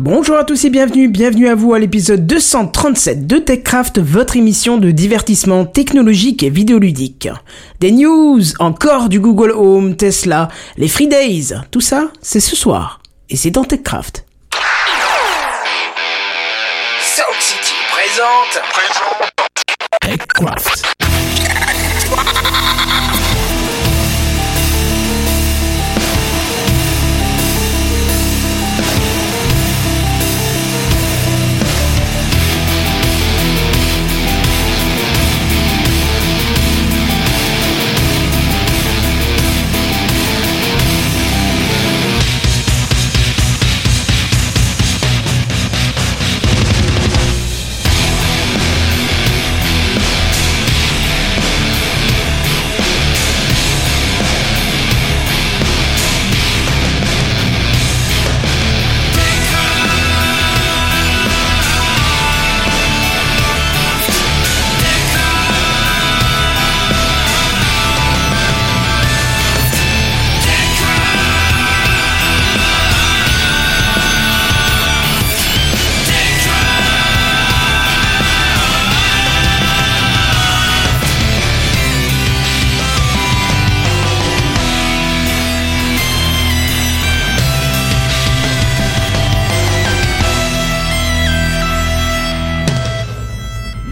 Bonjour à tous et bienvenue à vous à l'épisode 237 de TechCraft, votre émission de divertissement technologique et vidéoludique. Des news, encore du Google Home, Tesla, les Free Days, tout ça, c'est ce soir. Et c'est dans TechCraft. South City présente TechCraft.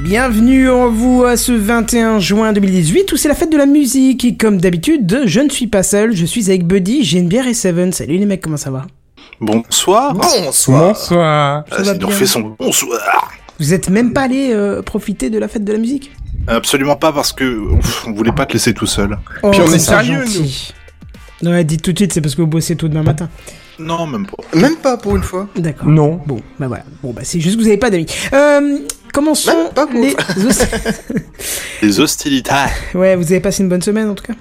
Bienvenue en vous à ce 21 juin 2018 où c'est la fête de la musique et comme d'habitude, je ne suis pas seul, je suis avec Buddy, JNBR et Seven. Salut les mecs, comment ça va ? Bonsoir. Il nous refait son bonsoir. Vous êtes même pas allé profiter de la fête de la musique ? Absolument pas parce que on voulait pas te laisser tout seul. Oh, puis on est sérieux nous. Non, dites tout de suite, c'est parce que vous bossez tôt demain matin. Non, même pas. Même pas pour une fois. D'accord. Non. Bon, bah voilà. Bon, bah c'est juste que vous avez pas d'amis. Commençons les hostilités. Ouais, vous avez passé une bonne semaine en tout cas.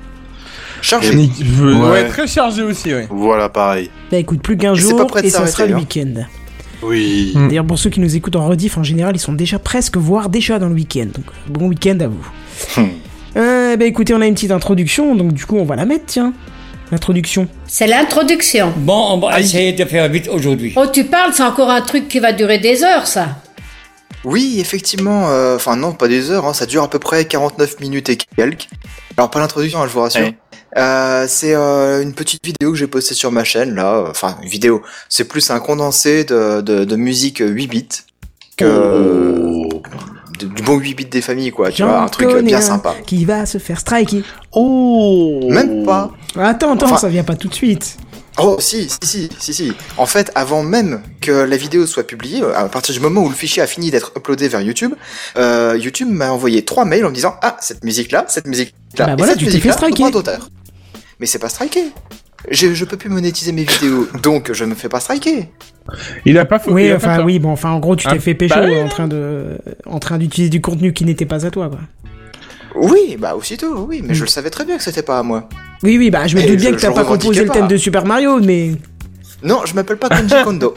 Chargé. Ouais, très chargé aussi, ouais. Voilà, pareil. Bah écoute, plus qu'un jour et ça sera le week-end. Oui. D'ailleurs, pour ceux qui nous écoutent en rediff, en général, ils sont déjà presque, voire déjà dans le week-end. Donc, bon week-end à vous. Bah écoutez, on a une petite introduction, donc du coup, on va la mettre, tiens. L'introduction. C'est l'introduction. Bon, on va essayer de faire vite aujourd'hui. Oh, tu parles, c'est encore un truc qui va durer des heures, ça. Oui, effectivement. Enfin, non, pas des heures. Hein, ça dure à peu près 49 minutes et quelques. Alors, pas l'introduction, hein, je vous rassure. Ouais. C'est une petite vidéo que j'ai postée sur ma chaîne, là. Enfin, une vidéo. C'est plus un condensé de musique 8 bits que... Du bon 8 bits des familles, quoi. Tu vois, un truc bien sympa. Qui va se faire striker. Oh. Même pas. Attends, enfin, ça vient pas tout de suite. Oh, si. En fait, avant même que la vidéo soit publiée, à partir du moment où le fichier a fini d'être uploadé vers YouTube, YouTube m'a envoyé 3 mails en me disant « Ah, cette musique-là, bah et voilà, cette musique-là, droit d'auteur. » Mais c'est pas striké. Je peux plus monétiser mes vidéos, donc je me fais pas striker. Il a pas faux. Oui, enfin, en gros, tu t'es fait pécho en train d'utiliser du contenu qui n'était pas à toi, quoi. Oui, bah aussitôt, oui, mais je le savais très bien que c'était pas à moi. Oui, bah je me doute bien que t'as pas composé le thème de Super Mario, mais... Non, je m'appelle pas Koji Kondo.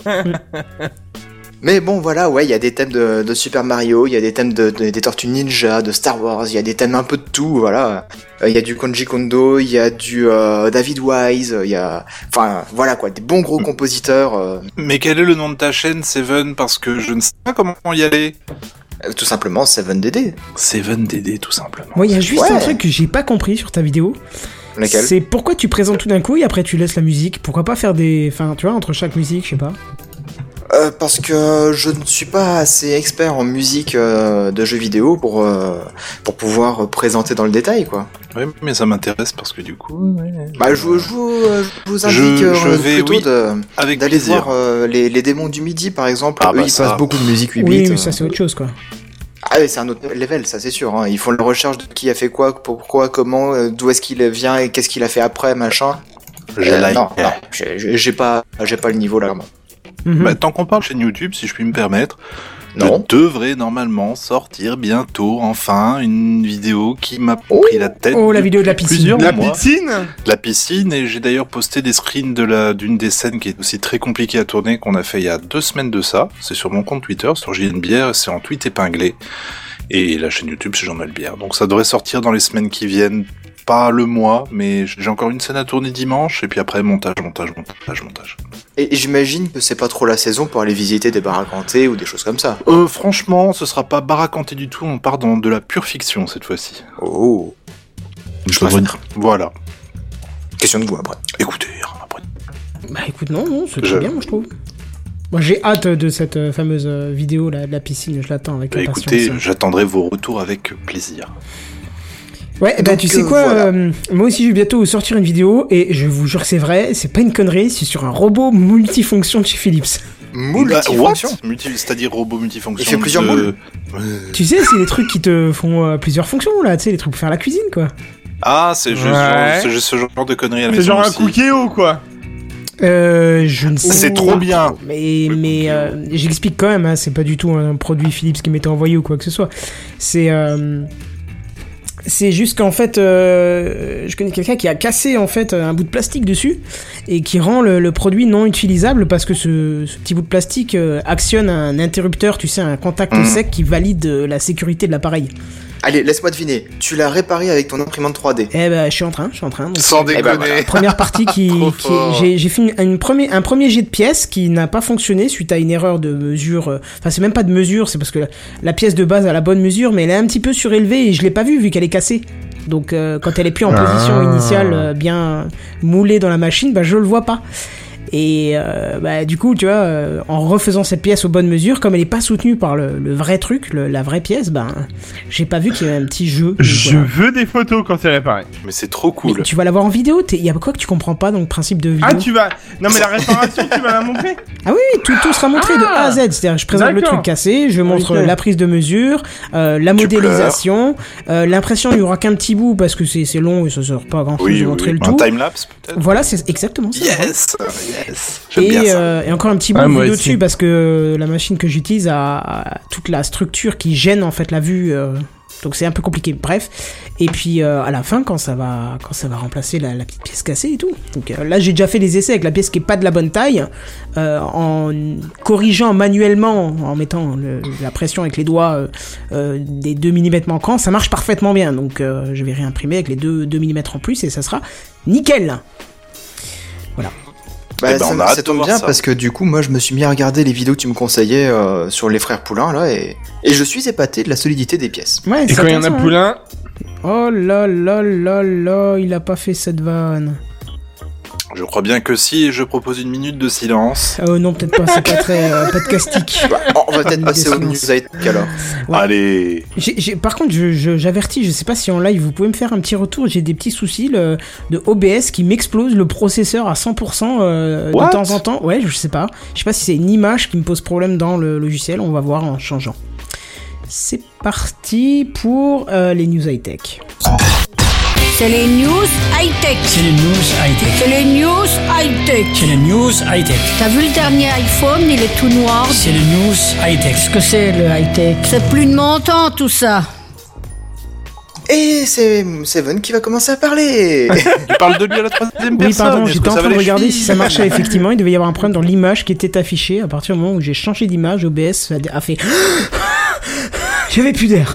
Mais bon, voilà, ouais, il y a des thèmes de Super Mario, il y a des thèmes des Tortues Ninja, de Star Wars, il y a des thèmes un peu de tout, voilà. Il y a du Koji Kondo, il y a du David Wise, il y a... Enfin, voilà quoi, des bons gros compositeurs. Mais quel est le nom de ta chaîne, Seven ? Parce que je ne sais pas comment y aller. Tout simplement, Seven Dédé. Seven Dédé, tout simplement. Moi, il y a juste un truc que j'ai pas compris sur ta vidéo. Laquelle ? C'est pourquoi tu présentes tout d'un coup et après tu laisses la musique. Pourquoi pas faire des... Enfin, tu vois, entre chaque musique, je sais pas. Parce que je ne suis pas assez expert en musique de jeux vidéo pour pouvoir présenter dans le détail, quoi. Oui, mais ça m'intéresse parce que du coup... Ouais. Bah, je vous indique d'aller voir les démons du midi, par exemple. Ah, eux, bah, ils passent beaucoup de musique 8 bits. Oui, mais ça, c'est autre chose, quoi. Ah oui, c'est un autre level, ça, c'est sûr. Hein. Ils font la recherche de qui a fait quoi, pourquoi, comment, d'où est-ce qu'il vient et qu'est-ce qu'il a fait après, machin. J'ai pas le niveau, là, vraiment. Mm-hmm. Bah, tant qu'on parle chaîne YouTube, si je puis me permettre, je devrais normalement sortir bientôt, enfin, une vidéo qui m'a pris la tête. Oh, la vidéo de la piscine. La piscine, et j'ai d'ailleurs posté des screens d'une des scènes qui est aussi très compliquée à tourner, qu'on a fait il y a 2 semaines de ça. C'est sur mon compte Twitter, sur JNBR, c'est en tweet épinglé. Et la chaîne YouTube, c'est Jean-Malbière. Donc ça devrait sortir dans les semaines qui viennent, pas le mois, mais j'ai encore une scène à tourner dimanche, et puis après montage. Et j'imagine que c'est pas trop la saison pour aller visiter des baraques hantées ou des choses comme ça. Franchement, ce sera pas baraque hantée du tout, on part dans de la pure fiction cette fois-ci. Oh, je dois dire. Voilà. Question de vous après. Écoutez, après. Bah écoute, non, c'est très bien, moi je trouve. Moi, j'ai hâte de cette fameuse vidéo là, de la piscine, je l'attends avec impatience. Écoutez, j'attendrai vos retours avec plaisir. Ouais, bah tu sais quoi, voilà. Moi aussi je vais bientôt sortir une vidéo, et je vous jure c'est vrai, c'est pas une connerie, c'est sur un robot multifonction de chez Philips. Multifonction ? C'est-à-dire robot multifonction. Il fait plusieurs modes. Tu sais, c'est les trucs qui te font plusieurs fonctions là, tu sais, les trucs pour faire la cuisine quoi. Ah, c'est juste ce genre de conneries à la maison. C'est genre aussi. Un cookéo quoi. Je ne sais pas. C'est trop bien. Mais j'explique quand même, hein, c'est pas du tout un produit Philips qui m'était envoyé ou quoi que ce soit. C'est juste qu'en fait, je connais quelqu'un qui a cassé en fait un bout de plastique dessus et qui rend le produit non utilisable parce que ce petit bout de plastique actionne un interrupteur, tu sais, un contact sec qui valide la sécurité de l'appareil. Allez, laisse-moi deviner. Tu l'as réparé avec ton imprimante 3D. Eh ben, je suis en train. Donc, sans déconner. Voilà. Première partie qui j'ai fait un premier jet de pièce qui n'a pas fonctionné suite à une erreur de mesure. Enfin, c'est même pas de mesure, c'est parce que la pièce de base a la bonne mesure, mais elle est un petit peu surélevée et je l'ai pas vue qu'elle est cassée. Donc, quand elle est plus en position initiale, bien moulée dans la machine, bah je le vois pas. Et bah du coup, tu vois, en refaisant cette pièce aux bonnes mesures, comme elle est pas soutenue par le vrai truc, la vraie pièce, ben j'ai pas vu qu'il y avait un petit jeu. Je veux des photos quand c'est réparé. Mais c'est trop cool. Mais tu vas l'avoir en vidéo. Il y a quoi que tu comprends pas dans le principe de vidéo. Ah tu vas. Non mais la réparation, tu vas la montrer. Ah oui, tout sera montré de A à Z. C'est-à-dire, je présente le truc cassé, je montre la prise de mesure, la modélisation, l'impression il y aura qu'un petit bout parce que c'est long et ça sort pas grand-chose. Oui, montrer le tout. Un time lapse peut-être. Voilà, c'est exactement ça. Yes. Yes, et encore un petit bout de dessus parce que la machine que j'utilise a toute la structure qui gêne en fait la vue, donc c'est un peu compliqué. Bref, et puis à la fin quand ça va remplacer la petite pièce cassée et tout. Donc là j'ai déjà fait les essais avec la pièce qui est pas de la bonne taille, en corrigeant manuellement en mettant la pression avec les doigts des 2 mm manquants, ça marche parfaitement bien. Donc je vais réimprimer avec les 2 mm en plus et ça sera nickel. Voilà. Bah, ça tombe bien parce que du coup moi je me suis mis à regarder les vidéos que tu me conseillais sur les frères Poulain là et je suis épaté de la solidité des pièces. Ouais, et quand il y en a Poulain. Oh là là là là, il a pas fait cette vanne. Je crois bien que si je propose une minute de silence. Non, peut-être pas, c'est pas très podcastique. Bah, on va peut-être passer au news alors. Ouais. Allez. Par contre, j'avertis, je sais pas si en live vous pouvez me faire un petit retour. J'ai des petits soucis de OBS qui m'explose le processeur à 100% de temps en temps. Ouais, je sais pas si c'est une image qui me pose problème dans le logiciel. On va voir en changeant. C'est parti pour les news high tech. C'est les news high-tech. C'est les news high-tech. C'est les news high-tech. C'est les news high-tech. T'as vu le dernier iPhone, il est tout noir. C'est les news high-tech. Qu'est-ce que c'est le high-tech? C'est plus de mon temps tout ça. Et c'est Seven qui va commencer à parler. Il parle de lui à la troisième personne. Oui, pardon, j'étais en train de regarder si ça marchait effectivement. Il devait y avoir un problème dans l'image qui était affichée. À partir du moment où j'ai changé d'image, OBS a fait... J'avais plus d'air,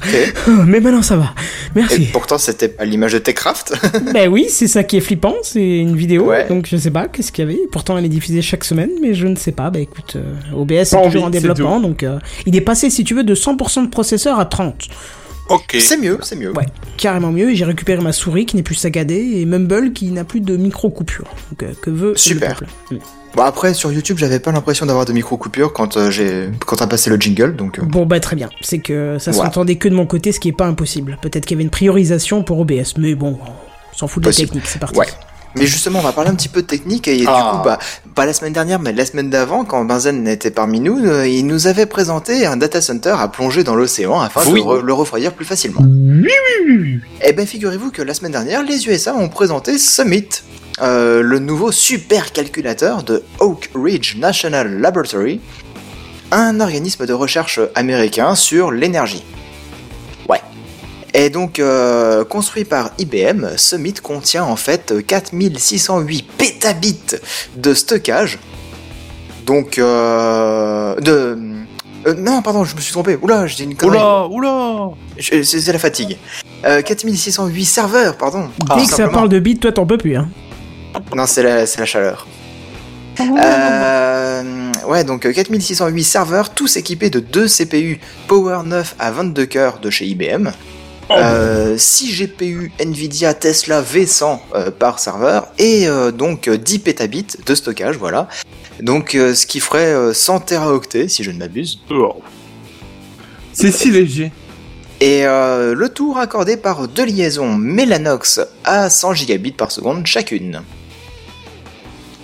mais maintenant ça va, merci. Et pourtant c'était à l'image de TechCraft. Ben oui, c'est ça qui est flippant, c'est une vidéo, donc je sais pas qu'est-ce qu'il y avait. Pourtant elle est diffusée chaque semaine, mais je ne sais pas, bah écoute, OBS est toujours en développement, donc il est passé si tu veux de 100% de processeur à 30%. Ok. C'est mieux. Ouais, carrément mieux, et j'ai récupéré ma souris qui n'est plus saccadée, et Mumble qui n'a plus de micro-coupure, donc que veut le peuple. Bon après sur YouTube j'avais pas l'impression d'avoir de micro coupures quand t'as passé le jingle donc. Bon bah très bien, c'est que ça s'entendait que de mon côté, ce qui est pas impossible. Peut-être qu'il y avait une priorisation pour OBS, mais bon, on s'en fout de la technique, c'est parti. Ouais. Mais justement, on va parler un petit peu de technique et du coup, bah, pas la semaine dernière, mais la semaine d'avant, quand Benzen était parmi nous, il nous avait présenté un data center à plonger dans l'océan afin de le refroidir plus facilement. Oui. Eh ben, figurez-vous que la semaine dernière, les USA ont présenté Summit, le nouveau supercalculateur de Oak Ridge National Laboratory, un organisme de recherche américain sur l'énergie. Et donc, construit par IBM, Summit contient en fait 4608 pétabits de stockage, donc Non, pardon, je me suis trompé. Oula, j'ai une connerie. Oula. C'est la fatigue. 4608 serveurs, pardon. Dès que ça parle de bits, toi t'en peux plus, hein. Non, c'est la chaleur. Ouais, donc 4608 serveurs, tous équipés de 2 CPU Power 9 à 22 cœurs de chez IBM. 6 GPU Nvidia Tesla V100 par serveur et donc 10 pétabits de stockage, voilà. Donc ce qui ferait 100 teraoctets si je ne m'abuse. C'est si léger. Et le tout raccordé par deux liaisons Mellanox à 100 gigabits par seconde chacune.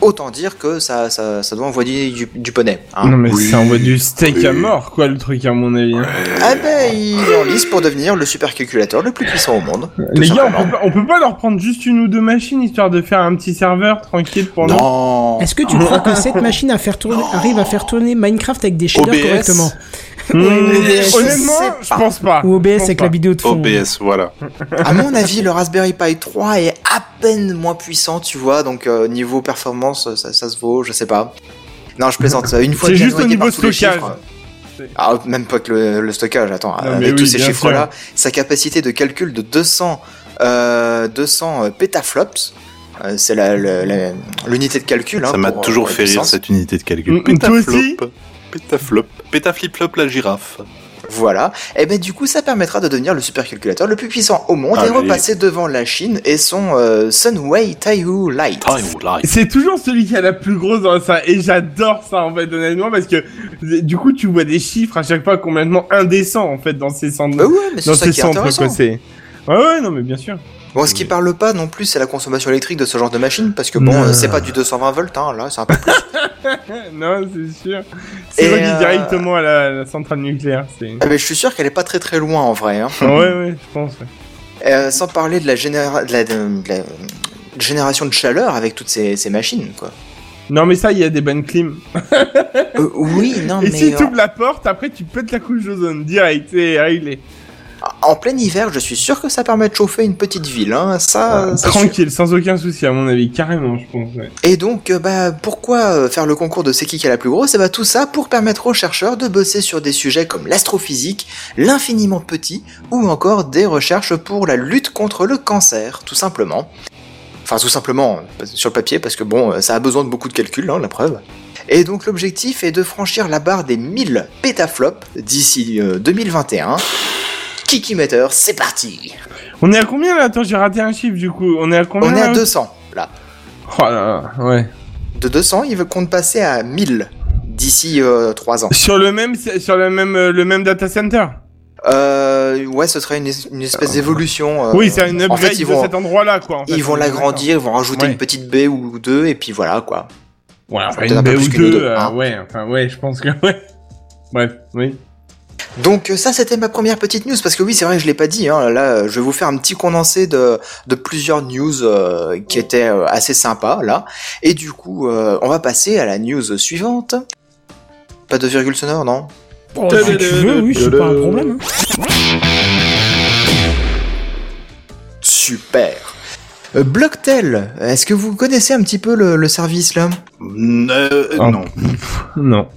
Autant dire que ça doit envoyer du poney. Hein. Non mais oui, ça envoie du steak à mort, quoi, le truc, à mon avis. Ah ben, il est en lice pour devenir le supercalculateur le plus puissant au monde. Les gars, on peut pas leur prendre juste une ou deux machines, histoire de faire un petit serveur tranquille pour nous. Non. Est-ce que tu crois que cette machine arrive à faire tourner Minecraft avec des shaders OBS correctement? Honnêtement, je pense pas. Ou OBS avec la vidéo de fond. OBS, voilà. À mon avis, le Raspberry Pi 3 est à peine moins puissant, tu vois, donc niveau performance, ça se vaut, je sais pas. Non, je plaisante. Une fois c'est que juste au niveau stockage. Ah, même pas que le stockage, attends. Non, avec tous ces chiffres-là, sûr. Sa capacité de calcul de 200 pétaflops, c'est l'unité de calcul. Ça m'a toujours fait rire, cette unité de calcul. Pétaflop. Pétaflip-flop la girafe. Voilà. Et ben du coup, ça permettra de devenir le supercalculateur le plus puissant au monde et repasser devant la Chine et son Sunway Taihu Light. C'est toujours celui qui a la plus grosse dans ça. Et j'adore ça, en fait, honnêtement, parce que du coup, tu vois des chiffres à chaque fois complètement indécents, en fait, dans ces centres. Bah ouais, mais c'est dans ça ces qui est intéressant. Quoi, c'est... Ouais, non, mais bien sûr. Bon, ce qui parle pas non plus, c'est la consommation électrique de ce genre de machine, parce que bon, c'est pas du 220 volts, hein, là, c'est un peu plus. Non, c'est sûr. C'est relié directement à la centrale nucléaire. Mais je suis sûr qu'elle est pas très très loin en vrai. Hein. Ouais, je pense. Ouais. Sans parler de la génération de chaleur avec toutes ces machines, quoi. Non, mais ça, il y a des bonnes clim. Oui, non, mais. Et si tu ouvres la porte, après tu pètes la couche d'ozone direct, c'est réglé. En plein hiver, je suis sûr que ça permet de chauffer une petite ville, hein. Ça tranquille, sans aucun souci, à mon avis, carrément, je pense. Ouais. Et donc, pourquoi faire le concours de c'est qui a la plus grosse ? Et tout ça pour permettre aux chercheurs de bosser sur des sujets comme l'astrophysique, l'infiniment petit, ou encore des recherches pour la lutte contre le cancer, tout simplement. Enfin, tout simplement, sur le papier, parce que bon, ça a besoin de beaucoup de calculs, hein, la preuve. Et donc l'objectif est de franchir la barre des 1000 pétaflops d'ici 2021. Kikimeter, c'est parti. On est à combien là ? Attends, j'ai raté un chiffre du coup. On est à combien ? On est à 200 là. Oh là là, ouais. De 200, il compte passer à 1000 d'ici 3 ans. Sur le même data center ? Ouais, ce serait une espèce d'évolution. Oui, c'est une upgrade de cet endroit-là, quoi. En fait, ils vont l'agrandir, ils vont rajouter une petite baie ou deux, et puis voilà, quoi. Ouais, enfin, une baie ou deux, hein. Je pense que Bref, oui. Donc ça, c'était ma première petite news, parce que oui, c'est vrai que je l'ai pas dit, hein, là, je vais vous faire un petit condensé de plusieurs news qui étaient assez sympas, là, et du coup, on va passer à la news suivante. Pas de virgule sonore, non ? Oh, si tu veux, oui, c'est pas un problème. Super. Blocktel, est-ce que vous connaissez un petit peu le service, là ? Non. Non.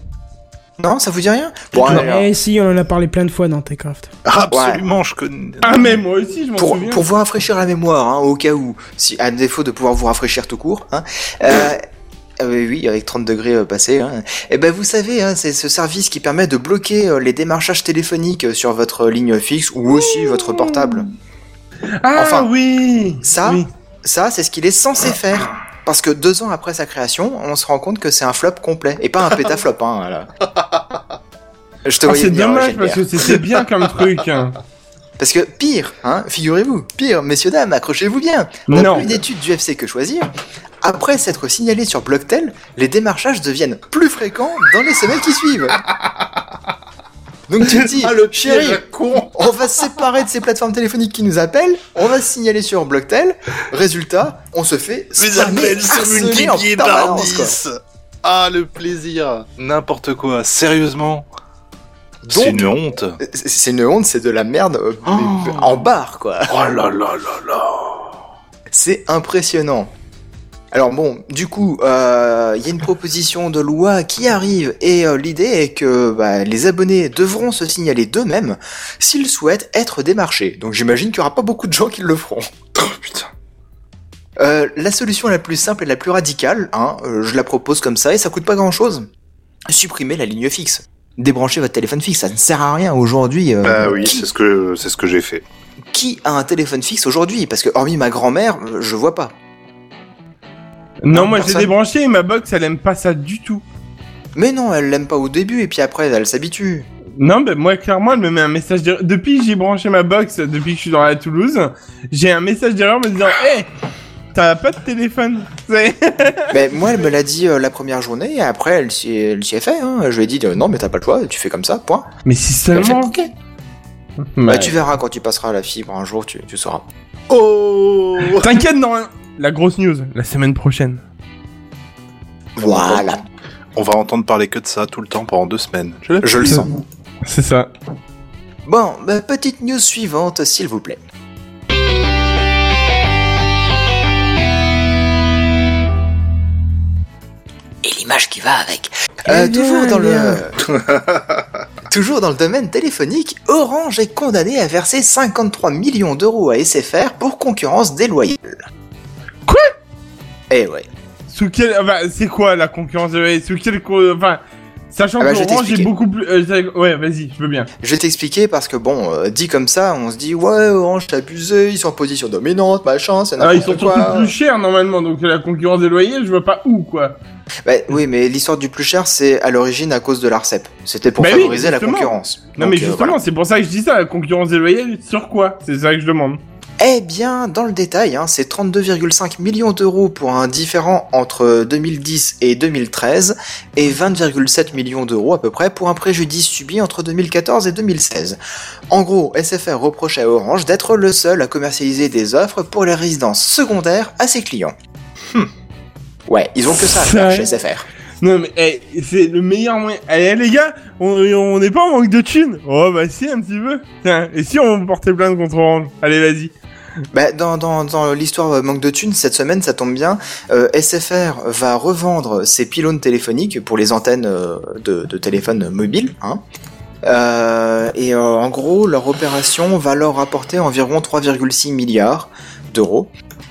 Non, ça vous dit rien ? Bon, si, on en a parlé plein de fois dans TechCraft. Absolument, ouais. Je connais. Ah, mais moi aussi, je m'en souviens. Pour vous rafraîchir la mémoire, hein, au cas où, si, à défaut de pouvoir vous rafraîchir tout court, hein, oui, avec 30 degrés passés, hein. Et ben, vous savez, hein, c'est ce service qui permet de bloquer les démarchages téléphoniques sur votre ligne fixe ou aussi votre portable. Ah, enfin, oui. Ça, c'est ce qu'il est censé faire. Parce que 2 ans après sa création, on se rend compte que c'est un flop complet. Et pas un pétaflop, hein, là. Je te voyais c'est venir, dommage, JNBR. Parce que c'était bien comme truc, hein. Parce que pire, hein, figurez-vous, pire, messieurs, dames, accrochez-vous bien. Dans une étude du FC Que Choisir, après s'être signalé sur Blocktel, les démarchages deviennent plus fréquents dans les semaines qui suivent. Donc tu te dis, chérie, on va se séparer de ces plateformes téléphoniques qui nous appellent, on va se signaler sur Blocktel, résultat, on se fait spammer, harceler en permanence, quoi. Ah, le plaisir. N'importe quoi, sérieusement. Donc, c'est une honte. C'est une honte, c'est de la merde en barre, quoi. Oh là là là là. C'est impressionnant. Alors bon, du coup, il y a une proposition de loi qui arrive et l'idée est que les abonnés devront se signaler d'eux-mêmes s'ils souhaitent être démarchés. Donc j'imagine qu'il n'y aura pas beaucoup de gens qui le feront. Oh putain. La solution la plus simple et la plus radicale, je la propose comme ça et ça coûte pas grand-chose. Supprimer la ligne fixe. Débranchez votre téléphone fixe, ça ne sert à rien aujourd'hui. Oui, c'est ce que j'ai fait. Qui a un téléphone fixe aujourd'hui ? Parce que hormis ma grand-mère, je vois pas. Non, moi j'ai débranché et ma box elle aime pas ça du tout. Mais non, elle l'aime pas au début et puis après elle s'habitue. Non, moi clairement elle me met un message d'erreur. Depuis que j'ai branché ma box, depuis que je suis dans la Toulouse, j'ai un message d'erreur me disant « Hey, t'as pas de téléphone !» Mais moi elle me l'a dit la première journée et après elle s'y est fait. Je lui ai dit « Non mais t'as pas le choix, tu fais comme ça, point. » Mais si seulement... Tu verras quand tu passeras à la fibre un jour, tu sauras. Oh, t'inquiète, non hein. La grosse news, la semaine prochaine. Voilà. On va entendre parler que de ça tout le temps pendant 2 semaines. Je le sens. C'est ça. Bon, petite news suivante, s'il vous plaît. Et l'image qui va avec. Toujours dans le domaine téléphonique, Orange est condamné à verser 53 millions d'euros à SFR pour concurrence déloyale. Quoi ? Eh ouais. Sous quel... c'est quoi la concurrence ? Sous quel... sachant que Orange est beaucoup plus... ouais, vas-y, je veux bien. Je vais t'expliquer parce que dit comme ça, on se dit « Ouais, Orange, t'as abusé, ils sont en position dominante, machin, c'est n'importe quoi. » Ils sont surtout plus chers, normalement, donc la concurrence déloyale, je vois pas où, quoi. Oui, mais l'histoire du plus cher, c'est à l'origine à cause de l'ARCEP. C'était pour favoriser la concurrence. Non, donc, mais justement, c'est pour ça que je dis ça, la concurrence déloyale, sur quoi ? C'est ça que je demande. Eh bien, dans le détail, c'est 32,5 millions d'euros pour un différend entre 2010 et 2013 et 20,7 millions d'euros à peu près pour un préjudice subi entre 2014 et 2016. En gros, SFR reproche à Orange d'être le seul à commercialiser des offres pour les résidences secondaires à ses clients. Ouais, ils ont que ça à faire chez SFR. Non mais c'est le meilleur moyen. Allez les gars, on n'est pas en manque de thunes. Oh bah si, un petit peu. Tiens, et si on portait plainte contre Orange ? Allez, vas-y. Dans l'histoire manque de thunes, cette semaine, ça tombe bien, SFR va revendre ses pylônes téléphoniques pour les antennes de téléphones mobiles. En gros, leur opération va leur rapporter environ 3,6 milliards d'euros,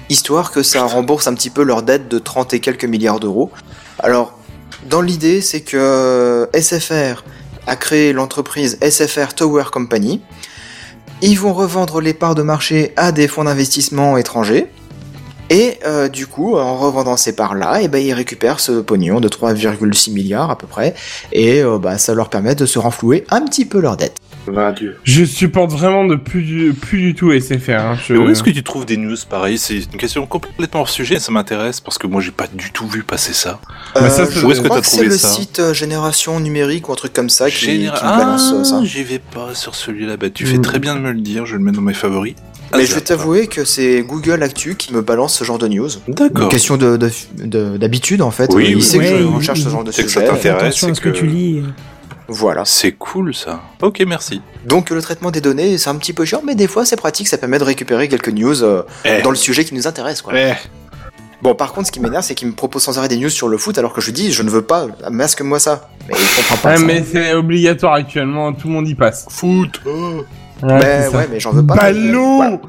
histoire que ça rembourse un petit peu leur dette de 30 et quelques milliards d'euros. Alors, dans l'idée, c'est que SFR a créé l'entreprise SFR Tower Company. Ils vont revendre les parts de marché à des fonds d'investissement étrangers. Et du coup, en revendant ces parts-là, ils récupèrent ce pognon de 3,6 milliards à peu près. Et ça leur permet de se renflouer un petit peu leur dette. Je supporte vraiment de plus du tout SFR. Mais où est-ce que tu trouves des news pareilles ? C'est une question complètement hors sujet, ça m'intéresse parce que moi j'ai pas du tout vu passer ça. Où est-ce que t'as trouvé ça ? C'est le site Génération Numérique ou un truc comme ça qui balance ça. J'y vais pas sur celui-là. Tu fais très bien de me le dire, je le mets dans mes favoris. Mais je vais t'avouer que c'est Google Actu qui me balance ce genre de news. D'accord. Une question de d'habitude en fait. Oui, il sait que je recherche ce genre de sujet. C'est que ça t'intéresse, c'est que tu lis. Voilà. C'est cool ça. Ok, merci. Donc le traitement des données, c'est un petit peu chiant, mais des fois c'est pratique, ça permet de récupérer quelques news dans le sujet qui nous intéresse, quoi. Bon, par contre, ce qui m'énerve, c'est qu'il me propose sans arrêt des news sur le foot, alors que je dis, je ne veux pas, masque-moi ça. Mais il comprend pas ça. Mais c'est obligatoire actuellement, tout le monde y passe. Foot. Mais j'en veux pas. Ballon.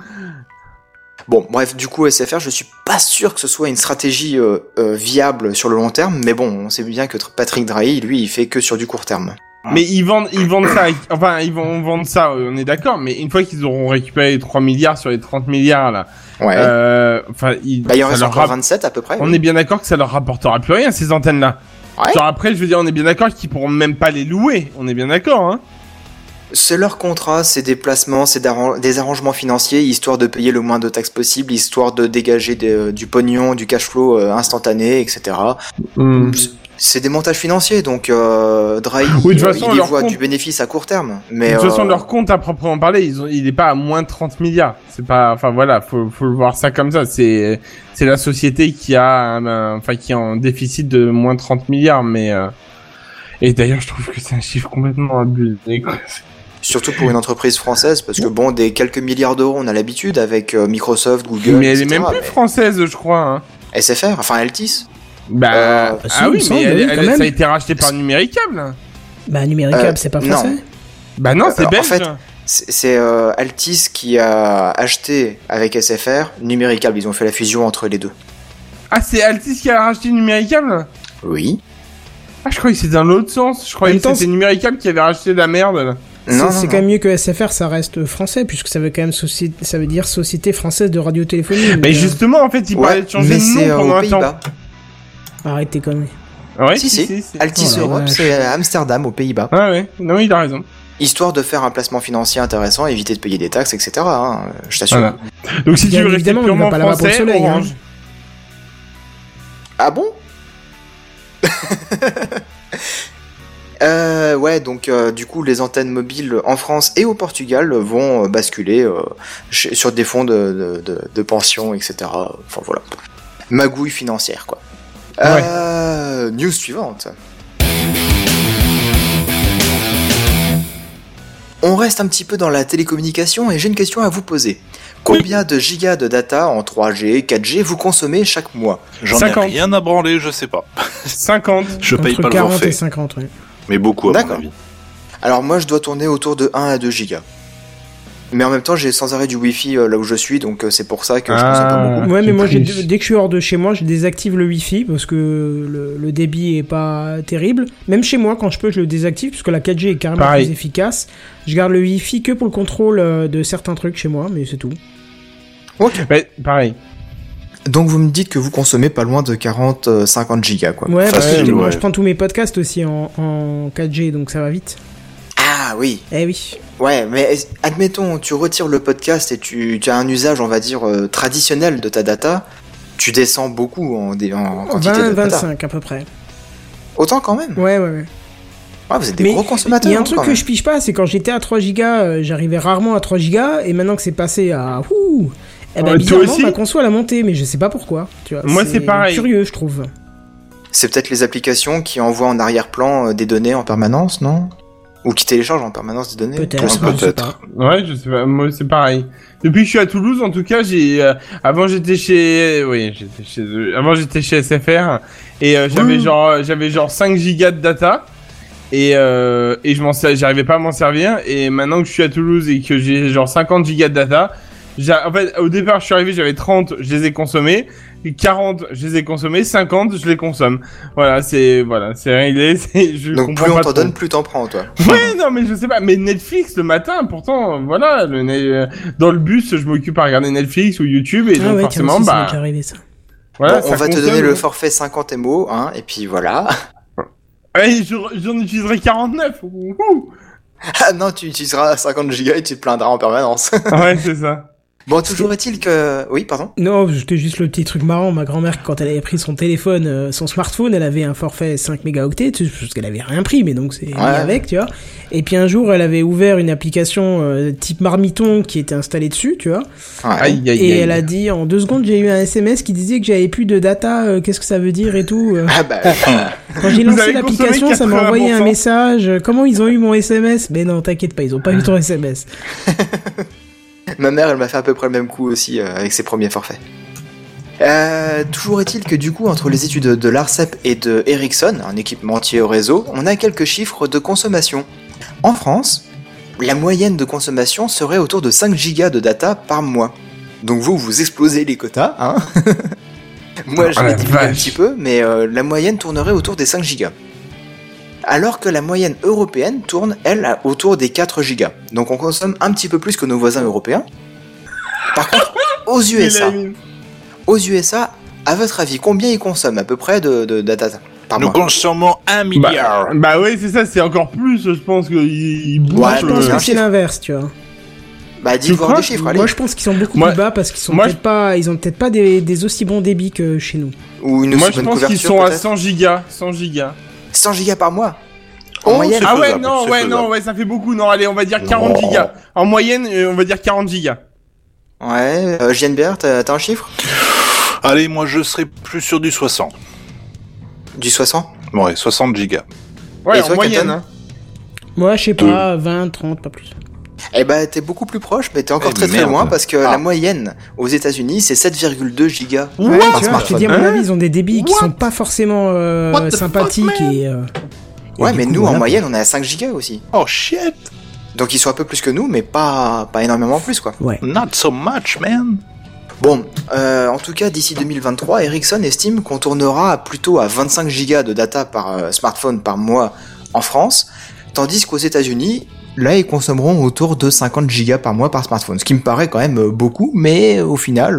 Bon, bref, du coup, SFR, je suis pas sûr que ce soit une stratégie viable sur le long terme, mais bon, on sait bien que Patrick Drahi, lui, il fait que sur du court terme. Mais ils vendent ça, ils vont vendre ça, on est d'accord, mais une fois qu'ils auront récupéré les 3 milliards sur les 30 milliards, là. Ouais. Il y en reste encore 27 à peu près. On est bien d'accord que ça leur rapportera plus rien, ces antennes-là. Ouais. Genre après, je veux dire, on est bien d'accord qu'ils pourront même pas les louer, on est bien d'accord, C'est leur contrat, c'est des placements, c'est des arrangements financiers, histoire de payer le moins de taxes possible, histoire de dégager du pognon, du cash flow instantané, etc. C'est des montages financiers, donc Drahi, il voit du bénéfice à court terme. Mais de toute façon, leur compte à proprement parler, il n'est pas à moins 30 milliards. C'est pas, faut le voir ça comme ça. C'est la société qui est en déficit de moins 30 milliards, mais et d'ailleurs, je trouve que c'est un chiffre complètement abusé. Surtout pour une entreprise française, parce que des quelques milliards d'euros, on a l'habitude avec Microsoft, Google, etc. Mais elle est même plus française, je crois. SFR, enfin Altice. Ah oui, mais elle, ça a été racheté par Numéricable. Bah Numéricable, c'est pas français. Non. Bah non, c'est belge. En fait, c'est Altice qui a acheté avec SFR Numéricable. Ils ont fait la fusion entre les deux. Ah, c'est Altice qui a racheté Numéricable ? Oui. Ah, je croyais que c'était dans l'autre sens. Je croyais que c'était Numéricable qui avait racheté de la merde. Là. Non, quand même mieux que SFR, ça reste français, puisque ça veut quand même ça veut dire Société Française de Radiotéléphonie. Mais justement, en fait, ils parlaient de changer de nom pendant un temps. Arrêtez quand même. Ouais, si. Altice Europe, c'est à Amsterdam, aux Pays-Bas. Ouais, ouais. Non, il a raison. Histoire de faire un placement financier intéressant, éviter de payer des taxes, etc. Hein, je t'assure. Voilà. Donc si tu veux rester purement français, Orange. Hein. Ah bon ? Ouais, donc du coup, les antennes mobiles en France et au Portugal vont basculer sur des fonds de pension, etc. Enfin voilà. Magouille financière, quoi. Ouais. News suivante. On reste un petit peu dans la télécommunication et j'ai une question à vous poser. Combien de gigas de data en 3G, 4G vous consommez chaque mois ? J'en 50. Ai rien à branler, je sais pas. 50. Je paye pas le forfait. 40 et 50, oui. Mais beaucoup, à mon avis. Alors moi, je dois tourner autour de 1 à 2 gigas. Mais en même temps, j'ai sans arrêt du Wi-Fi là où je suis, donc c'est pour ça que je consomme pas beaucoup. Ouais, mais moi, dès que je suis hors de chez moi, je désactive le Wi-Fi parce que le débit est pas terrible. Même chez moi, quand je peux, je le désactive parce que la 4G est carrément plus efficace. Je garde le Wi-Fi que pour le contrôle de certains trucs chez moi, mais c'est tout. Ok, ouais, pareil. Donc vous me dites que vous consommez pas loin de 40-50 gigas, quoi. Ouais, parce que moi, je prends tous mes podcasts aussi en 4G, donc ça va vite. Ah oui. Eh oui. Ouais, mais admettons, tu retires le podcast et tu as un usage, on va dire, traditionnel de ta data, tu descends beaucoup en quantité de data. 25 à peu près. Autant quand même. Ouais. Ah, vous êtes des gros consommateurs. Il y a un truc que je pige pas, c'est quand j'étais à 3 gigas, j'arrivais rarement à 3 gigas, et maintenant que c'est passé à... bizarrement, ma conso elle a monté, mais je sais pas pourquoi. Tu vois, moi c'est pareil. Curieux, je trouve. C'est peut-être les applications qui envoient en arrière-plan des données en permanence, non ? Ou qui télécharge en permanence des données. Peut-être. Ouais, je sais pas. Moi, c'est pareil. Depuis que je suis à Toulouse, en tout cas, avant j'étais chez SFR et j'avais genre 5 gigas de data et j'arrivais pas à m'en servir. Et maintenant que je suis à Toulouse et que j'ai genre 50 gigas de data, en fait, au départ, je suis arrivé, j'avais 30, je les ai consommés. 40, je les ai consommés. 50, je les consomme. Voilà, c'est réglé. Donc plus on t'en donne, plus t'en prends, toi. Ouais, non, mais je sais pas. Mais Netflix le matin, pourtant, voilà, dans le bus, je m'occupe à regarder Netflix ou YouTube et donc forcément, c'est arrivé, ça. Voilà, bon, ça on va te donner le forfait 50 MO, hein, et puis voilà. Ouais, j'en utiliserai 49. Ouh. Ah non, tu utiliseras 50 gigas et tu te plaindras en permanence. Ouais, c'est ça. Bon, toujours est-il que... Oui, pardon ? Non, c'était juste le petit truc marrant. Ma grand-mère, quand elle avait pris son téléphone, son smartphone, elle avait un forfait 5 mégaoctets, parce qu'elle avait rien pris, mais donc c'est mis avec, tu vois. Et puis un jour, elle avait ouvert une application type marmiton qui était installée dessus, tu vois. Aïe. Elle a dit, en 2 secondes, j'ai eu un SMS qui disait que j'avais plus de data, qu'est-ce que ça veut dire et tout. Quand j'ai lancé l'application, ça m'a envoyé un message. Comment ils ont eu mon SMS ? Mais non, t'inquiète pas, ils ont pas eu ton SMS. Ma mère, elle m'a fait à peu près le même coup aussi avec ses premiers forfaits. Toujours est-il que du coup, entre les études de l'ARCEP et de Ericsson, un équipementier au réseau, on a quelques chiffres de consommation. En France, la moyenne de consommation serait autour de 5 gigas de data par mois. Donc vous explosez les quotas, hein. Moi, je vais diminuer un petit peu, mais la moyenne tournerait autour des 5 gigas. Alors que la moyenne européenne tourne, elle, autour des 4 gigas. Donc on consomme un petit peu plus que nos voisins européens. Par contre, aux USA, à votre avis, combien ils consomment à peu près de data par mois ? Nous consommons 1 milliard. Bah oui, c'est ça, c'est encore plus, je pense qu'ils bougent. Moi, je pense que c'est l'inverse, tu vois. Bah, dis-vous des chiffres, allez. Moi, je pense qu'ils sont beaucoup plus bas parce qu'ils ont peut-être pas des aussi bons débits que chez nous. Ou une aussi bonne couverture, moi, je pense qu'ils sont à 100 gigas. 100 gigas par mois en moyenne. Ah ouais, non, ouais, non, ouais, ça fait beaucoup. Non, allez, on va dire 40 gigas. En moyenne, on va dire 40 gigas. Ouais, JNBR, t'as un chiffre ? Allez, moi, je serais plus sur du 60. Du 60 ? Ouais, 60 gigas. Ouais, et en moyenne. Moi, je sais pas, 20, 30, pas plus. Eh ben, t'es beaucoup plus proche, mais t'es encore très loin parce que la moyenne aux États-Unis c'est 7,2 gigas. Ouais, tu vois, je te dis, à mon avis, ils ont des débits qui sont pas forcément sympathiques et. Ouais, mais nous en moyenne, on est à 5 gigas aussi. Oh shit! Donc ils sont un peu plus que nous, mais pas énormément plus quoi. Ouais. Not so much, man. Bon, en tout cas, d'ici 2023, Ericsson estime qu'on tournera plutôt à 25 gigas de data par smartphone par mois en France, tandis qu'aux États-Unis, là, ils consommeront autour de 50 gigas par mois par smartphone, ce qui me paraît quand même beaucoup, mais au final,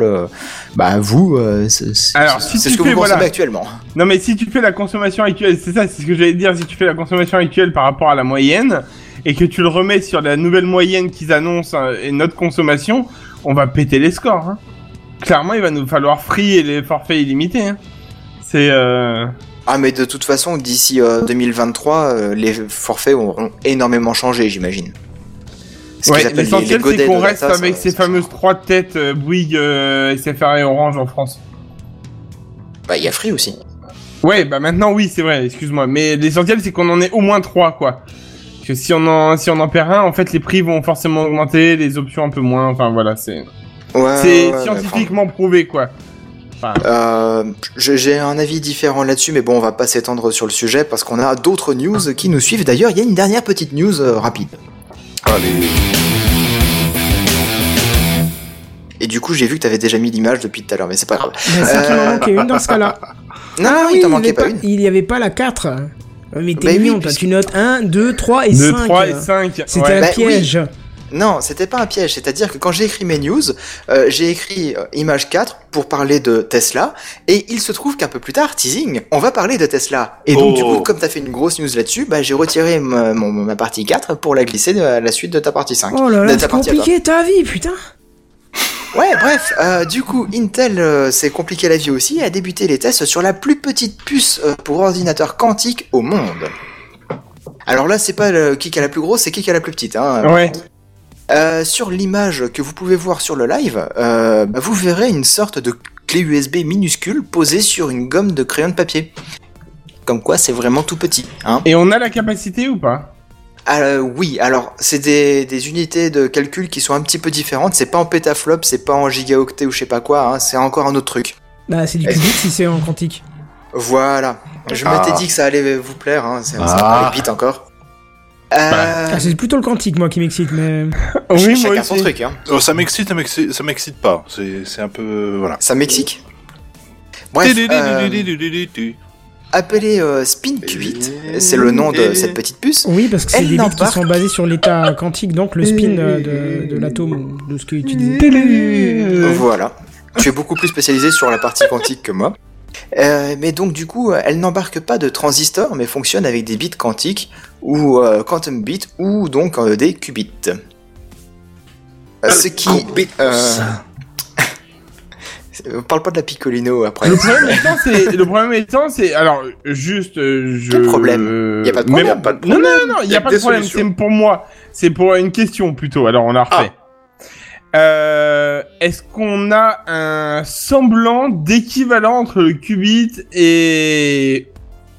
vous, c'est ce que vous consommez actuellement. Non, mais si tu fais la consommation actuelle, c'est ça, c'est ce que j'allais dire, si tu fais la consommation actuelle par rapport à la moyenne, et que tu le remets sur la nouvelle moyenne qu'ils annoncent et notre consommation, on va péter les scores, hein. Clairement, il va nous falloir Free et les forfaits illimités. Hein. C'est. Ah, mais de toute façon, d'ici 2023, les forfaits ont énormément changé, j'imagine. L'essentiel, c'est qu'on reste avec ces fameuses 3 têtes Bouygues, SFR et Orange en France. Bah, il y a Free aussi. Ouais, bah maintenant, oui, c'est vrai, excuse-moi. Mais l'essentiel, c'est qu'on en ait au moins 3, quoi. Parce que si on en perd un, en fait, les prix vont forcément augmenter, les options un peu moins. Enfin, voilà, c'est. Ouais, c'est scientifiquement prouvé quoi. Enfin... j'ai un avis différent là-dessus, mais bon, on va pas s'étendre sur le sujet parce qu'on a d'autres news qui nous suivent. D'ailleurs, il y a une dernière petite news rapide. Allez. Et du coup, j'ai vu que t'avais déjà mis l'image depuis tout à l'heure, mais c'est pas grave. Mais c'est qu'il en manquait une dans ce cas-là. Non, ah, oui, il t'en manquait pas une. Il y avait pas la 4. Mais t'es mignon, toi, tu notes 1, 2, 3 et 5. 3 et 5. C'était un piège. Oui. Non, c'était pas un piège, c'est-à-dire que quand j'ai écrit mes news, j'ai écrit image 4 pour parler de Tesla, et il se trouve qu'un peu plus tard, teasing, on va parler de Tesla. Et donc du coup, comme t'as fait une grosse news là-dessus, bah j'ai retiré ma partie 4 pour la glisser à la suite de ta partie 5. Oh là là, c'est compliqué ta vie, putain. Ouais, bref, du coup, Intel, c'est compliqué la vie aussi, a débuté les tests sur la plus petite puce pour ordinateur quantique au monde. Alors là, c'est pas qui a la plus grosse, c'est qui a la plus petite, hein. Ouais. Sur l'image que vous pouvez voir sur le live, vous verrez une sorte de clé USB minuscule posée sur une gomme de crayon de papier. Comme quoi, c'est vraiment tout petit. Hein. Et on a la capacité ou pas ? Oui, alors c'est des unités de calcul qui sont un petit peu différentes. C'est pas en pétaflop, c'est pas en gigaoctet ou je sais pas quoi. Hein. C'est encore un autre truc. Bah, c'est du qubit si c'est en quantique. Voilà. Je m'étais dit que ça allait vous plaire. Hein. C'est un peu les bits encore. C'est plutôt le quantique moi qui m'excite, mais oui, chacun moi son truc. Hein. Oh, ça m'excite, ça m'excite pas. C'est un peu voilà. Ça m'excite. Bref. Appelé Spin Qubit, c'est le nom de cette petite puce. Oui, parce que c'est des bits qui sont basés sur l'état quantique, donc le spin de l'atome, de ce qui est utilisé. Voilà. Tu es beaucoup plus spécialisé sur la partie quantique que moi. Mais donc du coup, elle n'embarque pas de transistors, mais fonctionne avec des bits quantiques ou quantum bits ou donc des qubits. Ce qui parle pas de la Piccolino après. Le problème étant c'est alors juste quel problème y a pas de problème. Non, il y a pas de problème. C'est pour moi, c'est pour une question plutôt. Alors on la refait. Est-ce qu'on a un semblant d'équivalent entre le qubit et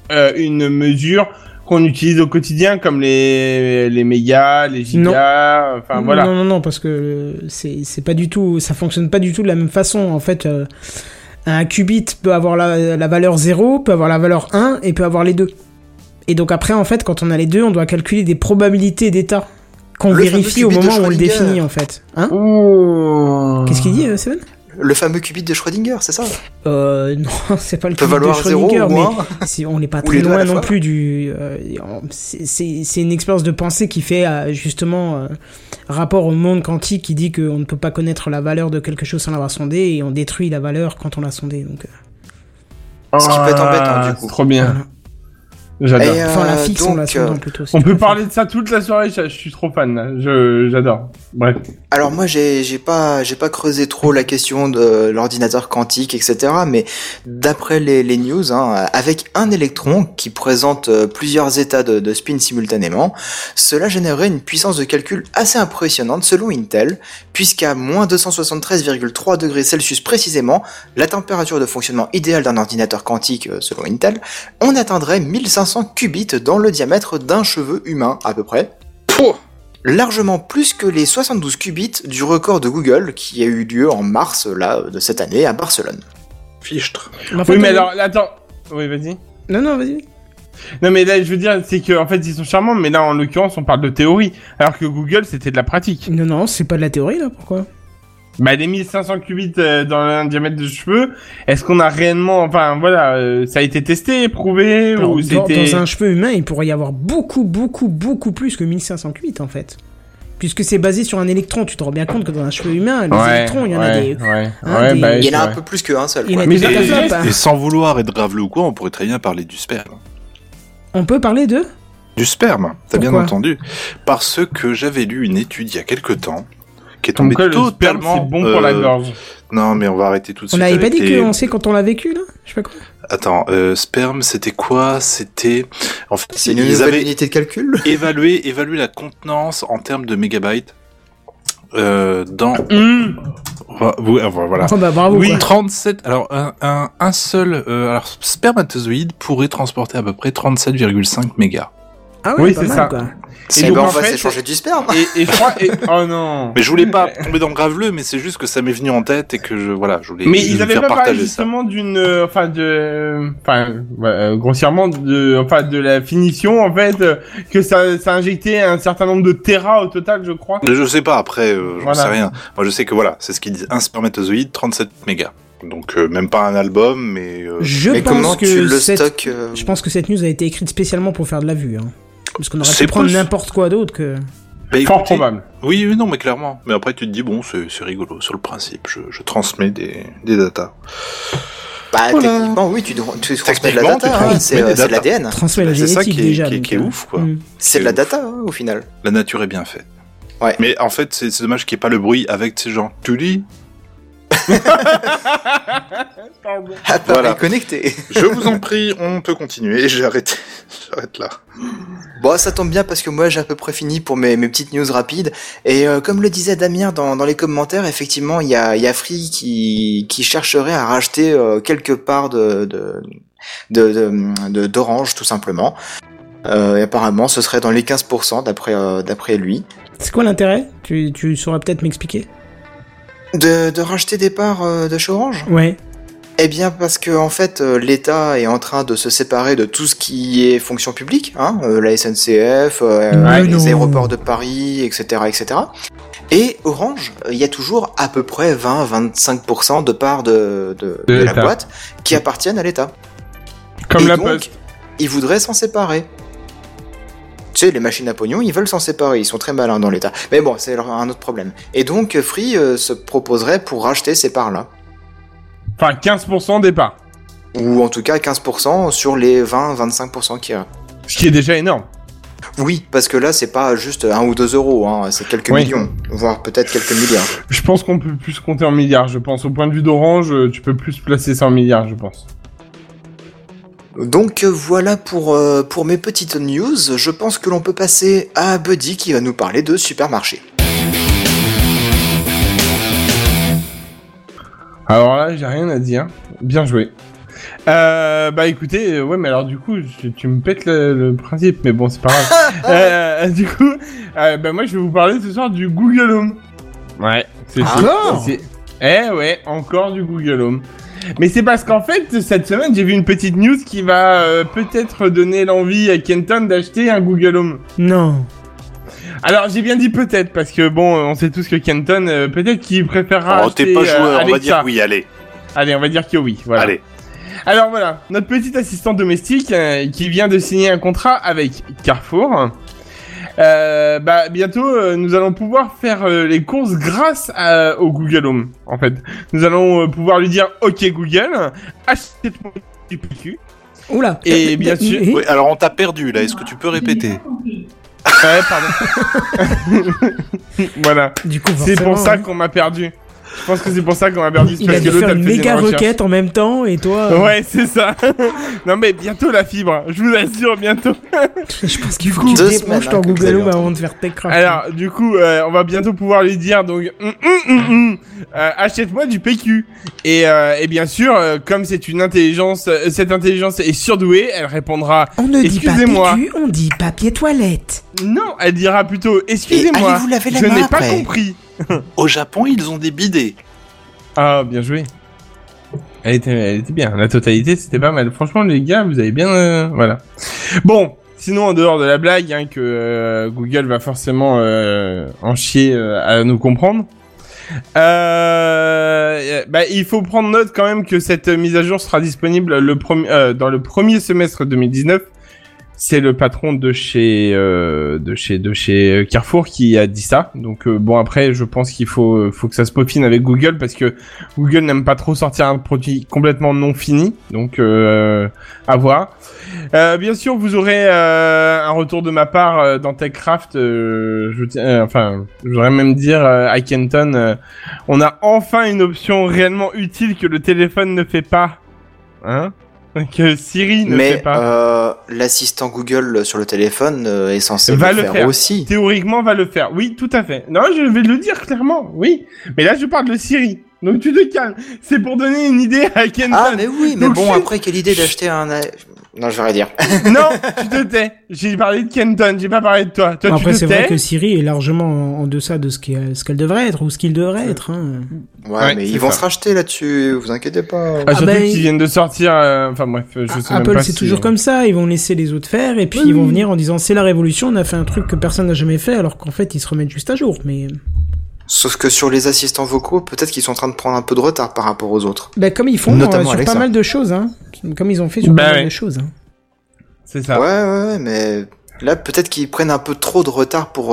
une mesure qu'on utilise au quotidien comme les mégas, les gigas, enfin voilà. Non, parce que c'est pas du tout, ça fonctionne pas du tout de la même façon en fait. Un qubit peut avoir la valeur 0, peut avoir la valeur 1 et peut avoir les deux. Et donc après en fait quand on a les deux, on doit calculer des probabilités d'état. Qu'on le vérifie au moment où on le définit, en fait. Hein ? Qu'est-ce qu'il dit, Seven ? Le fameux qubit de Schrödinger, c'est ça ? Non, c'est pas le qubit de Schrödinger, mais on n'est pas très loin non plus du... c'est une expérience de pensée qui fait, justement, rapport au monde quantique qui dit qu'on ne peut pas connaître la valeur de quelque chose sans l'avoir sondé, et on détruit la valeur quand on l'a sondé, donc... Ce qui peut être embêtant, du coup. Trop bien. Voilà. J'adore. Enfin, la fixe, donc, on la sondant plutôt. Si on peut parler de ça toute la soirée, je suis trop fan, là. J'adore. Bref. Alors moi, j'ai pas creusé trop la question de l'ordinateur quantique, etc. Mais d'après les news, hein, avec un électron qui présente plusieurs états de spin simultanément, cela générerait une puissance de calcul assez impressionnante selon Intel, puisqu'à moins 273,3 degrés Celsius précisément, la température de fonctionnement idéale d'un ordinateur quantique selon Intel, on atteindrait 1500 qubits dans le diamètre d'un cheveu humain à peu près. largement plus que les 72 qubits du record de Google qui a eu lieu en mars là, de cette année à Barcelone. Fichtre. Oui, mais alors, attends. Oui, vas-y. Non, vas-y. Non, mais là, je veux dire, c'est qu'en fait, ils sont charmants, mais là, en l'occurrence, on parle de théorie, alors que Google, c'était de la pratique. Non, c'est pas de la théorie, là, pourquoi ? Bah, les 1500 qubits dans un diamètre de cheveux, est-ce qu'on a réellement... Enfin, voilà, ça a été testé, prouvé, alors, ou c'était... Dans un cheveu humain, il pourrait y avoir beaucoup plus que 1500 qubits, en fait. Puisque c'est basé sur un électron, tu te rends bien compte que dans un cheveu humain, les électrons, il y en a des... Il y en a un peu plus qu'un seul. Et sans vouloir être grave ou quoi, on pourrait très bien parler du sperme. On peut parler de ? Du sperme, t'as bien entendu. Parce que j'avais lu une étude il y a quelque temps qui est tombée totalement... C'est bon pour la gorge. Non, mais on va arrêter tout de suite. On n'avait pas dit qu'on sait quand on l'a vécu, là ? Je sais pas quoi. Attends, sperme, c'était quoi ? C'était... En fait, c'est une nouvelle unité de calcul ? Évaluer la contenance en termes de mégabytes dans... Voilà. Enfin, bah, bravo, oui, quoi. 37. Alors, un seul spermatozoïde pourrait transporter à peu près 37,5 mégas. Ah oui, c'est mal, ça. Quoi. Et donc, en fait, c'est changer du sperme. Et je crois. Oh non. Mais je voulais pas tomber dans le graveleux, mais c'est juste que ça m'est venu en tête et que je voulais. Mais ils avaient pas parlé justement d'une, grossièrement de la finition en fait, que ça injectait un certain nombre de téras au total, je crois. Je sais pas. Après, sais rien. Moi, je sais que voilà, c'est ce qu'ils disent. Un spermatozoïde, 37 mégas. Donc même pas un album, mais. Je pense que cette news a été écrite spécialement pour faire de la vue. Hein. Parce qu'on aurait pu prendre n'importe quoi d'autre que... Bah, écoutez, fort probable. Oui, non, mais clairement. Mais après, tu te dis, bon, c'est rigolo, sur le principe. Je transmets des datas. Bah, techniquement, oui, tu transmets de la data. Hein, c'est de l'ADN. Transmets la génétique, c'est ça qui est ouf, quoi. C'est de la data, au final. La nature est bien faite. Ouais. Mais en fait, c'est dommage qu'il n'y ait pas le bruit avec ces gens. Tu dis connecté. Je vous en prie, on peut continuer. J'arrête là. Bon, ça tombe bien parce que moi j'ai à peu près fini pour mes petites news rapides. Et comme le disait Damien dans les commentaires, effectivement, il y a Free qui chercherait à racheter quelque part d'Orange tout simplement. Et apparemment, ce serait dans les 15% d'après lui. C'est quoi l'intérêt ? Tu saurais peut-être m'expliquer. De racheter des parts de chez Orange ? Ouais. Eh bien parce que en fait l'État est en train de se séparer de tout ce qui est fonction publique, hein, la SNCF, les aéroports de Paris, etc. Et Orange, il y a toujours à peu près 20-25% de parts de la boîte qui appartiennent à l'État. Comme et la donc, Poste. Ils voudraient s'en séparer. Tu sais, les machines à pognon, ils veulent s'en séparer, ils sont très malins dans l'État. Mais bon, c'est un autre problème. Et donc, Free se proposerait pour racheter ces parts-là. Enfin, 15% des parts. Ou en tout cas, 15% sur les 20-25% qu'il y a. Ce qui est déjà énorme. Oui, parce que là, c'est pas juste 1 ou 2 euros, hein, c'est quelques millions, voire peut-être quelques milliards. Je pense qu'on peut plus compter en milliards, je pense. Au point de vue d'Orange, tu peux plus placer ça en milliards, je pense. Donc voilà pour mes petites news, je pense que l'on peut passer à Buddy qui va nous parler de supermarché. Alors là, j'ai rien à dire, bien joué. Bah écoutez, ouais mais alors du coup, tu me pètes le principe, mais bon c'est pas grave. Du coup, bah moi je vais vous parler ce soir du Google Home. Ouais, encore du Google Home. Mais c'est parce qu'en fait, cette semaine, j'ai vu une petite news qui va peut-être donner l'envie à Kenton d'acheter un Google Home. Non. Alors, j'ai bien dit peut-être, parce que bon, on sait tous que Kenton, peut-être qu'il préférera acheter Alexa. Oh, t'es pas joueur, on va dire oui, allez. Allez, on va dire que oui, voilà. Allez. Alors voilà, notre petit assistant domestique qui vient de signer un contrat avec Carrefour. Bah bientôt nous allons pouvoir faire les courses grâce au Google Home en fait. Nous allons pouvoir lui dire OK Google, achète-moi du PQ. Oula. Et bien sûr. Oui, alors on t'a perdu là, est-ce que tu peux répéter ? Ouais, pardon. Voilà. Du coup, c'est pour ça qu'on m'a perdu. Je pense que c'est pour ça qu'on a perdu. Il a dû faire une méga requête en même temps et toi... Ouais, c'est ça. Non mais bientôt la fibre, je vous assure, bientôt. Je pense qu'il faut que tu débranches ton Google Home avant de faire TechCraft. Alors, du coup, on va bientôt pouvoir lui dire, donc, achète-moi du PQ. Et bien sûr, comme c'est une intelligence, cette intelligence est surdouée, elle répondra... On ne dit pas PQ, on dit papier toilette. Non, elle dira plutôt, excusez-moi, je n'ai pas compris. Au Japon, ils ont des bidets. Ah, bien joué. Elle était bien. La totalité, c'était pas mal. Franchement, les gars, vous avez bien... voilà. Bon, sinon, en dehors de la blague, hein, que Google va forcément en chier à nous comprendre. Bah, il faut prendre note quand même que cette mise à jour sera disponible dans le premier semestre 2019. C'est le patron de chez Carrefour qui a dit ça. Donc bon, après je pense qu'il faut que ça se peaufine avec Google, parce que Google n'aime pas trop sortir un produit complètement non fini. Donc à voir. Bien sûr, vous aurez un retour de ma part dans TechCraft. Je voudrais même dire à Kenton, on a enfin une option réellement utile que le téléphone ne fait pas. Hein ? Que Siri ne fait pas. Mais l'assistant Google sur le téléphone est censé le faire aussi. Théoriquement, va le faire. Oui, tout à fait. Non, je vais le dire clairement, oui. Mais là, je parle de Siri. Donc tu te calmes. C'est pour donner une idée à Kenton. Ah, mais oui, mais donc, bon, après, quelle idée d'acheter un... Non, je vais rien dire. Non, tu te tais. J'ai parlé de Kenton, j'ai pas parlé de toi. Toi, après, tu te tais. Après, c'est vrai que Siri est largement en deçà de ce qu'elle devrait être, ou ce qu'il devrait être. Hein. Ouais, mais ils vont se racheter là-dessus, vous inquiétez pas. Ah, surtout qu'ils viennent de sortir... Enfin bref, je sais même pas. Apple, c'est toujours comme ça, ils vont laisser les autres faire, et puis ils vont venir en disant « C'est la révolution, on a fait un truc que personne n'a jamais fait », alors qu'en fait, ils se remettent juste à jour, mais... Sauf que sur les assistants vocaux, peut-être qu'ils sont en train de prendre un peu de retard par rapport aux autres. Bah, comme ils font notamment sur Alexa. Pas mal de choses, hein. Comme ils ont fait sur pas mal de choses. Hein. C'est ça. Ouais, mais là, peut-être qu'ils prennent un peu trop de retard pour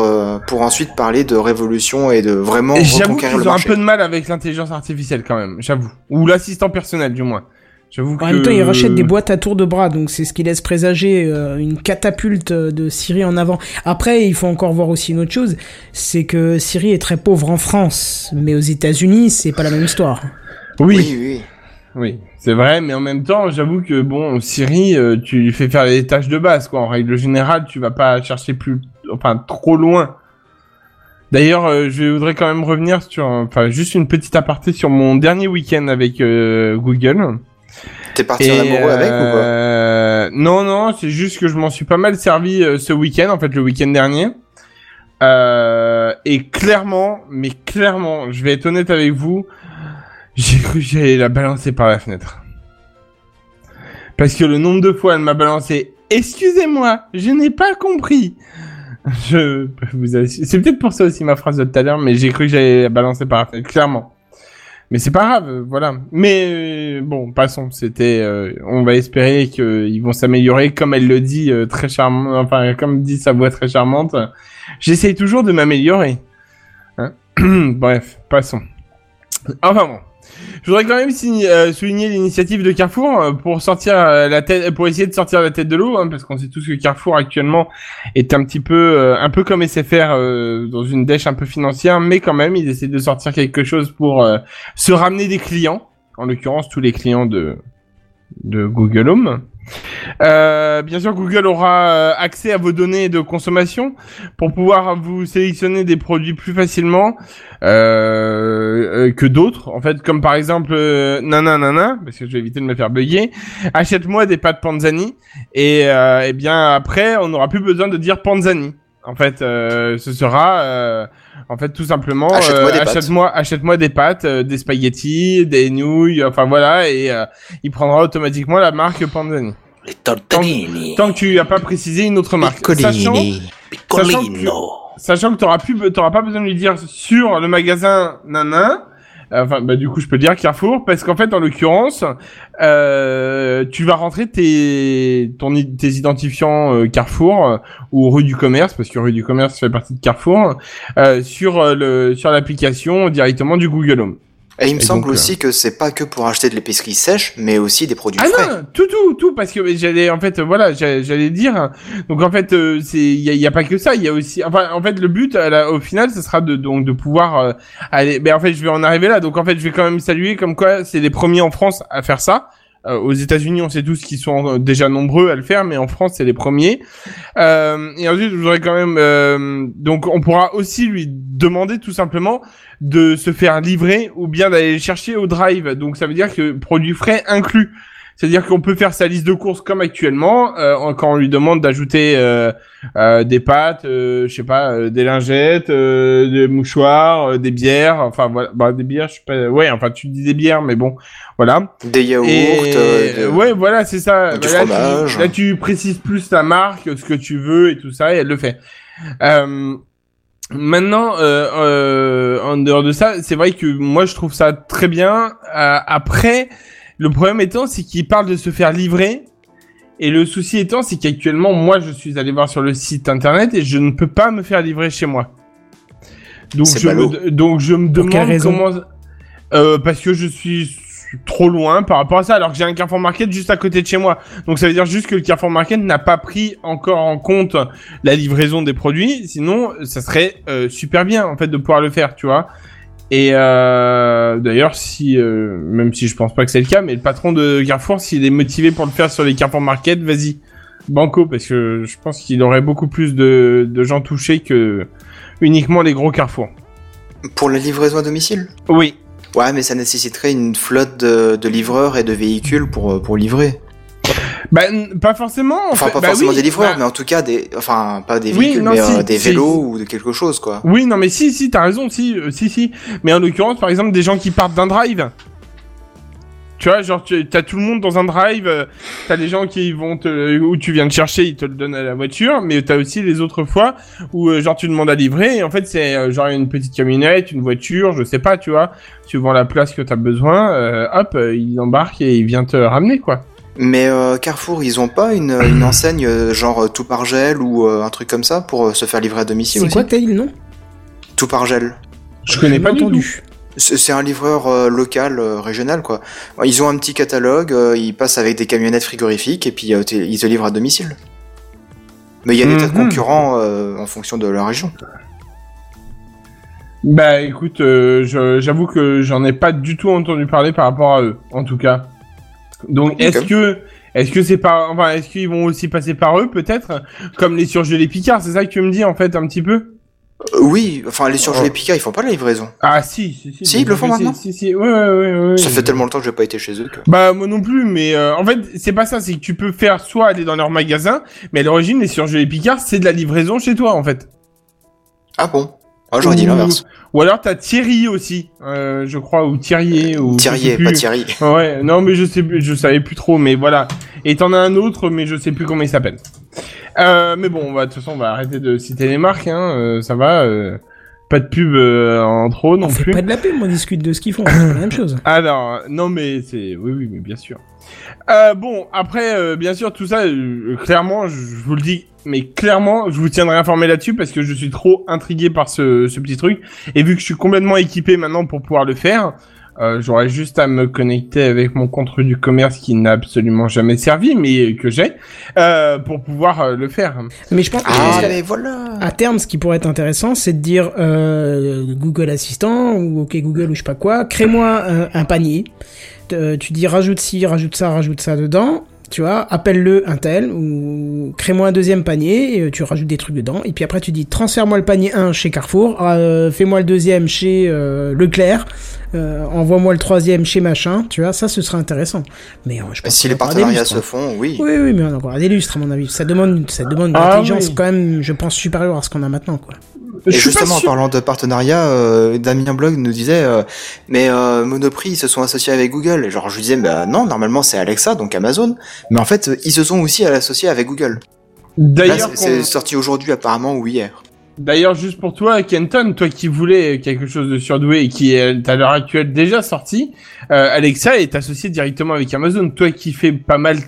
ensuite parler de révolution et de vraiment reconquérir le marché. J'avoue qu'ils ont un peu de mal avec l'intelligence artificielle quand même, j'avoue. Ou l'assistant personnel, du moins. J'avoue que... En même temps, ils rachètent des boîtes à tour de bras, donc c'est ce qui laisse présager une catapulte de Siri en avant. Après, il faut encore voir aussi une autre chose, c'est que Siri est très pauvre en France, mais aux États-Unis, c'est pas la même histoire. Oui, c'est vrai, mais en même temps, j'avoue que bon, Siri, tu lui fais faire les tâches de base, quoi. En règle générale, tu vas pas chercher trop loin. D'ailleurs, je voudrais quand même revenir sur, juste une petite aparté sur mon dernier week-end avec Google. T'es parti en amoureux avec ou quoi ? Non, c'est juste que je m'en suis pas mal servi ce week-end, en fait le week-end dernier. Et clairement, je vais être honnête avec vous, j'ai cru que j'allais la balancer par la fenêtre. Parce que le nombre de fois elle m'a balancé « Excusez-moi, je n'ai pas compris !» Je vous assure. C'est peut-être pour ça aussi ma phrase de tout à l'heure, mais j'ai cru que j'allais la balancer par la fenêtre, clairement. Mais c'est pas grave, voilà. Mais bon, passons. C'était, on va espérer qu'ils vont s'améliorer, comme elle le dit très charmant. Enfin, comme dit sa voix très charmante. J'essaye toujours de m'améliorer. Hein. Bref, passons. Enfin bon, je voudrais quand même souligner l'initiative de Carrefour pour sortir la tête, pour essayer de sortir la tête de l'eau, hein, parce qu'on sait tous que Carrefour actuellement est un peu comme SFR dans une dèche un peu financière, mais quand même ils essaient de sortir quelque chose pour se ramener des clients, en l'occurrence tous les clients de Google Home. Bien sûr, Google aura accès à vos données de consommation pour pouvoir vous sélectionner des produits plus facilement que d'autres. En fait, comme par exemple, parce que je vais éviter de me faire bugger. Achète-moi des pâtes Panzani et bien après, on n'aura plus besoin de dire Panzani. En fait, ce sera en fait tout simplement achète-moi des pâtes, des spaghettis, des nouilles, enfin voilà, et il prendra automatiquement la marque Panzani. Les tortellini. Tant que tu n'as pas précisé une autre marque. Sachant que t'auras pas besoin de lui dire sur le magasin nanan. Enfin, bah du coup, je peux dire Carrefour, parce qu'en fait, en l'occurrence, tu vas rentrer tes identifiants Carrefour ou Rue du Commerce, parce que Rue du Commerce fait partie de Carrefour, sur l'application directement du Google Home. Et il me semble donc, aussi que c'est pas que pour acheter de l'épicerie sèche, mais aussi des produits frais. Ah non, tout, parce que j'allais, en fait, voilà, j'allais dire. Donc en fait, c'est, il y a pas que ça, il y a aussi, enfin, en fait, le but, au final, ce sera de pouvoir aller. Ben en fait, je vais en arriver là. Donc en fait, je vais quand même saluer comme quoi c'est les premiers en France à faire ça. Aux États-Unis, on sait tous qu'ils sont déjà nombreux à le faire, mais en France, c'est les premiers. Et ensuite, je voudrais quand même... donc, on pourra aussi lui demander tout simplement de se faire livrer ou bien d'aller chercher au drive. Donc, ça veut dire que produits frais inclus. C'est-à-dire qu'on peut faire sa liste de courses comme actuellement, quand on lui demande d'ajouter des pâtes, je sais pas, des lingettes, des mouchoirs, des bières, enfin voilà, bah des bières, je sais pas, ouais, enfin tu dis des bières, mais bon, voilà. Des yaourts. Et, ouais, voilà, c'est ça. Du fromage. Là tu précises plus ta marque, ce que tu veux et tout ça, et elle le fait. Maintenant, en dehors de ça, c'est vrai que moi je trouve ça très bien. Après. Le problème étant, c'est qu'il parle de se faire livrer. Et le souci étant, c'est qu'actuellement, moi, je suis allé voir sur le site internet et je ne peux pas me faire livrer chez moi. Donc je me demande comment... parce que je suis trop loin par rapport à ça, alors que j'ai un Carrefour Market juste à côté de chez moi. Donc ça veut dire juste que le Carrefour Market n'a pas pris encore en compte la livraison des produits. Sinon, ça serait super bien, en fait, de pouvoir le faire, tu vois. Et d'ailleurs, si même si je pense pas que c'est le cas, mais le patron de Carrefour, s'il est motivé pour le faire sur les Carrefour Market, vas-y, banco, parce que je pense qu'il aurait beaucoup plus de gens touchés que uniquement les gros Carrefour. Pour la livraison à domicile ? Oui. Ouais, mais ça nécessiterait une flotte de livreurs et de véhicules pour livrer. Ben pas forcément. Enfin pas forcément oui, des livreurs, mais en tout cas des, enfin pas des véhicules, des vélos ou de quelque chose quoi. Oui non mais si t'as raison si. Mais en l'occurrence par exemple des gens qui partent d'un drive. Tu vois genre t'as tout le monde dans un drive, t'as les gens qui vont où tu viens de chercher, ils te le donnent à la voiture, mais t'as aussi les autres fois où genre tu demandes à livrer et en fait c'est genre une petite camionnette, une voiture, je sais pas tu vois, suivant la place que t'as besoin, hop il embarque et il vient te ramener quoi. Mais Carrefour, ils ont pas une enseigne genre tout par gel ou un truc comme ça pour se faire livrer à domicile. C'est aussi. Quoi Tail non ? Tout par gel. Je connais pas entendu. C'est un livreur local, régional quoi. Ils ont un petit catalogue, ils passent avec des camionnettes frigorifiques et puis ils te livrent à domicile. Mais il y a des tas de concurrents en fonction de la région. Bah écoute, j'avoue que j'en ai pas du tout entendu parler par rapport à eux, en tout cas. Donc okay. est-ce que c'est pas enfin est-ce qu'ils vont aussi passer par eux peut-être comme les surgelés Picard, c'est ça que tu me dis en fait un petit peu? Oui, enfin les surgelés Picard, ils font pas la livraison. Ah si. Si, ils le font maintenant. Si. Ouais. Ça fait tellement longtemps que j'ai pas été chez eux que... Bah moi non plus, mais en fait, c'est pas ça, c'est que tu peux faire soit aller dans leur magasin, mais à l'origine les surgelés Picard, c'est de la livraison chez toi en fait. Ah bon. Ah, j'aurais dit l'inverse. Ou alors t'as Thierry aussi, je crois, ou Thierry, ou... Thierry, pas Thierry. Ouais, non, mais je savais plus trop, mais voilà. Et t'en as un autre, mais je sais plus comment il s'appelle. Mais bon, de toute façon, on va arrêter de citer les marques, hein, ça va, pas de pub en trop non plus. On fait pas de la pub, on discute de ce qu'ils font, c'est la même chose. Alors, non, mais c'est... Oui, mais bien sûr. Bon, après, bien sûr, tout ça, clairement, je vous le dis... Mais clairement, je vous tiendrai informé là-dessus parce que je suis trop intrigué par ce petit truc. Et vu que je suis complètement équipé maintenant pour pouvoir le faire, j'aurais juste à me connecter avec mon compte du commerce qui n'a absolument jamais servi, mais que j'ai, pour pouvoir le faire. Mais je pense que voilà. À terme, ce qui pourrait être intéressant, c'est de dire Google Assistant ou OK Google ou je sais pas quoi, crée-moi un panier. Tu dis rajoute ci, rajoute ça dedans. Tu vois, appelle-le un tel ou crée-moi un deuxième panier et tu rajoutes des trucs dedans. Et puis après, tu dis transfère-moi le panier 1 chez Carrefour, fais-moi le deuxième chez Leclerc, envoie-moi le troisième chez machin. Tu vois, ça, ce serait intéressant. Mais je pense si les partenariats se font, oui. Oui, mais on a encore des lustres, à mon avis. Ça demande une intelligence oui. Quand même, je pense, supérieure à ce qu'on a maintenant, quoi. Et justement, en parlant de partenariat, Damien Blog nous disait mais Monoprix, ils se sont associés avec Google. Et genre, je lui disais bah non, normalement c'est Alexa, donc Amazon. Mais en fait, ils se sont aussi associés avec Google. D'ailleurs, là, c'est sorti aujourd'hui apparemment ou hier. D'ailleurs, juste pour toi, Kenton, toi qui voulais quelque chose de surdoué et qui est à l'heure actuelle déjà sorti, Alexa est associée directement avec Amazon. Toi qui fais pas mal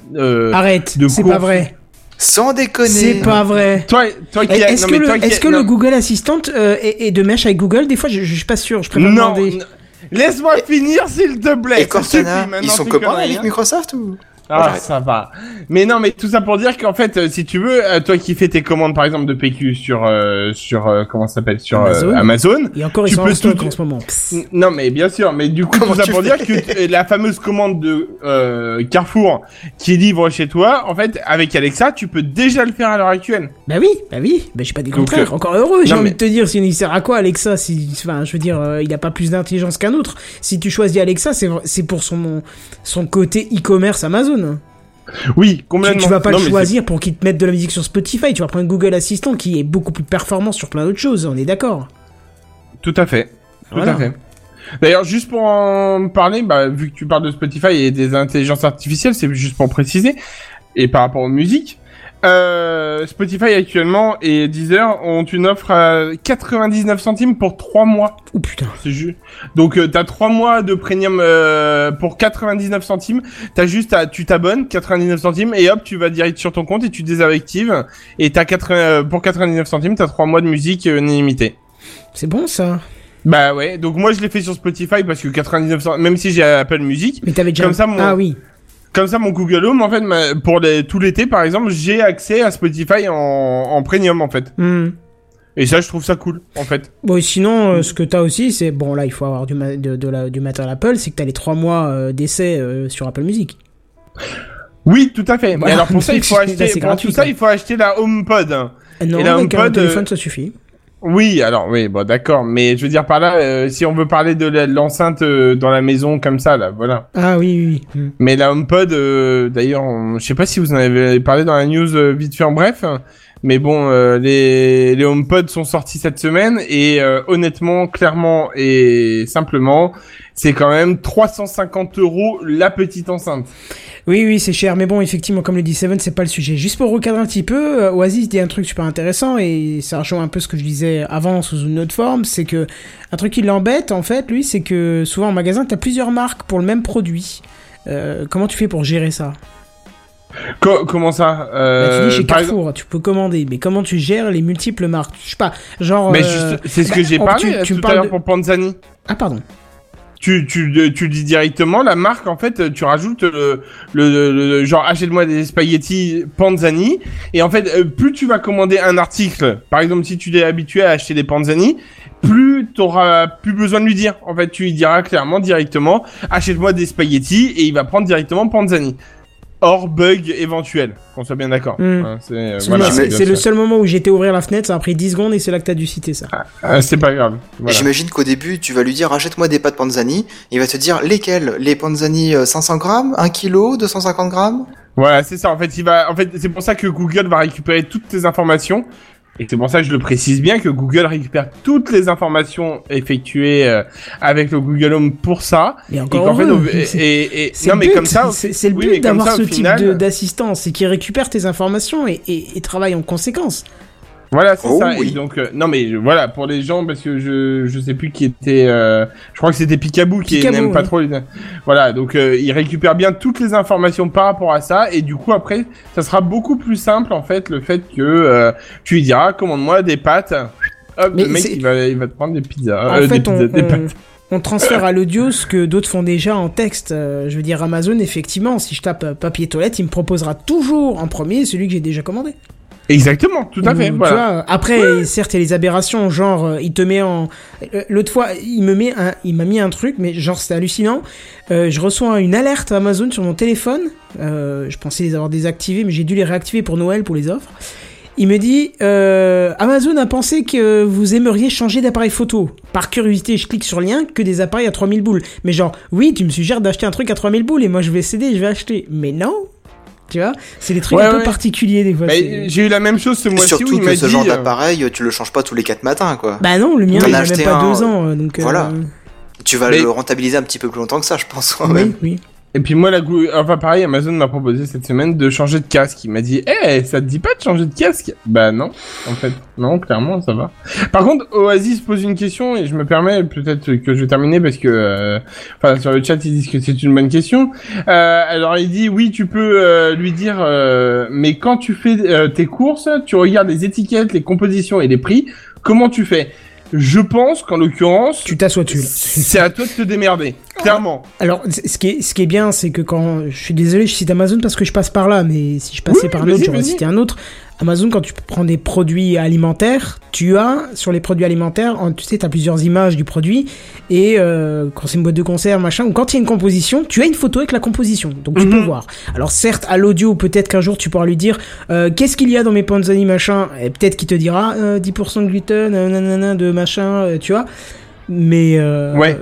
arrête, de c'est cours, pas vrai. Sans déconner. C'est pas vrai. Toi qui est-ce a... non, que, mais toi le, qui est-ce a... que le Google Assistant est de mèche avec Google ? Des fois, je suis pas sûr. Je préfère demander. Laisse-moi finir, s'il te plaît. Et Cortana, ils sont copains avec Microsoft ou... Ah, ça va. Mais non, mais tout ça pour dire qu'en fait, si tu veux, toi qui fais tes commandes, par exemple, de PQ sur comment ça s'appelle, sur Amazon. Et encore, ils sont en stock en ce moment. Non, mais bien sûr. Mais du coup, tout ça pour dire que la fameuse commande de Carrefour qui livre chez toi, en fait, avec Alexa, tu peux déjà le faire à l'heure actuelle. Bah oui. Bah, je suis pas du contraire. Encore heureux. J'ai envie de te dire, il sert à quoi, Alexa? Enfin, je veux dire, il a pas plus d'intelligence qu'un autre. Si tu choisis Alexa, c'est pour son côté e-commerce Amazon. Oui, complètement. Tu vas pas le choisir pour qu'ils te mettent de la musique sur Spotify. Tu vas prendre Google Assistant qui est beaucoup plus performant sur plein d'autres choses. On est d'accord. Tout à fait. D'ailleurs, juste pour en parler, vu que tu parles de Spotify et des intelligences artificielles, c'est juste pour préciser. Et par rapport aux musiques, Spotify actuellement et Deezer ont une offre à 99 centimes pour 3 mois. Oh putain. C'est juste. Donc t'as 3 mois de premium pour 99 centimes. T'as juste tu t'abonnes 99 centimes et hop, tu vas direct sur ton compte et tu désactives et t'as pour 99 centimes, t'as 3 mois de musique illimitée. C'est bon ça. Bah ouais, donc moi je l'ai fait sur Spotify parce que 99 centimes, même si j'ai Apple Music. Mais t'avais déjà comme ça, Comme ça, mon Google Home, en fait, pour tout l'été, par exemple, j'ai accès à Spotify en premium, en fait. Mm. Et ça, je trouve ça cool, en fait. Bon, et sinon, ce que t'as aussi, c'est... Bon, là, il faut avoir du matériel Apple, c'est que t'as les 3 mois d'essai sur Apple Music. Oui, tout à fait. Voilà. Et alors, pour ça, il faut acheter... il faut acheter la HomePod. Non, et la avec HomePod, un téléphone, ça suffit. Oui, alors, d'accord. Mais je veux dire, par là, si on veut parler de l'enceinte dans la maison, comme ça, là, voilà. Ah oui. Mm. Mais la HomePod, d'ailleurs, je sais pas si vous en avez parlé dans la news vite fait en bref, mais bon, les HomePod sont sortis cette semaine et honnêtement, clairement et simplement, c'est quand même 350 € la petite enceinte. Oui, c'est cher, mais bon, effectivement, comme le dit Seven, c'est pas le sujet. Juste pour recadrer un petit peu, Oasis dit un truc super intéressant, et ça rejoint un peu ce que je disais avant sous une autre forme, c'est que un truc qui l'embête, en fait, lui, c'est que souvent en magasin, t'as plusieurs marques pour le même produit. Comment tu fais pour gérer ça ? Comment ça Là, tu dis chez Carrefour, tu peux commander, mais comment tu gères les multiples marques ? Je sais pas, genre... Mais juste, c'est ce que j'ai parlé tout à l'heure pour Panzani. Ah, pardon. Tu dis directement la marque, en fait tu rajoutes le genre achète-moi des spaghettis Panzani, et en fait plus tu vas commander un article, par exemple si tu es habitué à acheter des Panzani, plus t'auras plus besoin de lui dire, en fait tu lui diras clairement directement achète-moi des spaghettis et il va prendre directement Panzani. Hors bug éventuel, qu'on soit bien d'accord. Mm. C'est le seul moment où j'étais ouvrir la fenêtre, ça a pris 10 secondes et c'est là que t'as dû citer ça. Ah, c'est pas grave. Voilà. J'imagine qu'au début, tu vas lui dire achète-moi des pâtes Panzani, il va te dire lesquelles ? Les Panzani 500 grammes, 1 kg, 250 grammes ? Voilà, c'est ça. En fait, c'est pour ça que Google va récupérer toutes tes informations. Et c'est pour ça que je le précise bien que Google récupère toutes les informations effectuées avec le Google Home pour ça. Et encore c'est le but d'avoir ce type d'assistance, c'est qu'il récupère tes informations et travaille en conséquence. Voilà, c'est ça. Oui. Et donc non mais voilà, pour les gens, parce que je sais plus qui était, je crois que c'était Picaboo qui n'aime pas trop les... Voilà, donc il récupère bien toutes les informations par rapport à ça, et du coup après ça sera beaucoup plus simple, en fait, le fait que tu lui diras commande-moi des pâtes, hop, mais le mec il va te prendre des pizzas, des pâtes. On transfère à l'audio ce que d'autres font déjà en texte. Je veux dire, Amazon, effectivement, si je tape papier toilette, il me proposera toujours en premier celui que j'ai déjà commandé. Exactement, tout à fait. Voilà. Après, certes, il y a les aberrations, genre, il te met en... L'autre fois, il m'a mis un truc, mais genre, c'était hallucinant. Je reçois une alerte Amazon sur mon téléphone. Je pensais les avoir désactivés, mais j'ai dû les réactiver pour Noël, pour les offres. Il me dit, Amazon a pensé que vous aimeriez changer d'appareil photo. Par curiosité, je clique sur le lien, que des appareils à 3000 boules. Mais genre, oui, tu me suggères d'acheter un truc à 3000 boules, et moi, je vais céder, je vais acheter. Mais non! Tu vois, c'est des trucs un peu particuliers des fois. J'ai eu la même chose ce mois-ci. Surtout que ce genre d'appareil, tu le changes pas tous les 4 matins, quoi. Bah non, le mien, il n'a même pas 2 ans. Donc, voilà. Tu vas le rentabiliser un petit peu plus longtemps que ça, je pense, quand même. Oui. Et puis moi, enfin pareil, Amazon m'a proposé cette semaine de changer de casque. Il m'a dit, ça te dit pas de changer de casque ? Bah non, en fait. Non, clairement, ça va. Par contre, Oasis pose une question, et je me permets, peut-être que je vais terminer, parce que... sur le chat, ils disent que c'est une bonne question. Alors, il dit, oui, tu peux lui dire, mais quand tu fais tes courses, tu regardes les étiquettes, les compositions et les prix, comment tu fais ? Je pense qu'en l'occurrence, tu t'assois dessus. C'est à toi de te démerder, clairement. Alors, ce qui est bien, c'est que quand je suis désolé, je cite Amazon parce que je passe par là, mais si je passais par un autre, j'aurais cité un autre. Amazon, quand tu prends des produits alimentaires, tu as sur les produits alimentaires, tu sais, t'as plusieurs images du produit et quand c'est une boîte de conserve, machin, ou quand il y a une composition, tu as une photo avec la composition, donc tu peux voir. Alors certes, à l'audio, peut-être qu'un jour tu pourras lui dire qu'est-ce qu'il y a dans mes panzani machin, et peut-être qu'il te dira 10% de gluten, nanana de machin, tu vois. Mais ouais.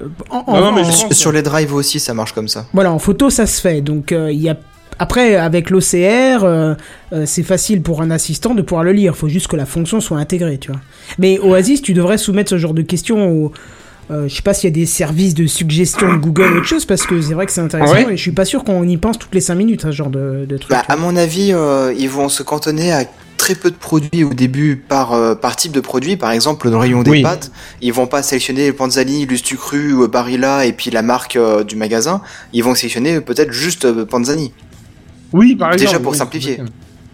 Sur les drives aussi, ça marche comme ça. Voilà, en photo, ça se fait. Donc il y a après, avec l'OCR, c'est facile pour un assistant de pouvoir le lire. Il faut juste que la fonction soit intégrée, tu vois. Mais Oasis, tu devrais soumettre ce genre de questions au... je sais pas s'il y a des services de suggestion de Google ou autre chose, parce que c'est vrai que c'est intéressant. Ouais. Et je suis pas sûr qu'on y pense toutes les 5 minutes, ce genre de truc. Bah, à mon avis, ils vont se cantonner à très peu de produits au début par type de produit. Par exemple, dans le rayon des pâtes, ils vont pas sélectionner le Panzani, l'Ustu Cru, Barilla et puis la marque du magasin. Ils vont sélectionner peut-être juste Panzani. Oui, par exemple. Déjà pour simplifier.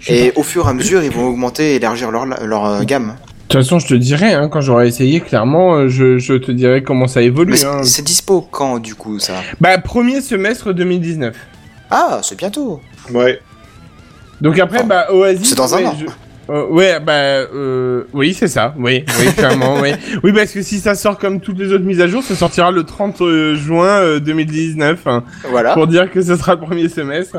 Et au fur et à mesure, ils vont augmenter et élargir leur gamme. De toute façon, je te dirais, hein, quand j'aurai essayé, clairement, je te dirai comment ça évolue. Hein. C'est dispo quand, du coup, ça ? Bah, premier semestre 2019. Ah, c'est bientôt. Ouais. Donc après, Oasis... C'est dans un an. Oui, c'est ça. Oui, clairement, oui. Oui, parce que si ça sort comme toutes les autres mises à jour, ça sortira le 30 juin 2019. Hein, voilà. Pour dire que ce sera le premier semestre.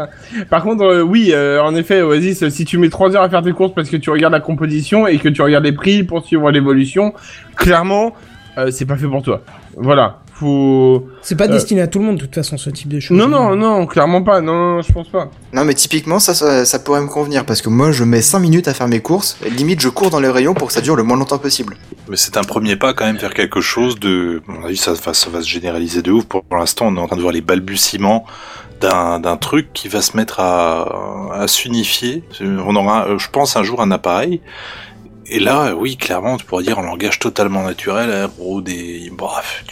Par contre, en effet, Oasis, si tu mets 3 heures à faire tes courses parce que tu regardes la composition et que tu regardes les prix pour suivre l'évolution, clairement, c'est pas fait pour toi. Voilà. C'est pas destiné à tout le monde de toute façon ce type de choses. Non, clairement pas. Non, je pense pas. Non, mais typiquement ça pourrait me convenir parce que moi je mets 5 minutes à faire mes courses, et limite je cours dans les rayons pour que ça dure le moins longtemps possible. Mais c'est un premier pas quand même vers quelque chose de, à mon avis, ça va se généraliser de ouf. Pour l'instant, on est en train de voir les balbutiements d'un truc qui va se mettre à s'unifier. On aura, je pense, un jour un appareil. Et là, oui, clairement, tu pourrais dire en langage totalement naturel, hein, bro, du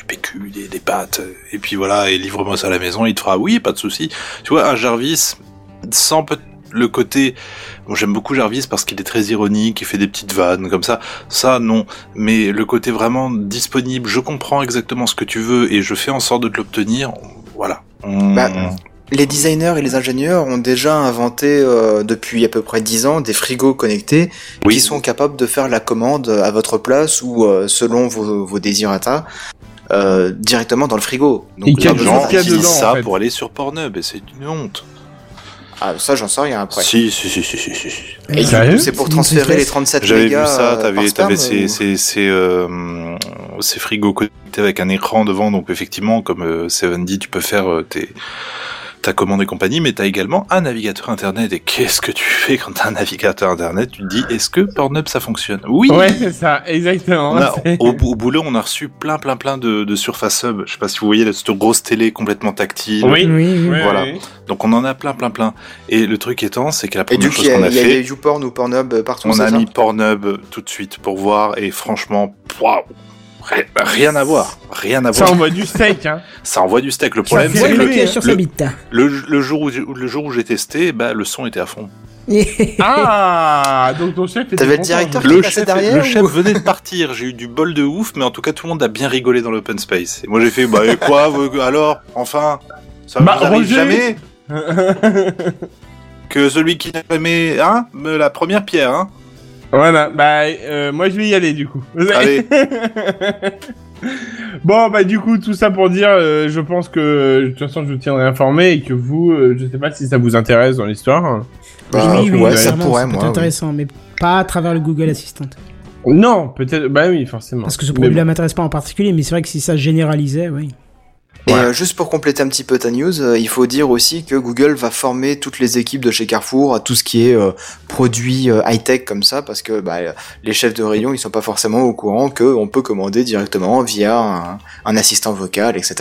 PQ, des pâtes, et puis voilà, et livre-moi ça à la maison, il te fera, oui, pas de souci. Tu vois, un Jarvis, sans le côté... Bon, j'aime beaucoup Jarvis parce qu'il est très ironique, il fait des petites vannes comme ça. Ça, non. Mais le côté vraiment disponible, je comprends exactement ce que tu veux et je fais en sorte de te l'obtenir, voilà. Les designers et les ingénieurs ont déjà inventé depuis à peu près 10 ans des frigos connectés qui sont capables de faire la commande à votre place ou selon vos désirata directement dans le frigo. Donc il y a des gens qui utilisent ça en fait pour aller sur Pornhub et c'est une honte. Ah, ça, j'en sais rien après. Si. Et sérieux, c'est pour transférer les 37 mégas. J'avais vu ça, t'avais ces frigos connectés avec un écran devant, donc effectivement, comme Seven Dédé, tu peux faire ta commande et compagnie, mais t'as également un navigateur internet. Et qu'est-ce que tu fais quand t'as un navigateur internet? Tu te dis, est-ce que Pornhub ça fonctionne? Oui. Ouais, c'est ça, exactement. Au boulot, on a reçu plein de surface hub. Je sais pas si vous voyez cette grosse télé complètement tactile. Oui. Voilà. Oui. Donc on en a plein. Et le truc étant, c'est que la première chose qu'on a fait, il y a YouPorn ou Pornhub partout. On a mis Pornhub tout de suite pour voir, et franchement, waouh. Rien à voir. Ça envoie du steak, hein. Le problème, c'est que le jour où j'ai testé, le son était à fond. Ah, donc ton chef était... T'avais le directeur qui passait derrière. Le chef venait de partir. J'ai eu du bol de ouf, mais en tout cas, tout le monde a bien rigolé dans l'open space. Et moi, j'ai fait, ça n'arrive jamais. Que celui qui n'a jamais, hein, la première pierre, hein. Voilà, moi je vais y aller du coup. Allez. Bon, du coup, tout ça pour dire, je pense que de toute façon je vous tiendrai informé et que vous, je sais pas si ça vous intéresse dans l'histoire. Oui, ça pourrait, moi. C'est intéressant, mais pas à travers le Google Assistant. Non, peut-être, oui, forcément. Parce que ce produit-là m'intéresse pas en particulier, mais c'est vrai que si ça généralisait, oui. Et juste pour compléter un petit peu ta news, il faut dire aussi que Google va former toutes les équipes de chez Carrefour à tout ce qui est produits high-tech comme ça, parce que les chefs de rayon, ils sont pas forcément au courant qu'on peut commander directement via un assistant vocal, etc.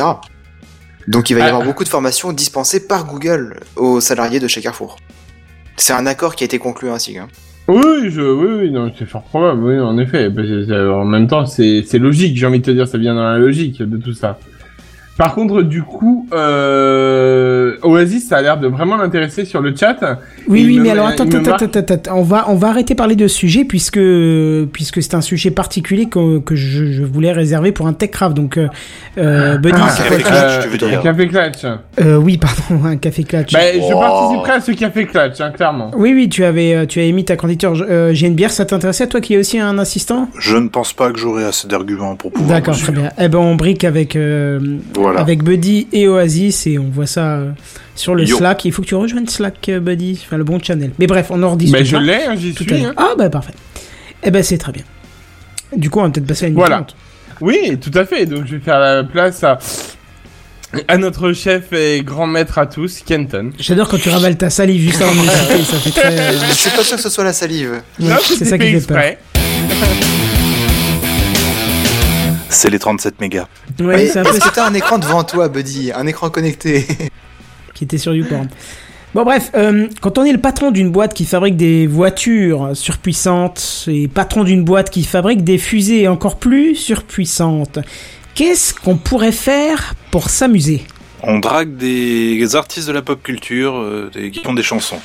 Donc il va y avoir beaucoup de formations dispensées par Google aux salariés de chez Carrefour. C'est un accord qui a été conclu ainsi, hein. Oui, c'est fort probable, oui, en effet. En même temps, c'est logique, j'ai envie de te dire, ça vient dans la logique de tout ça. Par contre, du coup, Oasis, ça a l'air de vraiment l'intéresser sur le chat. Oui, oui, mais alors attends, on va arrêter de parler de ce sujet puisque c'est un sujet particulier que je voulais réserver pour un TechCraft. Donc, Buddy, un café clutch. Oui, pardon, un café clutch. Bah, je participerai à ce café clutch, hein, clairement. Oui, tu avais mis ta candidature. JNBR, ça t'intéressait à toi qui est aussi un assistant? Je ne pense pas que j'aurai assez d'arguments pour pouvoir. D'accord, très bien. Eh ben, on brique avec. Voilà. Avec Buddy et Oasis, et on voit ça sur le Slack. Il faut que tu rejoignes Slack, Buddy, enfin le bon channel. Mais bref, on en rediscute. Mais je l'ai, j'y suis. Hein. Ah bah parfait. Eh ben c'est très bien. Du coup, on va peut-être passer à une différente. Oui, tout à fait. Donc je vais faire la place à notre chef et grand maître à tous, Kenton. J'adore quand tu ravales ta salive juste avant de m'écouter, ça fait très... Je suis pas sûr que ce soit la salive. Ouais, non, c'est ça qui fait peur. C'est les 37 mégas. Ouais, c'est un peu... T'as un écran devant toi, Buddy, un écran connecté. Qui était sur YouPorn. Bon bref, quand on est le patron d'une boîte qui fabrique des voitures surpuissantes et patron d'une boîte qui fabrique des fusées encore plus surpuissantes, qu'est-ce qu'on pourrait faire pour s'amuser ? On drague des artistes de la pop culture qui font des chansons.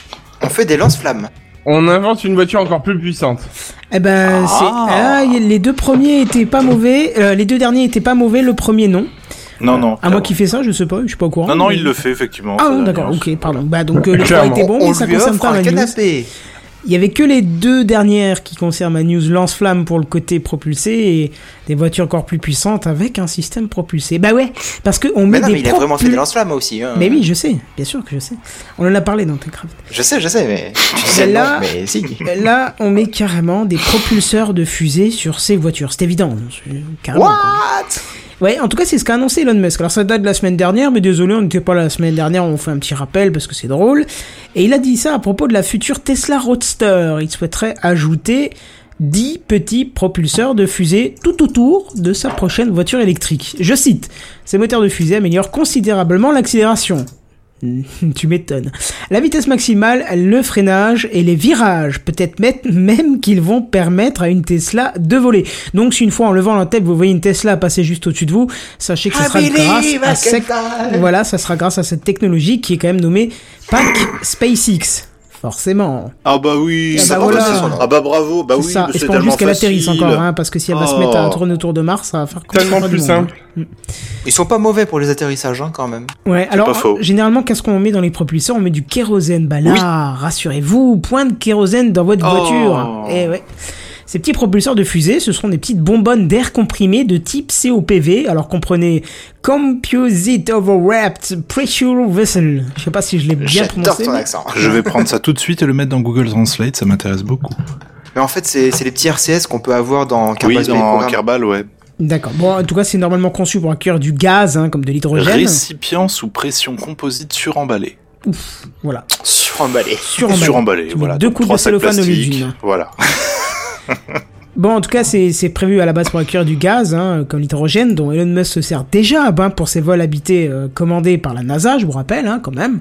On fait des lance-flammes. On invente une voiture encore plus puissante. Eh ben, les deux premiers étaient pas mauvais, les deux derniers étaient pas mauvais, le premier non. Non. À moi qui fait ça, je sais pas, je suis pas au courant. Non, mais... il le fait effectivement. Ah ouais, d'accord, ok, pardon. Bah donc le choix était bon, mais ça concerne pas la news. Il y avait que les deux dernières qui concernent ma news lance-flamme pour le côté propulsé et des voitures encore plus puissantes avec un système propulsé. Bah ouais, parce que on met des. Mais il a vraiment fait des lance-flammes aussi. Hein. Mais oui, je sais, bien sûr que je sais. On en a parlé dans TechCraft. Je sais, mais. Là, on met carrément des propulseurs de fusée sur ces voitures. C'est évident, carrément. What? Ouais, en tout cas, c'est ce qu'a annoncé Elon Musk. Alors, ça date de la semaine dernière, mais désolé, on n'était pas là la semaine dernière, on fait un petit rappel parce que c'est drôle. Et il a dit ça à propos de la future Tesla Roadster. Il souhaiterait ajouter 10 petits propulseurs de fusée tout autour de sa prochaine voiture électrique. Je cite, « Ces moteurs de fusée améliorent considérablement l'accélération. » Tu m'étonnes. La vitesse maximale, le freinage et les virages. Peut-être même qu'ils vont permettre à une Tesla de voler. Donc, si une fois en levant la tête, vous voyez une Tesla passer juste au-dessus de vous, sachez que ça sera grâce à cette technologie qui est quand même nommée Pack SpaceX. Forcément. Ah bah oui. Bravo. Bah oui. Je pense juste qu'elle atterrisse encore, hein, parce que si elle va se mettre à tourner autour de Mars, ça va faire tellement plus simple. Ils sont pas mauvais pour les atterrissages, hein, quand même. Ouais. Alors, généralement, qu'est-ce qu'on met dans les propulseurs ? On met du kérosène. Bah là, rassurez-vous, point de kérosène dans votre voiture. Eh ouais. Ces petits propulseurs de fusée, ce seront des petites bonbonnes d'air comprimé de type COPV. Alors comprenez Composite Overwrapped Pressure Vessel. Je sais pas si je l'ai bien prononcé. Ton accent. Je vais prendre ça tout de suite et le mettre dans Google Translate, ça m'intéresse beaucoup. Mais en fait, c'est les petits RCS qu'on peut avoir dans Kerbal. Oui, dans Kerbal, ouais. D'accord. Bon, en tout cas, c'est normalement conçu pour accueillir du gaz, hein, comme de l'hydrogène. Récipient sous pression composite suremballé. Ouf, voilà. Suremballé, voilà. Deux coups de cellophane au lieu d'une. Voilà. Bon, en tout cas, c'est prévu à la base pour accueillir du gaz, hein, comme l'hydrogène, dont Elon Musk se sert déjà pour ses vols habités commandés par la NASA, je vous rappelle, hein, quand même.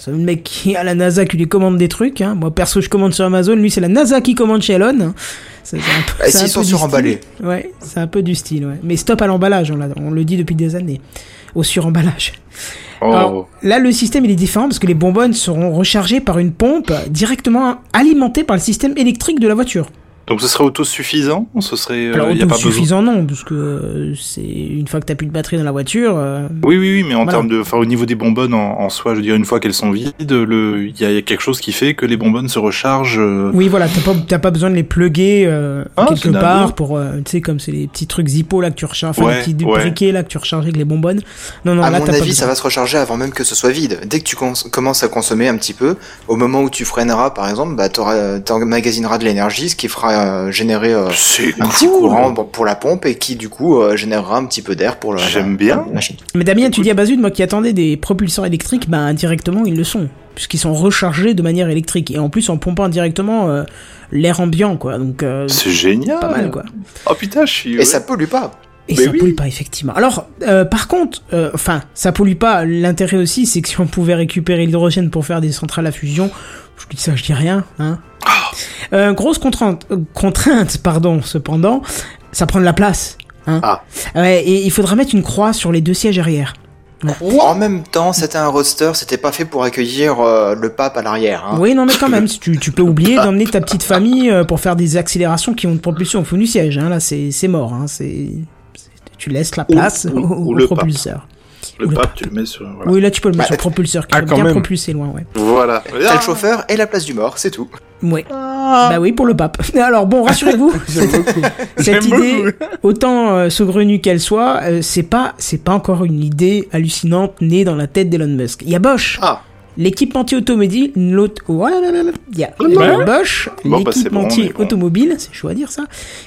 C'est le mec qui a la NASA qui lui commande des trucs. Hein. Moi, perso, je commande sur Amazon. Lui, c'est la NASA qui commande chez Elon. Hein. S'ils sont suremballés. Ouais, c'est un peu du style. Ouais. Mais stop à l'emballage, on le dit depuis des années. Au suremballage. Alors, là, le système, il est différent parce que les bonbonnes seront rechargées par une pompe directement alimentée par le système électrique de la voiture. Donc ce serait autosuffisant ? Alors autosuffisant non, parce que c'est une fois que t'as plus de batterie dans la voiture... Oui, mais en termes de... Enfin, au niveau des bonbonnes en soi, je veux dire, une fois qu'elles sont vides, il y a quelque chose qui fait que les bonbonnes se rechargent... Oui, voilà, t'as pas besoin de les plugger quelque part pour... tu sais, comme c'est les petits trucs Zippo là que tu recharges, enfin les petits briquets là que tu recharges avec les bonbonnes. Non, à là, mon avis, ça va se recharger avant même que ce soit vide. Dès que tu commences à consommer un petit peu, au moment où tu freineras, par exemple, bah, t'emmagasineras de l'énergie, ce qui fera générer un petit courant pour la pompe et qui du coup générera un petit peu d'air pour la machine. Mais Damien, tu dis à Bazud, moi qui attendais des propulseurs électriques, bah indirectement ils le sont, puisqu'ils sont rechargés de manière électrique et en plus en pompant directement l'air ambiant quoi. Donc c'est génial, pas mal quoi. Oh putain, je suis. Et ça pollue pas. Et mais ça pollue pas effectivement. Alors par contre, ça pollue pas. L'intérêt aussi, c'est que si on pouvait récupérer l'hydrogène pour faire des centrales à fusion, je dis ça, je dis rien, hein. Grosse contrainte cependant, ça prend de la place. Hein, ah. Ouais, et il faudra mettre une croix sur les deux sièges arrière. Ouais. En même temps, c'était un roadster, c'était pas fait pour accueillir le pape à l'arrière. Hein. Oui, non, mais quand même, tu peux oublier d'emmener ta petite famille pour faire des accélérations qui ont de propulsion au fond du siège. Hein. Là, c'est mort. Hein. Tu laisses la place au le propulseur. Le pape, tu le mets sur. Voilà. Oui, là, tu peux le mettre sur le propulseur, qui va bien propulser loin. Ouais. Voilà. T'as le chauffeur et la place du mort, c'est tout. Ouais. Bah oui, pour le pape. Alors bon, rassurez-vous, cette idée, autant saugrenue qu'elle soit, c'est pas encore une idée hallucinante née dans la tête d'Elon Musk. Il y a Bosch, l'équipementier automobile, l'équipementier automobile, c'est chaud à dire ça,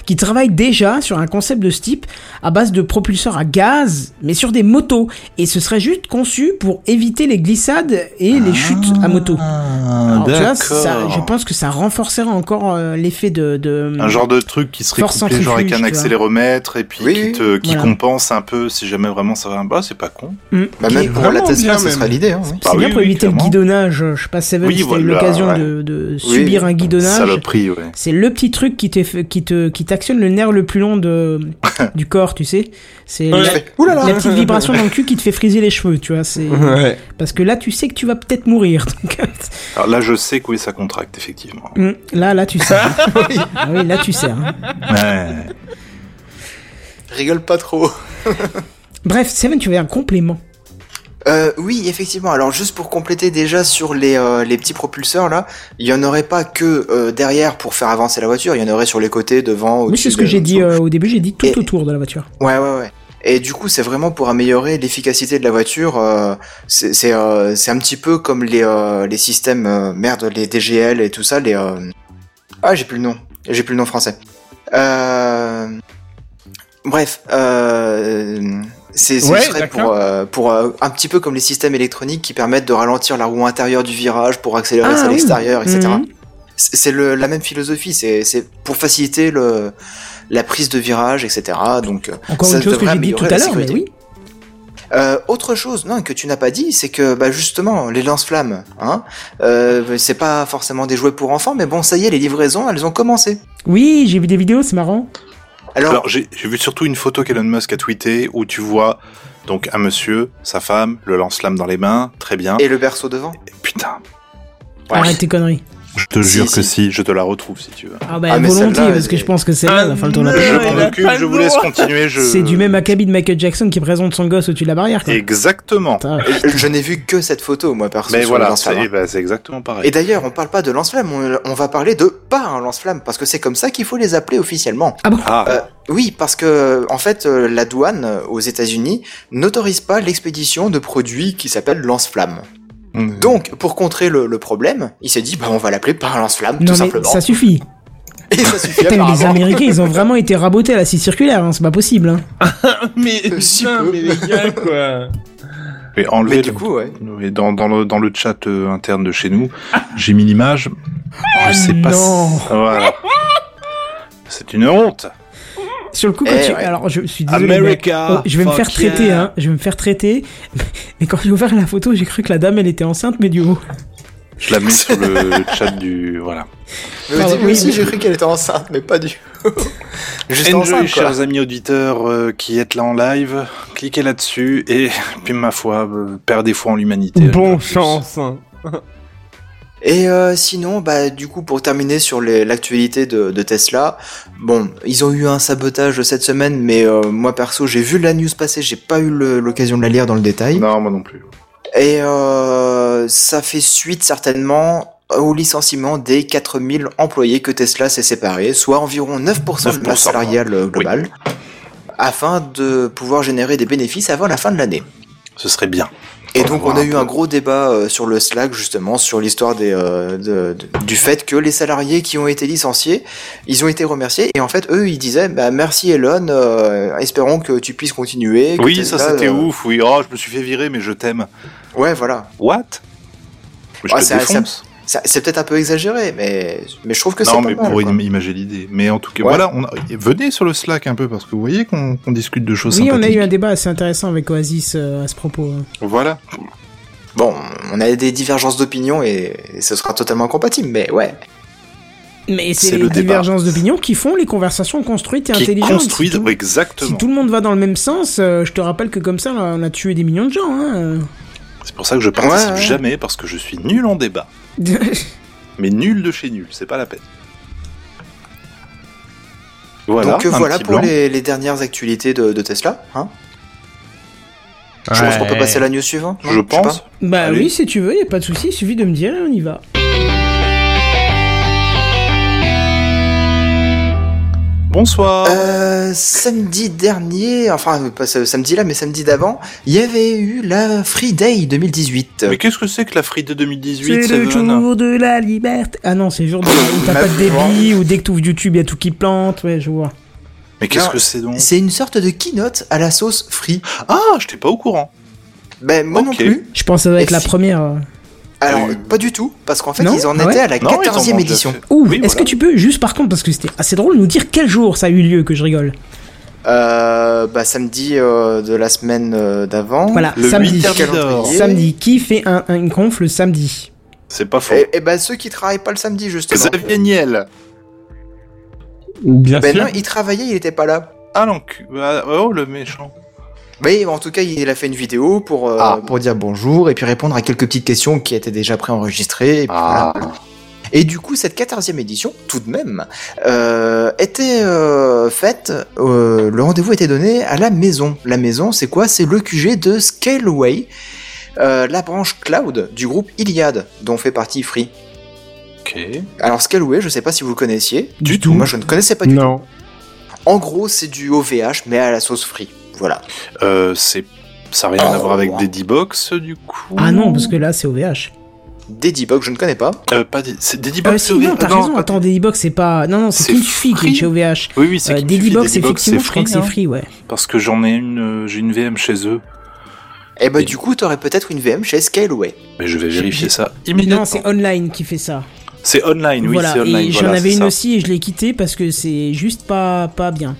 qui travaille déjà sur un concept de ce type à base de propulseurs à gaz, mais sur des motos, et ce serait juste conçu pour éviter les glissades et les chutes à moto. Alors, tu vois, je pense que ça renforcerait encore l'effet de un genre de truc qui serait couplé genre avec un accéléromètre et puis qui compense un peu si jamais vraiment ça va un bas, c'est pas con. Bah, même pour la Tesla, ça serait l'idée. Hein, oui. C'est bien pour éviter le guidonnage. Je sais pas, Seven, si t'as eu l'occasion de subir un guidonnage. Saloperie, ouais. C'est le petit truc qui t'actionne le nerf le plus long du corps, tu sais. C'est la petite vibration dans le cul qui te fait friser les cheveux, tu vois. Parce que là, tu sais que tu vas peut-être mourir. Alors là, je sais que ça contracte, effectivement. Là, tu sais. Ah oui, là, tu sais. Hein. Ouais. Rigole pas trop. Bref, Seven, tu veux un complément? Oui, effectivement. Alors, juste pour compléter déjà sur les petits propulseurs, là, il y en aurait pas que derrière pour faire avancer la voiture, il y en aurait sur les côtés, devant, au-dessus. Mais c'est ce que j'ai dit au début, j'ai dit tout autour de la voiture. Ouais. Et du coup, c'est vraiment pour améliorer l'efficacité de la voiture. C'est un petit peu comme les systèmes les DGL et tout ça. J'ai plus le nom français. Bref, ce serait pour un petit peu comme les systèmes électroniques qui permettent de ralentir la roue intérieure du virage pour accélérer à l'extérieur, etc. C'est la même philosophie. C'est pour faciliter la prise de virage, etc. Donc, encore une chose que j'ai dit tout à l'heure, mais oui. Autre chose, que tu n'as pas dit, c'est que, justement, les lance-flammes, c'est pas forcément des jouets pour enfants, mais bon, ça y est, les livraisons, elles ont commencé. Oui, j'ai vu des vidéos, c'est marrant. Alors j'ai vu surtout une photo qu'Elon Musk a tweetée où tu vois donc un monsieur, sa femme, le lance-flamme dans les mains, très bien. Et le berceau devant. Et putain. Ouais. Arrête tes conneries. Je te jure que si, je te la retrouve si tu veux. Ah bah volontiers, parce que je pense que c'est là la fin de ton appel. Je m'en occupe, je vous laisse continuer. C'est du même acabit de Michael Jackson qui présente son gosse au-dessus de la barrière. Quoi. Exactement. Je n'ai vu que cette photo, moi, perso. Mais voilà, c'est exactement pareil. Et d'ailleurs, on parle pas de lance-flamme, on va parler de pas un lance-flamme, parce que c'est comme ça qu'il faut les appeler officiellement. Ah bon ? Oui, parce que en fait, la douane aux États-Unis n'autorise pas l'expédition de produits qui s'appellent lance-flamme. Donc, pour contrer le problème, il s'est dit, on va l'appeler par lance-flamme, tout simplement. Non, mais ça suffit. Et ça suffit. Putain, les Américains, ils ont vraiment été rabotés à la scie circulaire, c'est pas possible. Mais putain, mais les gars, quoi. Mais enlever, du coup, dans le chat interne de chez nous, j'ai mis l'image. Je sais pas. Voilà. C'est une honte. Sur le coup, alors je suis désolé, America, je vais me faire traiter, je vais me faire traiter. Mais quand j'ai ouvert la photo, j'ai cru que la dame, elle était enceinte, mais du haut. Je la mets sur le chat du, voilà. Moi aussi, j'ai cru qu'elle était enceinte, mais pas du. Juste enceinte, quoi. Enjoy, chers amis auditeurs qui êtes là en live, cliquez là-dessus et puis ma foi, perdez foi en l'humanité. Bonne chance. Et sinon, du coup, pour terminer sur l'actualité de Tesla, bon, ils ont eu un sabotage cette semaine, mais moi perso, j'ai vu la news passer, j'ai pas eu l'occasion de la lire dans le détail. Non, moi non plus. Et ça fait suite certainement au licenciement des 4000 employés que Tesla s'est séparé, soit environ 9% de masse salariale globale, afin de pouvoir générer des bénéfices avant la fin de l'année. Ce serait bien. Et donc on a eu un gros débat sur le Slack justement, sur l'histoire du fait que les salariés qui ont été licenciés, ils ont été remerciés et en fait eux ils disaient merci Elon, espérons que tu puisses continuer. Oui ça là, c'était ouf, oui, je me suis fait virer mais je t'aime. Ouais voilà. What ? C'est peut-être un peu exagéré, mais je trouve que c'est pas mal. Non, mais pour imaginer l'idée. Mais en tout cas, voilà, venez sur le Slack un peu, parce que vous voyez qu'on discute de choses sympathiques. Oui, on a eu un débat assez intéressant avec Oasis à ce propos. Voilà. Bon, on a des divergences d'opinion et ce sera totalement incompatible, mais ouais. Mais c'est les divergences d'opinion qui font les conversations construites et intelligentes. Construites, oui, exactement. Si tout le monde va dans le même sens, je te rappelle que comme ça, on a tué des millions de gens. Hein. C'est pour ça que je participe jamais, parce que je suis nul en débat. Mais nul de chez nul, c'est pas la peine. Voilà, donc voilà pour les dernières actualités de Tesla. Hein, je pense qu'on peut passer à la news suivante. Je pense. Bah allez. Oui, si tu veux, il n'y a pas de souci, il suffit de me dire et on y va. Bonsoir. Samedi dernier, enfin pas samedi là, mais samedi d'avant, il y avait eu la Free Day 2018. Mais qu'est-ce que c'est que la Free Day 2018? C'est le jour de la liberté. Ah non, c'est le jour de où t'as pas de débit, où dès que t'ouvres YouTube, il y a tout qui plante, ouais, je vois. Mais qu'est-ce que c'est donc? C'est une sorte de keynote à la sauce Free. Ah, j'étais pas au courant. Ben moi non plus. Je pense que ça doit être la première... Alors, pas du tout, parce qu'en fait, ils en étaient à la 14e édition. Ouh, oui, est-ce que tu peux, juste par contre, parce que c'était assez drôle, nous dire quel jour ça a eu lieu, que je rigole? Samedi de la semaine d'avant. Voilà, le samedi. 8 samedi, qui fait une conf le samedi? C'est pas faux. Et bah, ceux qui travaillent pas le samedi, justement. Xavier Niel. Bien sûr. Ben non, il travaillait, il était pas là. Ah non, oh le méchant. Mais en tout cas, il a fait une vidéo pour dire bonjour et puis répondre à quelques petites questions qui étaient déjà préenregistrées. Et puis voilà. Et du coup, cette 14e édition, tout de même, était faite. Le rendez-vous était donné à la maison. La maison, c'est quoi? C'est le QG de Scaleway, la branche cloud du groupe Iliad, dont fait partie Free. Ok. Alors Scaleway, je sais pas si vous le connaissiez. Du tout. Moi, je ne connaissais pas du tout. Non. En gros, c'est du OVH, mais à la sauce Free. Voilà. Ça n'a rien à voir avec Dedibox du coup. Ah non, parce que là c'est OVH. Dedibox, je ne connais pas. C'est Dedibox. Si, non, t'as raison. Attends, Dedibox c'est pas. Non, c'est une fille qui est chez OVH. Oui, oui, c'est Dedibox, c'est effectivement. Je crois que c'est Free, ouais. Parce que j'en ai j'ai une VM chez eux. Et bah du coup, t'aurais peut-être une VM chez Scaleway. Mais je vais vérifier ça immédiatement. Non, c'est Online qui fait ça. C'est Online, oui, c'est Online. J'en avais une aussi et je l'ai quittée parce que c'est juste pas bien.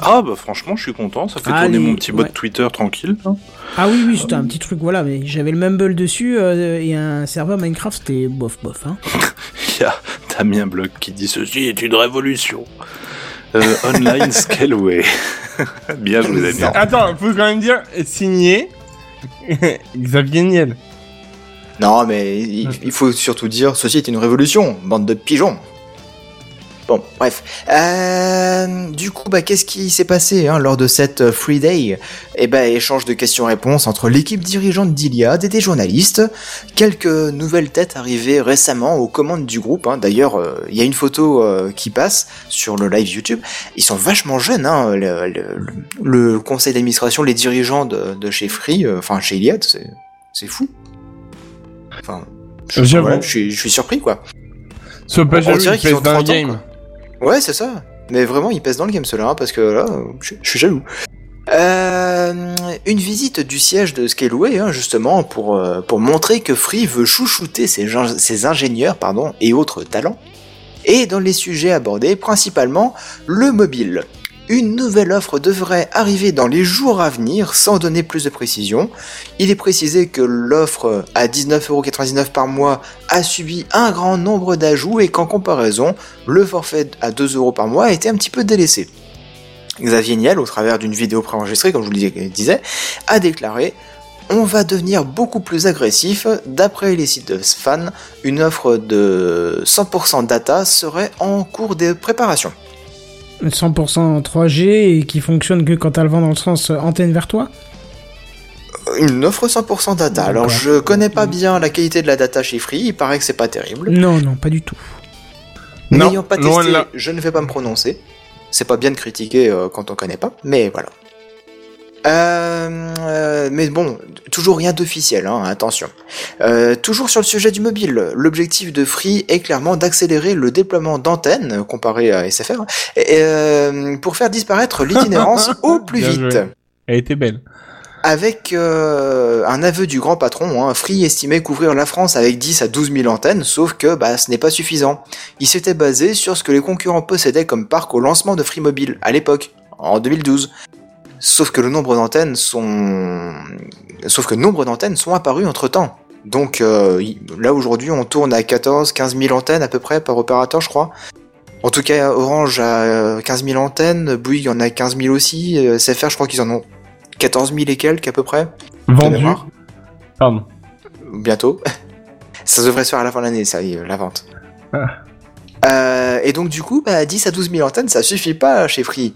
Ah bah franchement je suis content, ça fait tourner mon petit bot Twitter tranquille. Ah oui c'était un petit truc voilà, mais j'avais le Mumble dessus et un serveur Minecraft, c'était bof hein. T'as mis un blog qui dit ceci est une révolution. Online Scaleway. Bien je vous ai dit. Attends, faut quand même dire signé Xavier Niel. Non mais il faut surtout dire ceci est une révolution, bande de pigeons. Bon, bref. Du coup, qu'est-ce qui s'est passé lors de cette Free Day? Échange de questions-réponses entre l'équipe dirigeante d'Iliad et des journalistes. Quelques nouvelles têtes arrivées récemment aux commandes du groupe. D'ailleurs, il y a une photo qui passe sur le live YouTube. Ils sont vachement jeunes. Le conseil d'administration, les dirigeants de chez Free, chez Iliad, c'est fou. Enfin, je suis surpris, quoi. On dirait qu'ils ont 30 ans, quoi. Ouais, c'est ça. Mais vraiment, ils pèsent dans le game, ceux-là, parce que là, je suis jaloux. Une visite du siège de Scaleway, justement, pour montrer que Free veut chouchouter ses ingénieurs et autres talents. Et dans les sujets abordés, principalement, le mobile. Une nouvelle offre devrait arriver dans les jours à venir, sans donner plus de précision. Il est précisé que l'offre à 19,99€ par mois a subi un grand nombre d'ajouts et qu'en comparaison, le forfait à 2€ par mois a été un petit peu délaissé. Xavier Niel, au travers d'une vidéo préenregistrée, comme je vous le disais, a déclaré « On va devenir beaucoup plus agressif. D'après les sites de fans, une offre de 100% data serait en cours de préparation. » 100% 3G et qui fonctionne que quand t'as le vent dans le sens antenne vers toi? Une offre 100% data. Alors je connais pas bien la qualité de la data chez Free, il paraît que c'est pas terrible. Non, pas du tout. N'ayant pas testé, je ne vais pas me prononcer. C'est pas bien de critiquer quand on connaît pas, mais voilà. Mais bon, toujours rien d'officiel, attention. Toujours sur le sujet du mobile, l'objectif de Free est clairement d'accélérer le déploiement d'antennes, comparé à SFR, pour faire disparaître l'itinérance au plus vite. Joué. Elle était belle. Avec un aveu du grand patron, Free estimait couvrir la France avec 10 à 12 000 antennes, sauf que ce n'est pas suffisant. Il s'était basé sur ce que les concurrents possédaient comme parc au lancement de Free Mobile, à l'époque, en 2012. Sauf que nombre d'antennes sont apparues entre temps. Donc là aujourd'hui on tourne à 14-15 000 antennes à peu près par opérateur je crois. En tout cas, Orange a 15 000 antennes, Bouygues en a 15 000 aussi, SFR, je crois qu'ils en ont 14 000 et quelques à peu près. Vendu. Pardon. Bientôt. Ça devrait se faire à la fin de l'année, ça y est, la vente. Ah. Et donc du coup, 10 à 12 000 antennes, ça suffit pas chez Free.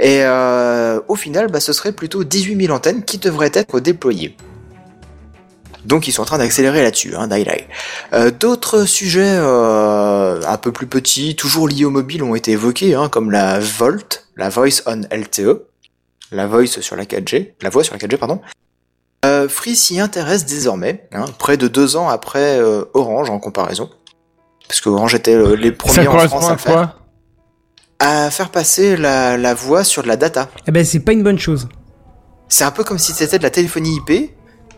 Et au final, ce serait plutôt 18 000 antennes qui devraient être déployées. Donc ils sont en train d'accélérer là-dessus, hein, d'autres sujets un peu plus petits, toujours liés au mobile, ont été évoqués, hein, comme la VoLTE, la Voice on LTE, la Voice sur la 4G, la voix sur la 4G, pardon. Free s'y intéresse désormais, hein, près de 2 ans après Orange en comparaison, parce que Orange était les premiers en France à faire, passer la voix sur de la data. Eh ben c'est pas une bonne chose. C'est un peu comme si c'était de la téléphonie IP.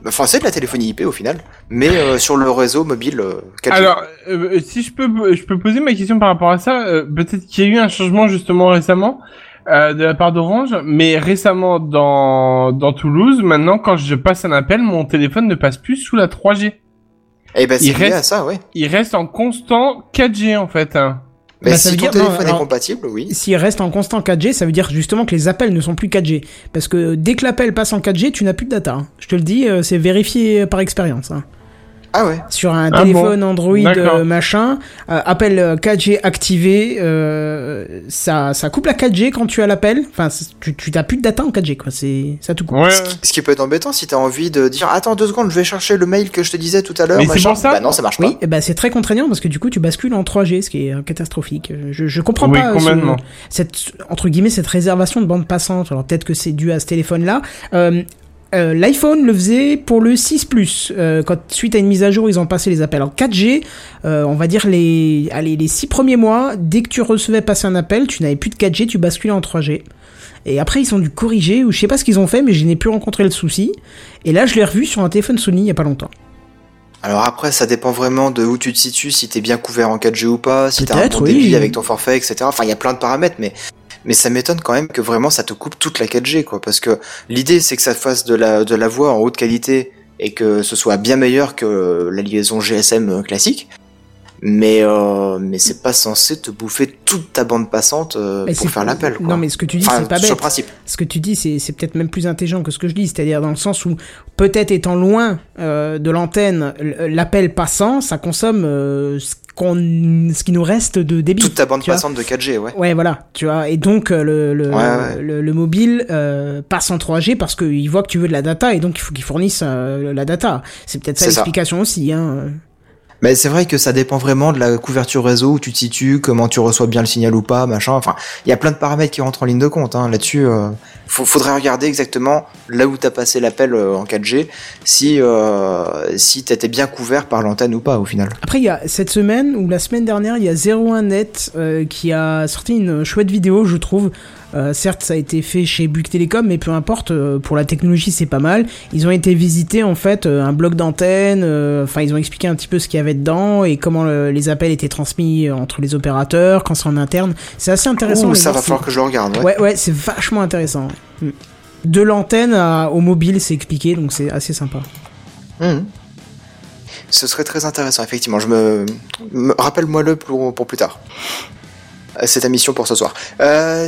Enfin, c'est de la téléphonie IP au final, mais sur le réseau mobile 4G. Alors, si je peux poser ma question par rapport à ça, peut-être qu'il y a eu un changement justement récemment de la part d'Orange, mais récemment dans Toulouse, maintenant quand je passe un appel, mon téléphone ne passe plus sous la 3G. Eh ben, c'est lié à ça, ouais. Il reste en constant 4G en fait. Mais si ton téléphone est compatible, oui. S'il reste en constant 4G, ça veut dire justement que les appels ne sont plus 4G. Parce que dès que l'appel passe en 4G, tu n'as plus de data. Hein. Je te le dis, c'est vérifié par expérience. Hein. Ah ouais. Sur un téléphone bon. Android machin, appel 4G activé, ça coupe la 4G quand tu as l'appel. Enfin, tu n'as plus de data en 4G, quoi. Ça tout coupe. Ouais. Ce qui peut être embêtant si tu as envie de dire attends 2 secondes, je vais chercher le mail que je te disais tout à l'heure. Mais c'est pour ça. Bah non, ça marche pas. Oui, c'est très contraignant parce que du coup tu bascules en 3G, ce qui est catastrophique. Je comprends pas cette entre guillemets cette réservation de bande passante. Alors peut-être que c'est dû à ce téléphone-là. L'iPhone le faisait pour le 6+, quand suite à une mise à jour ils ont passé les appels en 4G, on va dire les 6 premiers mois, dès que tu recevais passer un appel, tu n'avais plus de 4G, tu basculais en 3G. Et après ils ont dû corriger, ou je sais pas ce qu'ils ont fait, mais je n'ai plus rencontré le souci, et là je l'ai revu sur un téléphone Sony il y a pas longtemps. Alors après ça dépend vraiment de où tu te situes, si t'es bien couvert en 4G ou pas, si t'as un bon débit avec ton forfait, etc. Enfin il y a plein de paramètres, mais ça m'étonne quand même que vraiment ça te coupe toute la 4G, quoi, parce que l'idée c'est que ça fasse de la voix en haute qualité et que ce soit bien meilleur que la liaison GSM classique, mais c'est pas censé te bouffer toute ta bande passante pour faire l'appel, quoi. Non mais ce que tu dis c'est pas bête. Sur le principe. Ce que tu dis c'est peut-être même plus intelligent que ce que je dis, c'est-à-dire dans le sens où peut-être étant loin de l'antenne, l'appel passant, ça consomme ce qui nous reste de débit. Toute ta bande passante de 4G, ouais. Ouais, voilà, tu vois. Et donc, le mobile passe en 3G parce qu'il voit que tu veux de la data et donc il faut qu'il fournisse la data. C'est peut-être ça l'explication aussi, hein. Mais c'est vrai que ça dépend vraiment de la couverture réseau, où tu te situes, comment tu reçois bien le signal ou pas, machin. Enfin, il y a plein de paramètres qui rentrent en ligne de compte, hein. Là-dessus, faudrait regarder exactement là où t'as passé l'appel en 4G, si t'étais bien couvert par l'antenne ou pas, au final. Après, il y a cette semaine, ou la semaine dernière, il y a 01net qui a sorti une chouette vidéo, je trouve. Certes, ça a été fait chez Bouygues Télécom, mais peu importe, pour la technologie, c'est pas mal. Ils ont été visiter, en fait, un bloc d'antenne, enfin, ils ont expliqué un petit peu ce qu'il y avait dedans et comment les appels étaient transmis entre les opérateurs, quand c'est en interne. C'est assez intéressant. Ça va falloir que je le regarde, ouais. Ouais, c'est vachement intéressant. De l'antenne au mobile, c'est expliqué, donc c'est assez sympa. Ce serait très intéressant, effectivement. Rappelle-moi-le pour plus tard. C'est ta mission pour ce soir.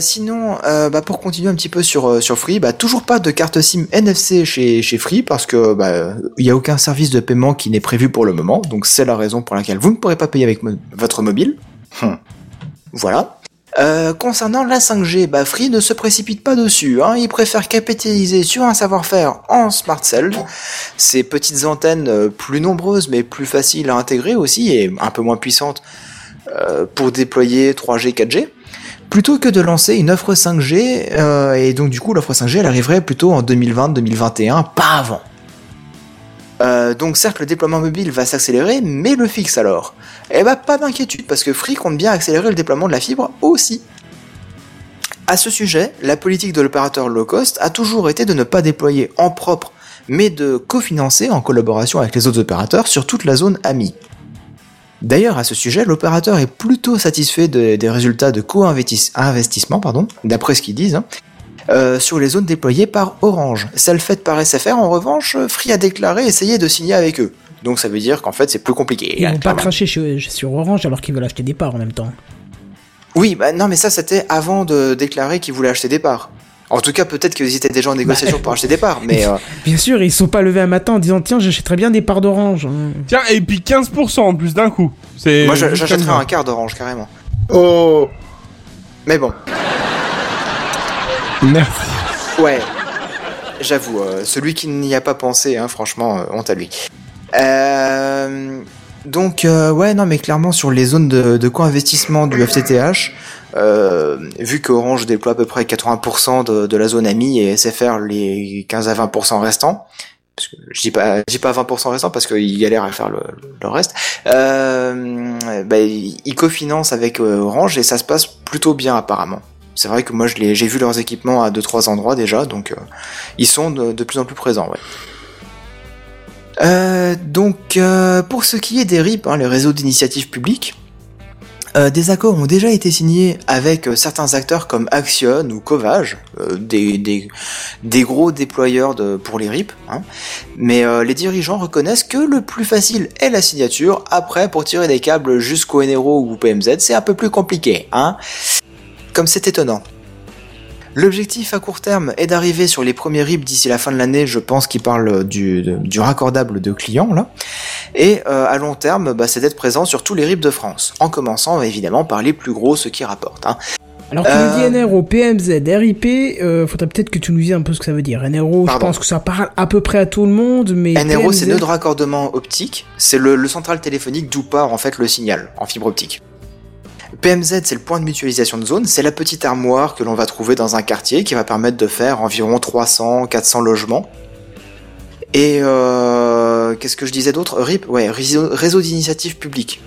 Sinon, pour continuer un petit peu sur Free, toujours pas de carte SIM NFC chez Free parce que il y a aucun service de paiement qui n'est prévu pour le moment. Donc c'est la raison pour laquelle vous ne pourrez pas payer avec votre mobile. Voilà. Concernant la 5G, Free ne se précipite pas dessus, hein. Il préfère capitaliser sur un savoir-faire en smart cell. Ces petites antennes plus nombreuses mais plus faciles à intégrer aussi et un peu moins puissantes. Pour déployer 3G, 4G, plutôt que de lancer une offre 5G, et donc du coup l'offre 5G elle arriverait plutôt en 2020-2021, pas avant. Donc certes le déploiement mobile va s'accélérer, mais le fixe alors. Eh bah pas d'inquiétude, parce que Free compte bien accélérer le déploiement de la fibre aussi. À ce sujet, la politique de l'opérateur low cost a toujours été de ne pas déployer en propre, mais de cofinancer en collaboration avec les autres opérateurs sur toute la zone AMI. D'ailleurs, à ce sujet, l'opérateur est plutôt satisfait des résultats de co-investissement, d'après ce qu'ils disent, hein, sur les zones déployées par Orange. Celles faites par SFR, en revanche, Free a déclaré essayer de signer avec eux. Donc ça veut dire qu'en fait, c'est plus compliqué. Ils vont pas cracher sur Orange alors qu'ils veulent acheter des parts en même temps. Oui, bah non, mais ça, c'était avant de déclarer qu'ils voulaient acheter des parts. En tout cas, peut-être qu'ils étaient déjà en négociation pour acheter des parts, mais... Bien sûr, ils ne sont pas levés un matin en disant « Tiens, j'achèterais bien des parts d'Orange. » Tiens, et puis 15% en plus d'un coup. C'est... Moi, j'achèterais un quart d'Orange, carrément. Oh. Mais bon. Merci. Ouais. J'avoue, celui qui n'y a pas pensé, hein, franchement, honte à lui. Donc, ouais, non, mais clairement, sur les zones de co-investissement du FTTH... vu qu'Orange déploie à peu près 80% de la zone AMI et SFR les 15 à 20% restants, parce que je dis pas 20% restants parce qu'ils galèrent à faire le reste, bah, ils cofinancent avec Orange et ça se passe plutôt bien apparemment. C'est vrai que moi j'ai vu leurs équipements à 2-3 endroits déjà, donc ils sont de plus en plus présents, ouais. Donc pour ce qui est des RIP, hein, les réseaux d'initiative publique, des accords ont déjà été signés avec certains acteurs comme Axion ou Covage, des gros déployeurs pour les RIP, hein. Mais les dirigeants reconnaissent que le plus facile est la signature. Après, pour tirer des câbles jusqu'au NRO ou PMZ, c'est un peu plus compliqué, hein. Comme c'est étonnant. L'objectif à court terme est d'arriver sur les premiers RIP d'ici la fin de l'année, je pense qu'ils parlent du raccordable de clients, là. Et à long terme, bah, c'est d'être présent sur tous les RIP de France, en commençant évidemment par les plus gros, ceux qui rapportent. Hein. Alors que le NRO, PMZ, RIP, faudrait peut-être que tu nous dises un peu ce que ça veut dire. NRO, pardon. Je pense que ça parle à peu près à tout le monde, mais... NRO, PMZ... c'est nœud de raccordement optique, c'est le central téléphonique d'où part en fait le signal, en fibre optique. PMZ, c'est le point de mutualisation de zone, c'est la petite armoire que l'on va trouver dans un quartier qui va permettre de faire environ 300-400 logements. Et qu'est-ce que je disais d'autre ? RIP, ouais, réseau d'initiative publique.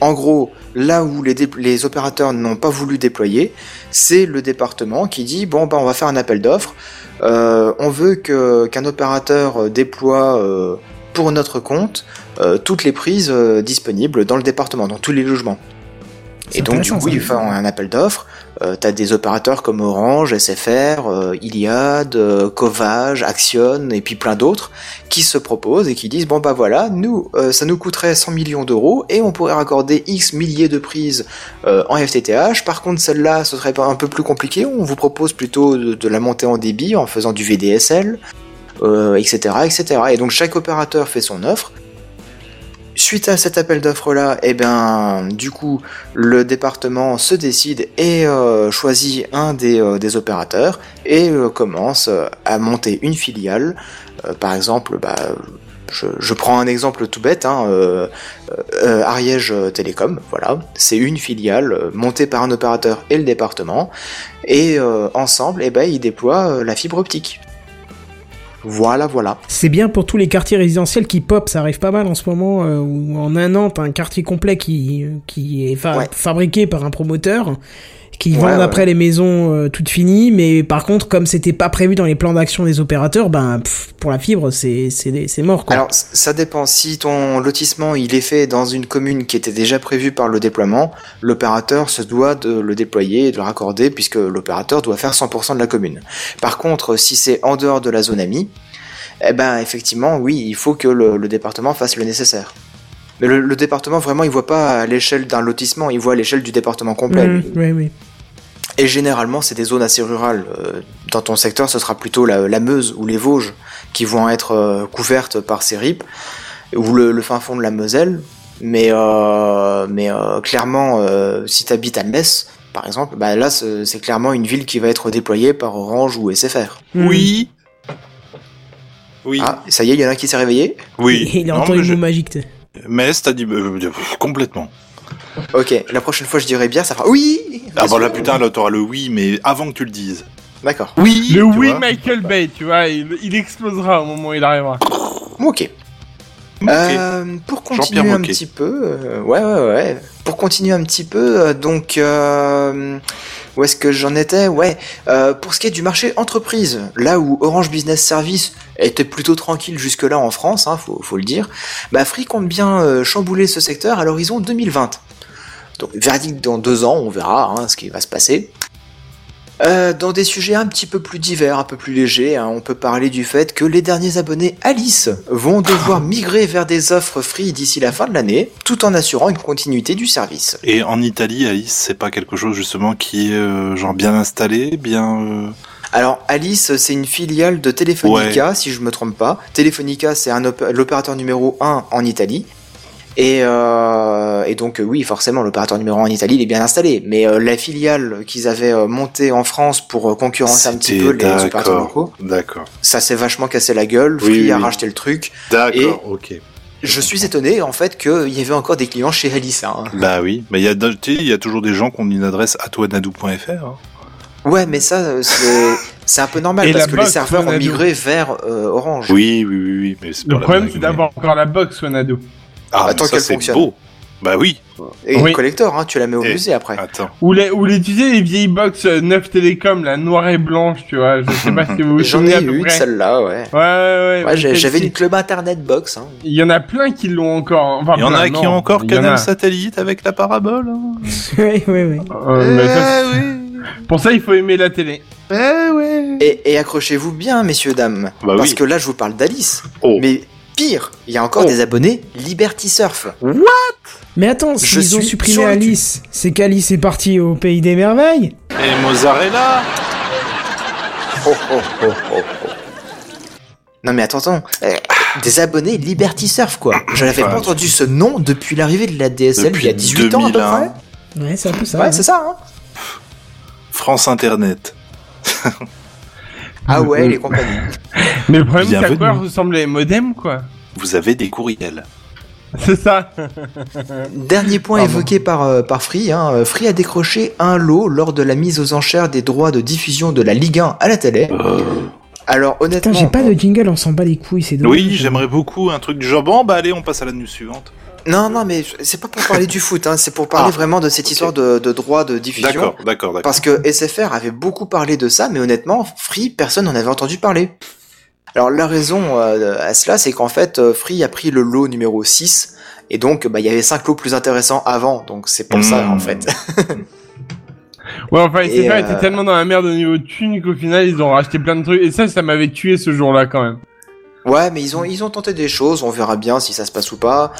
En gros, là où les opérateurs n'ont pas voulu déployer, c'est le département qui dit « Bon, bah, on va faire un appel d'offres, on veut qu'un opérateur déploie... pour notre compte, toutes les prises disponibles dans le département, dans tous les logements. » Et donc du coup, ils font un appel d'offres, t'as des opérateurs comme Orange, SFR, Iliad, Covage, Axion et puis plein d'autres qui se proposent et qui disent « Bon bah voilà, nous, ça nous coûterait 100 millions d'euros et on pourrait raccorder X milliers de prises en FTTH. Par contre, celle-là, ce serait un peu plus compliqué. On vous propose plutôt de la monter en débit en faisant du VDSL, etc., etc. » Et donc chaque opérateur fait son offre. Suite à cet appel d'offres-là, eh ben, du coup, le département se décide et choisit un des opérateurs et commence à monter une filiale. Par exemple, bah, je prends un exemple tout bête, hein, Ariège Télécom, voilà. C'est une filiale montée par un opérateur et le département. Et ensemble, eh ben, ils déploient la fibre optique. Voilà, voilà. C'est bien pour tous les quartiers résidentiels qui pop, ça arrive pas mal en ce moment, où en un an, t'as un quartier complet qui est fabriqué par un promoteur, qui vend après les maisons toutes finies, mais par contre, comme c'était pas prévu dans les plans d'action des opérateurs, ben pour la fibre, c'est mort, quoi. Alors, ça dépend. Si ton lotissement, il est fait dans une commune qui était déjà prévue par le déploiement, l'opérateur se doit de le déployer et de le raccorder, puisque l'opérateur doit faire 100% de la commune. Par contre, si c'est en dehors de la zone AMI, eh ben effectivement, oui, il faut que le département fasse le nécessaire. Mais le département, vraiment, il voit pas à l'échelle d'un lotissement, il voit à l'échelle du département complet. Oui. Et généralement, c'est des zones assez rurales. Dans ton secteur, ce sera plutôt la Meuse ou les Vosges qui vont être couvertes par ces RIP, ou le fin fond de la Moselle. Mais clairement, si tu habites à Metz, par exemple, bah là, c'est clairement une ville qui va être déployée par Orange ou SFR. Oui. Ah, ça y est, il y en a un qui s'est réveillé. Oui. Il a entendu le mot magique. Metz, t'as dit complètement. Ok, la prochaine fois je dirai bien, ça fera oui. Ah bon là putain, là t'auras le oui, mais avant que tu le dises. D'accord. Oui. Le oui, vois. Michael Bay, tu vois, il explosera au moment où il arrivera. Ok. Pour continuer un petit peu, Pour continuer un petit peu, donc où est-ce que j'en étais ? Ouais. Pour ce qui est du marché entreprise, là où Orange Business Service était plutôt tranquille jusque-là en France, hein, faut le dire. Bah Free compte bien chambouler ce secteur à l'horizon 2020. Donc verdict dans 2 ans, on verra hein, ce qui va se passer. Dans des sujets un petit peu plus divers, un peu plus légers, hein, on peut parler du fait que les derniers abonnés Alice vont devoir migrer vers des offres Free d'ici la fin de l'année, tout en assurant une continuité du service. Et en Italie, Alice, c'est pas quelque chose justement qui est genre bien installé, bien... Alors Alice, c'est une filiale de Telefonica, ouais. Si je me trompe pas. Telefonica, c'est l'opérateur numéro 1 en Italie. Et donc oui, forcément, l'opérateur numéro 1 en Italie, il est bien installé. Mais la filiale qu'ils avaient montée en France pour concurrencer un petit peu les opérateurs locaux, d'accord. Ça s'est vachement cassé la gueule. Oui, Free a racheté le truc. D'accord, ok. Je suis étonné, en fait, qu'il y avait encore des clients chez Alice. Hein. Bah oui, mais il y a toujours des gens qui ont une adresse atoinadou.fr. Hein. Ouais, mais ça, c'est un peu normal parce que les serveurs ont migré vers Orange. Oui. Mais c'est le problème, c'est d'avoir encore la box Wanadoo. Ah, attends qu'elle fonctionne. Beau. Bah oui. Et le collector, hein, tu la mets au musée après. Attends. Ou les tu sais, les vieilles box 9 Télécom, la noire et blanche, tu vois. Je sais pas si vous j'en ai eu celle-là, ouais. Ouais j'avais une Club Internet Box. Hein. Il y en a plein qui l'ont encore. Enfin, il y en a qui ont encore Canal Satellite avec la parabole. Oui. Pour ça, il faut aimer la télé. Ouais. Et accrochez-vous bien, messieurs, dames. Bah parce que là, je vous parle d'Alice. Oh. Mais pire, il y a encore des abonnés Liberty Surf. What ? Mais attends, s'ils ont supprimé Alice, c'est qu'Alice est partie au Pays des Merveilles. Et Mozzarella. Oh. Non mais attends. Des abonnés Liberty Surf, quoi. Je n'avais pas entendu ce nom depuis l'arrivée de la DSL depuis il y a 18 2001. Ans, à peu près. Ouais, c'est un peu ça. Ouais, c'est ça, hein. France Internet. Ah ouais, les compagnies. Mais le problème, c'est à quoi ressemblent les modems, quoi. Vous avez des courriels. C'est ça. Dernier point évoqué par Free. Hein. Free a décroché un lot lors de la mise aux enchères des droits de diffusion de la Ligue 1 à la télé. Alors honnêtement... Putain, j'ai pas de jingle, on s'en bat les couilles, c'est dommage. Oui, j'aimerais beaucoup un truc du genre, bon, bah allez, on passe à la news suivante. Non, mais c'est pas pour parler du foot, hein, c'est pour parler vraiment de cette histoire de droit de diffusion. D'accord. Parce que SFR avait beaucoup parlé de ça, mais honnêtement, Free, personne n'en avait entendu parler. Alors la raison à cela, c'est qu'en fait, Free a pris le lot numéro 6, et donc il y avait 5 lots plus intéressants avant, donc c'est pour ça, en fait. Ouais, enfin, SFR était tellement dans la merde au niveau de thunes qu'au final, ils ont racheté plein de trucs, et ça m'avait tué ce jour-là, quand même. Ouais, mais ils ont tenté des choses, on verra bien si ça se passe ou pas.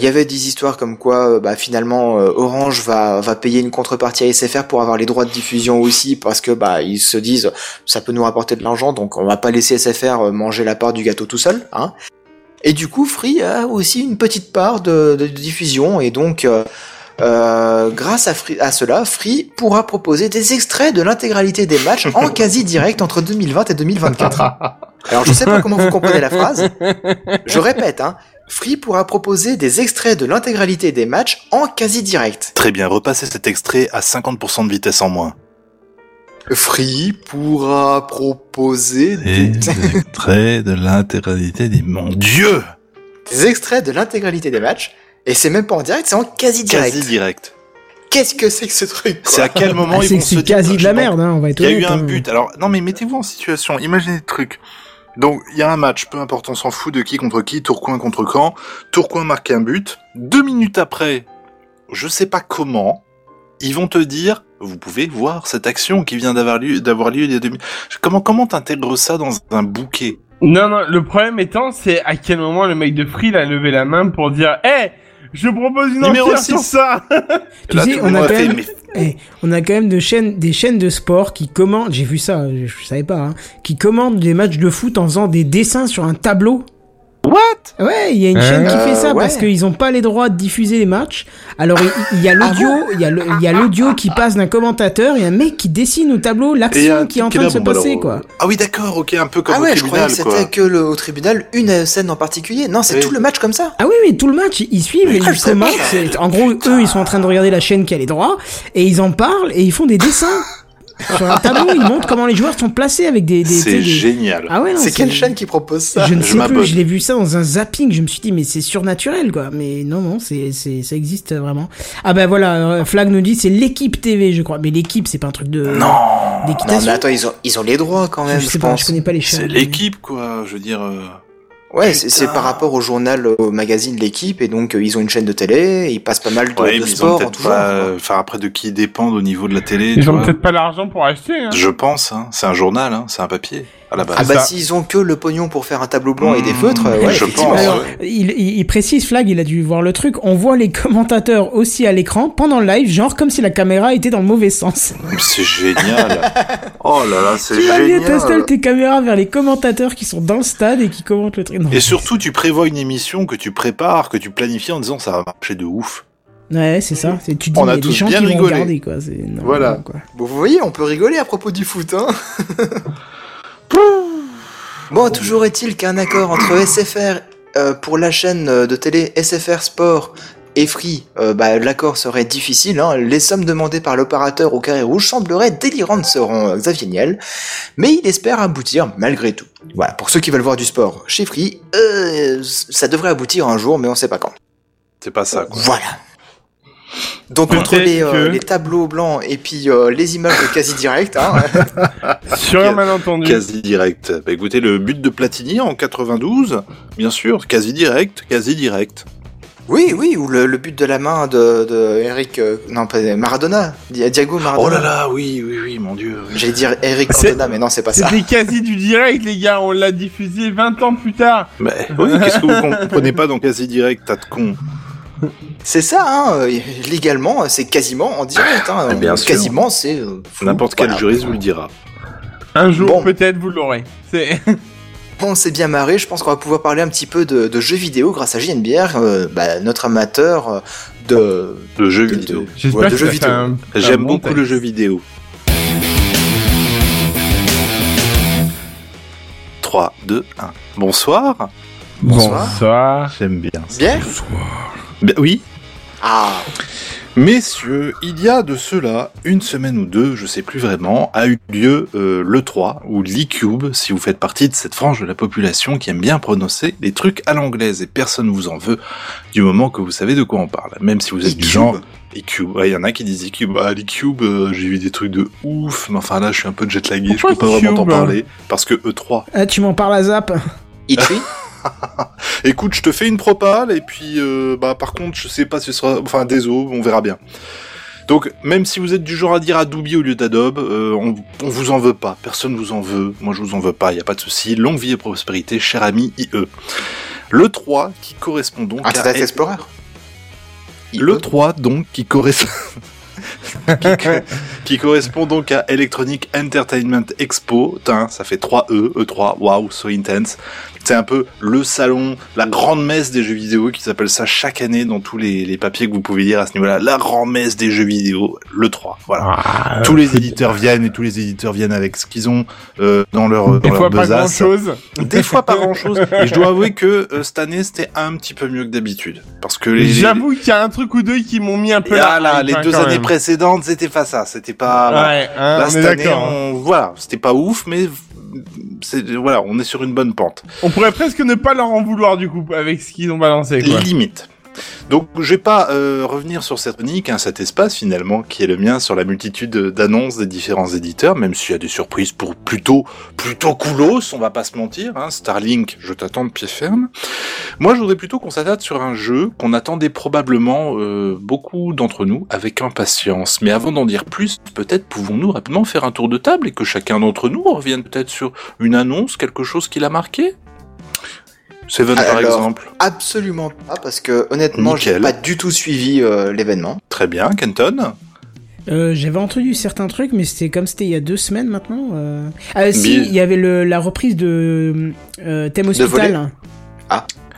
Y avait des histoires comme quoi, finalement, Orange va payer une contrepartie à SFR pour avoir les droits de diffusion aussi, parce que, ils se disent, ça peut nous rapporter de l'argent, donc on va pas laisser SFR manger la part du gâteau tout seul, hein. Et du coup, Free a aussi une petite part de diffusion, et donc, grâce à cela, Free pourra proposer des extraits de l'intégralité des matchs en quasi-direct entre 2020 et 2024. Alors je sais pas comment vous comprenez la phrase, je répète, hein, Free pourra proposer des extraits de l'intégralité des matchs en quasi-direct. Très bien, repassez cet extrait à 50% de vitesse en moins. Free pourra proposer des extraits de l'intégralité des... Mon Dieu ! Des extraits de l'intégralité des matchs. Et c'est même pas en direct, c'est en quasi-direct. Quasi-direct. Qu'est-ce que c'est que ce truc, quoi? C'est à quel moment ils vont se dire... C'est quasi de la merde, hein, on va être honnête. Il y a eu un but. Alors, non, mais mettez-vous en situation, imaginez le truc. Donc, il y a un match, peu importe, on s'en fout de qui contre qui, Tourcoing contre Caen. Tourcoing marque un but. 2 minutes après, je sais pas comment, ils vont te dire, vous pouvez voir cette action qui vient d'avoir lieu il y a 2 minutes. Comment t'intègres ça dans un bouquet? Non, le problème étant, c'est à quel moment le mec de Free l'a levé la main pour dire, hey, je propose une entière sur ça. Tu sais, on a quand même des chaînes de sport qui commandent, j'ai vu ça, je savais pas, hein, qui commandent des matchs de foot en faisant des dessins sur un tableau. What? Ouais, il y a une chaîne qui fait ça parce qu'ils ont pas les droits de diffuser les matchs. Alors il y a l'audio, il y a l'audio qui passe d'un commentateur et un mec qui dessine au tableau l'action qui est en train de se passer, quoi. Ah oui, d'accord, ok, un peu comme au tribunal. Ah ouais, je croyais que c'était que au tribunal une scène en particulier. Non, c'est tout le match comme ça. Ah oui, mais tout le match, ils suivent et ils commentent. En gros, eux, ils sont en train de regarder la chaîne qui a les droits et ils en parlent et ils font des dessins. Sur un tableau, ils montrent comment les joueurs sont placés avec des... c'est génial. Ah ouais, non, c'est quelle chaîne qui propose ça? Je ne sais plus, je l'ai vu ça dans un zapping, je me suis dit, mais c'est surnaturel, quoi. Mais non, ça existe vraiment. Ah bah voilà, Flag nous dit, c'est l'équipe TV, je crois. Mais l'équipe, c'est pas un truc de... Non, d'équitation. Non mais attends, ils ont les droits quand même, je pense. Je connais pas les chaînes. C'est l'équipe, quoi, je veux dire... Ouais, c'est par rapport au journal, au magazine L'Équipe, et donc ils ont une chaîne de télé, ils passent pas mal de sport en tout genre. Enfin, après, de qui ils dépendent au niveau de la télé. Ils ont peut-être pas l'argent pour acheter. Hein. Je pense, hein. C'est un journal, hein. C'est un papier. À la base. Ah bah s'ils ont que le pognon pour faire un tableau blanc et des feutres, ouais, je pense. Alors, il précise, Flag, il a dû voir le truc. On voit les commentateurs aussi à l'écran pendant le live, genre comme si la caméra était dans le mauvais sens. C'est génial. Oh là là, c'est génial. Tu vas aller tes caméras vers les commentateurs qui sont dans le stade et qui commentent le truc. Non. Et surtout, tu prévois une émission que tu prépares, que tu planifies en disant ça va marcher de ouf. Ouais, c'est ça. C'est, tu dis, on a tous bien rigolé. Quoi. C'est voilà. Quoi. Bon, vous voyez, on peut rigoler à propos du foot. Hein. Bon, toujours est-il qu'un accord entre SFR pour la chaîne de télé SFR Sport et Free, l'accord serait difficile. Hein. Les sommes demandées par l'opérateur au carré rouge sembleraient délirantes, selon Xavier Niel, mais il espère aboutir malgré tout. Voilà, pour ceux qui veulent voir du sport chez Free, ça devrait aboutir un jour, mais on sait pas quand. C'est pas ça, quoi. Voilà. Donc peut-être entre les tableaux blancs et puis les images quasi directes, hein. Sur un malentendu. Quasi direct. Bah, écoutez, le but de Platini en 92, bien sûr, quasi direct, quasi direct. Oui, ou le but de la main de Eric, non pas Maradona, Diego Maradona. Oh là là, oui, mon Dieu. J'allais dire Eric Cantona, mais non, c'est pas ça. C'est quasi du direct, les gars. On l'a diffusé 20 ans plus tard. Mais oui, qu'est-ce que vous comprenez pas dans quasi direct, tas de cons. C'est ça, hein, légalement, c'est quasiment en direct, hein. Bien sûr. Quasiment, c'est fou. N'importe quel juriste vous le dira. Un jour, peut-être, vous l'aurez. C'est... Bon, on s'est bien marré, je pense qu'on va pouvoir parler un petit peu de jeux vidéo grâce à JNBR, notre amateur de jeux vidéo. J'aime beaucoup le jeu vidéo. 3, 2, 1. Bonsoir. J'aime bien ça. Bien. Bonsoir. Ben, oui. Ah. Messieurs, il y a de cela une semaine ou deux, je sais plus vraiment, a eu lieu l'E3 ou l'E-Cube, si vous faites partie de cette frange de la population qui aime bien prononcer les trucs à l'anglaise et personne vous en veut du moment que vous savez de quoi on parle. Même si vous êtes du genre E-Cube, il y en a qui disent E-Cube. Ah, l'E-Cube, j'ai vu des trucs de ouf, mais enfin là je suis un peu jetlagué, je peux pas vraiment t'en parler parce que E3. Ah, tu m'en parles à Zap. E3. Écoute, je te fais une propale et puis par contre je sais pas si ce sera, enfin désolé, on verra bien. Donc même si vous êtes du genre à dire Adobe au lieu d'Adobe, on vous en veut pas, personne vous en veut, moi je vous en veux pas, y a pas de souci. Longue vie et prospérité, cher ami IE. Le 3 qui correspond donc Internet Explorer. Le 3 donc qui correspond qui correspond donc à Electronic Entertainment Expo. Tain, ça fait 3E, E3, waouh, so intense. C'est un peu le salon, la grande messe des jeux vidéo, qui s'appelle ça chaque année dans tous les papiers que vous pouvez lire à ce niveau-là. La grande messe des jeux vidéo, le 3. Voilà. Ah, tous les éditeurs viennent et tous les éditeurs viennent avec ce qu'ils ont dans leur besace. Des fois pas grand-chose. Et je dois avouer que cette année c'était un petit peu mieux que d'habitude, parce que j'avoue qu'il y a un truc ou deux qui m'ont mis un peu. Ah là, les deux années précédentes c'était pas ça, c'était pas. Ouais, hein, là cette année, voilà, c'était pas ouf, mais. Voilà, on est sur une bonne pente. On pourrait presque ne pas leur en vouloir du coup avec ce qu'ils ont balancé, quoi. Limite. Donc je vais pas revenir sur cette chronique, hein, cet espace finalement qui est le mien sur la multitude d'annonces des différents éditeurs, même s'il y a des surprises pour plutôt coolos, on va pas se mentir, hein. Starlink, je t'attends de pied ferme. Moi je voudrais plutôt qu'on s'attarde sur un jeu qu'on attendait probablement beaucoup d'entre nous avec impatience, mais avant d'en dire plus, peut-être pouvons-nous rapidement faire un tour de table et que chacun d'entre nous revienne peut-être sur une annonce, quelque chose qui l'a marqué. Seven par exemple. Absolument pas, parce que honnêtement, j'ai pas du tout suivi l'événement. Très bien, Kenton. J'avais entendu certains trucs, mais c'était il y a 2 semaines maintenant. Ah si, il y avait la reprise de Thème Hospital.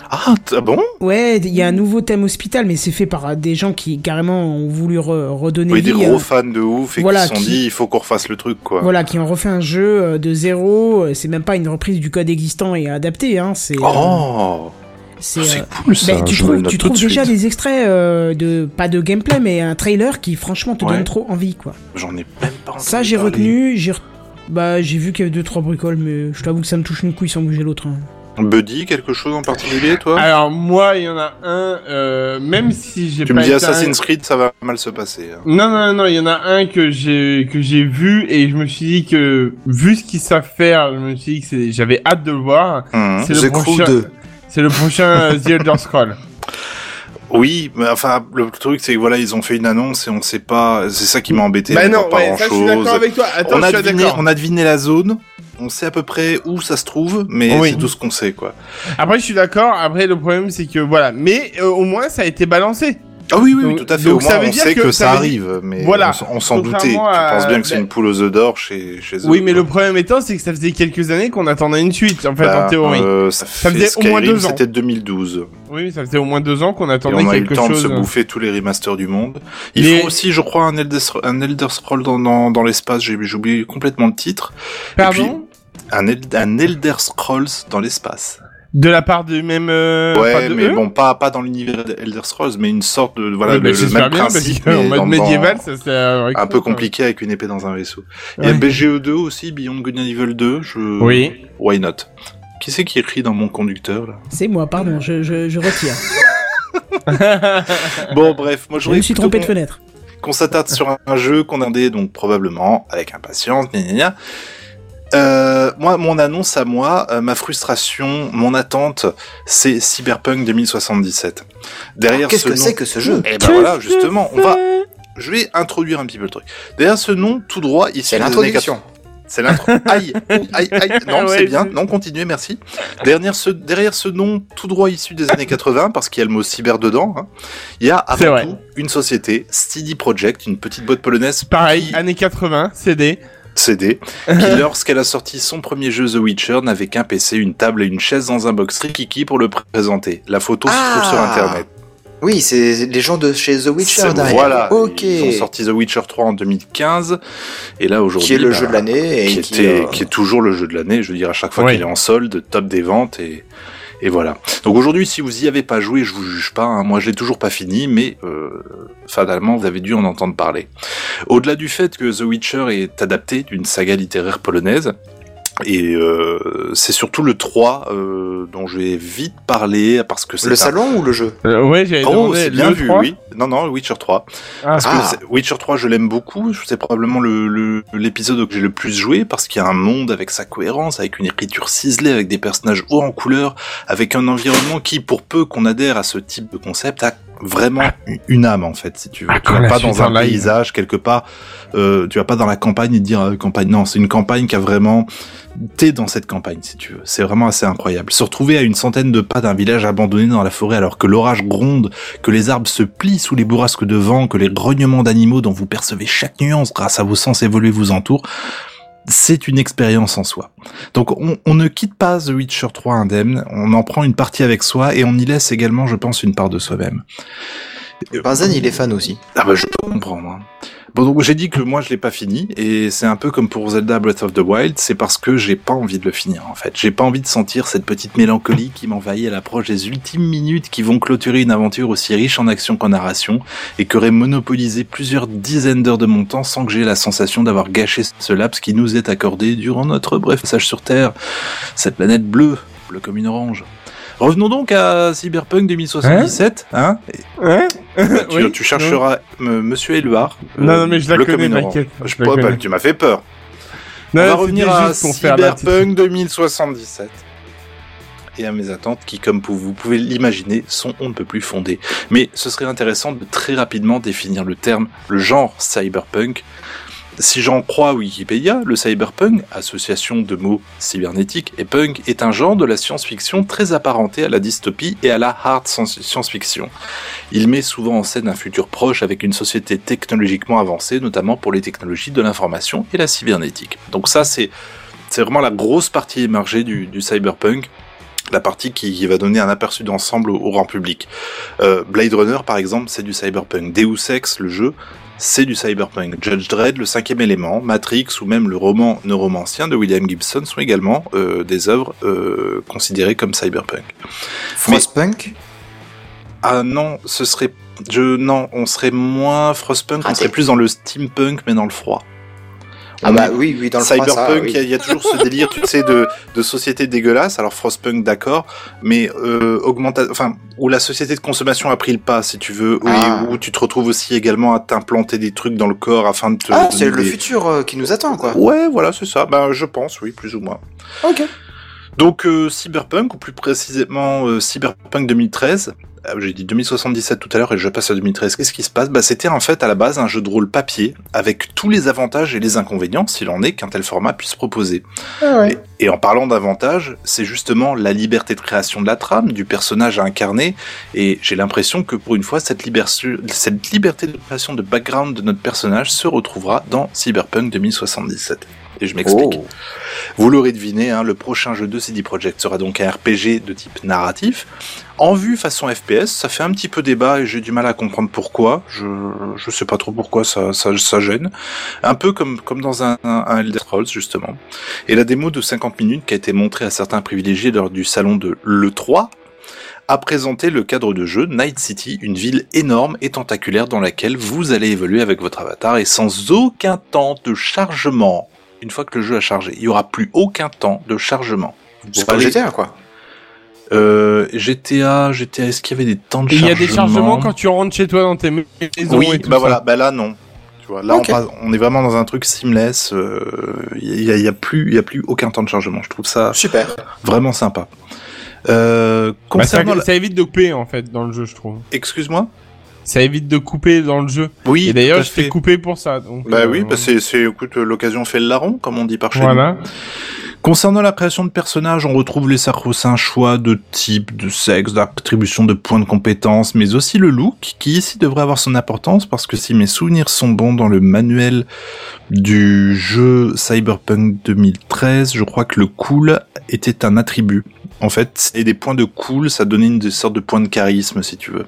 Ah, bon ? Ouais, il y a un nouveau Thème Hospital, mais c'est fait par des gens qui carrément ont voulu redonner vie. Des gros fans de ouf et qui se sont dit il faut qu'on refasse le truc, quoi. Voilà, qui ont refait un jeu de zéro. C'est même pas une reprise du code existant et adapté, hein. C'est cool ça. Bah, tu trouves déjà des extraits pas de gameplay, mais un trailer qui franchement te donne trop envie, quoi. J'en ai même pas entendu. Ça j'ai retenu, j'ai vu qu'il y avait 2-3 bricoles, mais je t'avoue que ça me touche une couille sans bouger l'autre. Hein. Buddy, quelque chose en particulier, toi ? Alors, moi, il y en a un, même si j'ai pas... Tu me dis Assassin's Creed, ça va mal se passer. Hein. Non, il y en a un que j'ai vu, et je me suis dit que, vu ce qu'ils savent faire, j'avais hâte de le voir. C'est le prochain... C'est le prochain The Elder Scrolls. Oui, mais enfin, le truc, c'est que voilà, ils ont fait une annonce et on sait pas. C'est ça qui m'a embêté. Bah non, pas ouais, ça, je suis d'accord avec toi. Attends, on a deviné la zone. On sait à peu près où ça se trouve, mais oui, c'est tout ce qu'on sait, quoi. Après, je suis d'accord. Après, le problème, c'est que voilà. Mais au moins, ça a été balancé. Ah oui, oui, oui, tout à fait. Donc, au moins, on sait que ça arrive, mais voilà, on s'en doutait. Tu penses bien que c'est une poule aux œufs d'or chez eux. Oui, mais le problème étant, c'est que ça faisait quelques années qu'on attendait une suite, en fait, en théorie. Ça faisait Skyrim, au moins 2 ans. C'était 2012. Oui, ça faisait au moins 2 ans qu'on attendait quelque chose. On a eu le temps de se bouffer tous les remasters du monde. Ils font aussi, je crois, un Elder Scrolls dans l'espace. J'ai oublié complètement le titre. Pardon ? Un Elder Scrolls dans l'espace. De la part du même. Ouais, mais bon, pas dans l'univers d'Elder Scrolls, mais une sorte de voilà, le même principe. En mode médiéval, ça c'est un peu compliqué avec une épée dans un vaisseau. Il y a BGE2 aussi, Beyond Good and Evil 2. Oui. Why not? Qui c'est qui écrit dans mon conducteur là? C'est moi, pardon, je retire. Bon, bref, moi je me suis trompé de fenêtre. Qu'on s'attarde sur un jeu qu'on attendait donc probablement avec impatience. Moi, mon annonce à moi, ma frustration, mon attente, c'est Cyberpunk 2077. Derrière qu'est-ce que c'est que ce jeu ? Eh ben voilà, justement, je vais introduire un petit peu le truc. Derrière ce nom, tout droit, ici, c'est l'introduction. C'est l'intro. Aïe, aïe, aïe. Non, ouais, c'est bien. Non, continuez, merci. Derrière ce nom tout droit issu des années 80, parce qu'il y a le mot cyber dedans, hein, il y a avant tout une société, CD Projekt, une petite boîte polonaise. Pareil, années 80, CD, qui lorsqu'elle a sorti son premier jeu The Witcher n'avait qu'un PC, une table et une chaise dans un box Rikiki pour le présenter. La photo se trouve sur internet. Oui, c'est les gens de chez The Witcher derrière. Voilà, ils ont sorti The Witcher 3 en 2015 et là aujourd'hui qui est le jeu de l'année et qui est toujours le jeu de l'année, je veux dire à chaque fois qu'il est en solde, top des ventes et voilà. Donc aujourd'hui, si vous y avez pas joué, je vous juge pas, hein. Moi je l'ai toujours pas fini, mais fatalement vous avez dû en entendre parler. Au-delà du fait que The Witcher est adapté d'une saga littéraire polonaise, et c'est surtout le 3 dont je vais vite parler parce que c'est le salon ou le jeu. Ouais, j'avais demandé c'est bien le vu 3 oui. Non, Witcher 3. Parce que Witcher 3, je l'aime beaucoup, c'est probablement l'épisode que j'ai le plus joué parce qu'il y a un monde avec sa cohérence, avec une écriture ciselée, avec des personnages hauts en couleur, avec un environnement qui pour peu qu'on adhère à ce type de concept a vraiment une âme en fait, si tu veux. Tu vas pas dans un paysage quelque part, tu vas pas dans la campagne et te dire campagne. Non, c'est une campagne qui a vraiment. T'es dans cette campagne si tu veux. C'est vraiment assez incroyable. Se retrouver à une centaine de pas d'un village abandonné dans la forêt alors que l'orage gronde, que les arbres se plient sous les bourrasques de vent, que les grognements d'animaux dont vous percevez chaque nuance grâce à vos sens évolués vous entourent. C'est une expérience en soi. Donc on ne quitte pas The Witcher 3 indemne, on en prend une partie avec soi et on y laisse également, je pense, une part de soi-même. Barzan, il est fan aussi. Ah bah je peux comprendre. Hein. Bon donc j'ai dit que moi je l'ai pas fini et c'est un peu comme pour Zelda Breath of the Wild, c'est parce que j'ai pas envie de le finir en fait. J'ai pas envie de sentir cette petite mélancolie qui m'envahit à l'approche des ultimes minutes qui vont clôturer une aventure aussi riche en action qu'en narration et qui aurait monopolisé plusieurs dizaines d'heures de mon temps sans que j'ai la sensation d'avoir gâché ce laps qui nous est accordé durant notre bref passage sur Terre, cette planète bleue comme une orange. Revenons donc à Cyberpunk 2077, tu chercheras Monsieur Éluard. Non, mais je la connais, t'inquiète. Tu m'as fait peur. Non, on va revenir à Cyberpunk 2077 et à mes attentes qui, comme vous pouvez l'imaginer, sont on ne peut plus fondées. Mais ce serait intéressant de très rapidement définir le terme, le genre cyberpunk. Si j'en crois Wikipédia, le cyberpunk, association de mots cybernétiques et punk, est un genre de la science-fiction très apparenté à la dystopie et à la hard science-fiction. Il met souvent en scène un futur proche avec une société technologiquement avancée, notamment pour les technologies de l'information et la cybernétique. Donc ça, c'est vraiment la grosse partie émergée du cyberpunk. La partie qui va donner un aperçu d'ensemble au grand public. Blade Runner, par exemple, c'est du cyberpunk. Deus Ex, le jeu, c'est du cyberpunk. Judge Dredd, le 5e élément, Matrix ou même le roman Neuromancien de William Gibson sont également des œuvres considérées comme cyberpunk. Frostpunk ? Ah non, ce serait... Non, on serait moins Frostpunk, on serait plus dans le steampunk, mais dans le froid. Ah bah oui, dans le cyberpunk, il y a toujours ce délire, tu sais, de société dégueulasse. Alors Frostpunk, d'accord, mais où la société de consommation a pris le pas, si tu veux, où tu te retrouves aussi également à t'implanter des trucs dans le corps afin de te. Ah, c'est le futur qui nous attend, quoi. Ouais, voilà, c'est ça. Ben, je pense, oui, plus ou moins. Ok. Donc Cyberpunk, ou plus précisément Cyberpunk 2013, j'ai dit 2077 tout à l'heure et je passe à 2013, qu'est-ce qui se passe ? Bah, c'était en fait à la base un jeu de rôle papier avec tous les avantages et les inconvénients, s'il en est, qu'un tel format puisse proposer. Ah ouais. Et en parlant d'avantages, c'est justement la liberté de création de la trame, du personnage à incarner, et j'ai l'impression que pour une fois, cette liberté de création de background de notre personnage se retrouvera dans Cyberpunk 2077. Et je m'explique. Oh. Vous l'aurez deviné, hein, le prochain jeu de CD Projekt sera donc un RPG de type narratif. En vue façon FPS, ça fait un petit peu débat et j'ai du mal à comprendre pourquoi. Je sais pas trop pourquoi ça gêne. Un peu comme dans un Elder Scrolls, justement. Et la démo de 50 minutes qui a été montrée à certains privilégiés lors du salon de l'E3 a présenté le cadre de jeu Night City, une ville énorme et tentaculaire dans laquelle vous allez évoluer avec votre avatar et sans aucun temps de chargement. Une fois que le jeu a chargé, il n'y aura plus aucun temps de chargement. C'est pas GTA, quoi. GTA, est-ce qu'il y avait des temps de chargement ? Il y a des chargements quand tu rentres chez toi dans tes maisons. Oui, et tout bah ça. Voilà, bah là non. Tu vois, là okay. on est vraiment dans un truc seamless. Il y a plus aucun temps de chargement. Je trouve ça super, vraiment sympa. Concernant ça évite de couper en fait dans le jeu, je trouve. Excuse-moi. Ça évite de couper dans le jeu. Oui. Et d'ailleurs, je t'ai coupé pour ça. Donc, oui, écoute, l'occasion fait le larron, comme on dit par chez nous. Voilà. Concernant la création de personnages, on retrouve les sacro-saints choix de type, de sexe, d'attribution de points de compétences, mais aussi le look, qui ici devrait avoir son importance, parce que si mes souvenirs sont bons dans le manuel du jeu Cyberpunk 2013, je crois que le cool était un attribut. En fait, et des points de cool, ça donnait une sorte de point de charisme, si tu veux.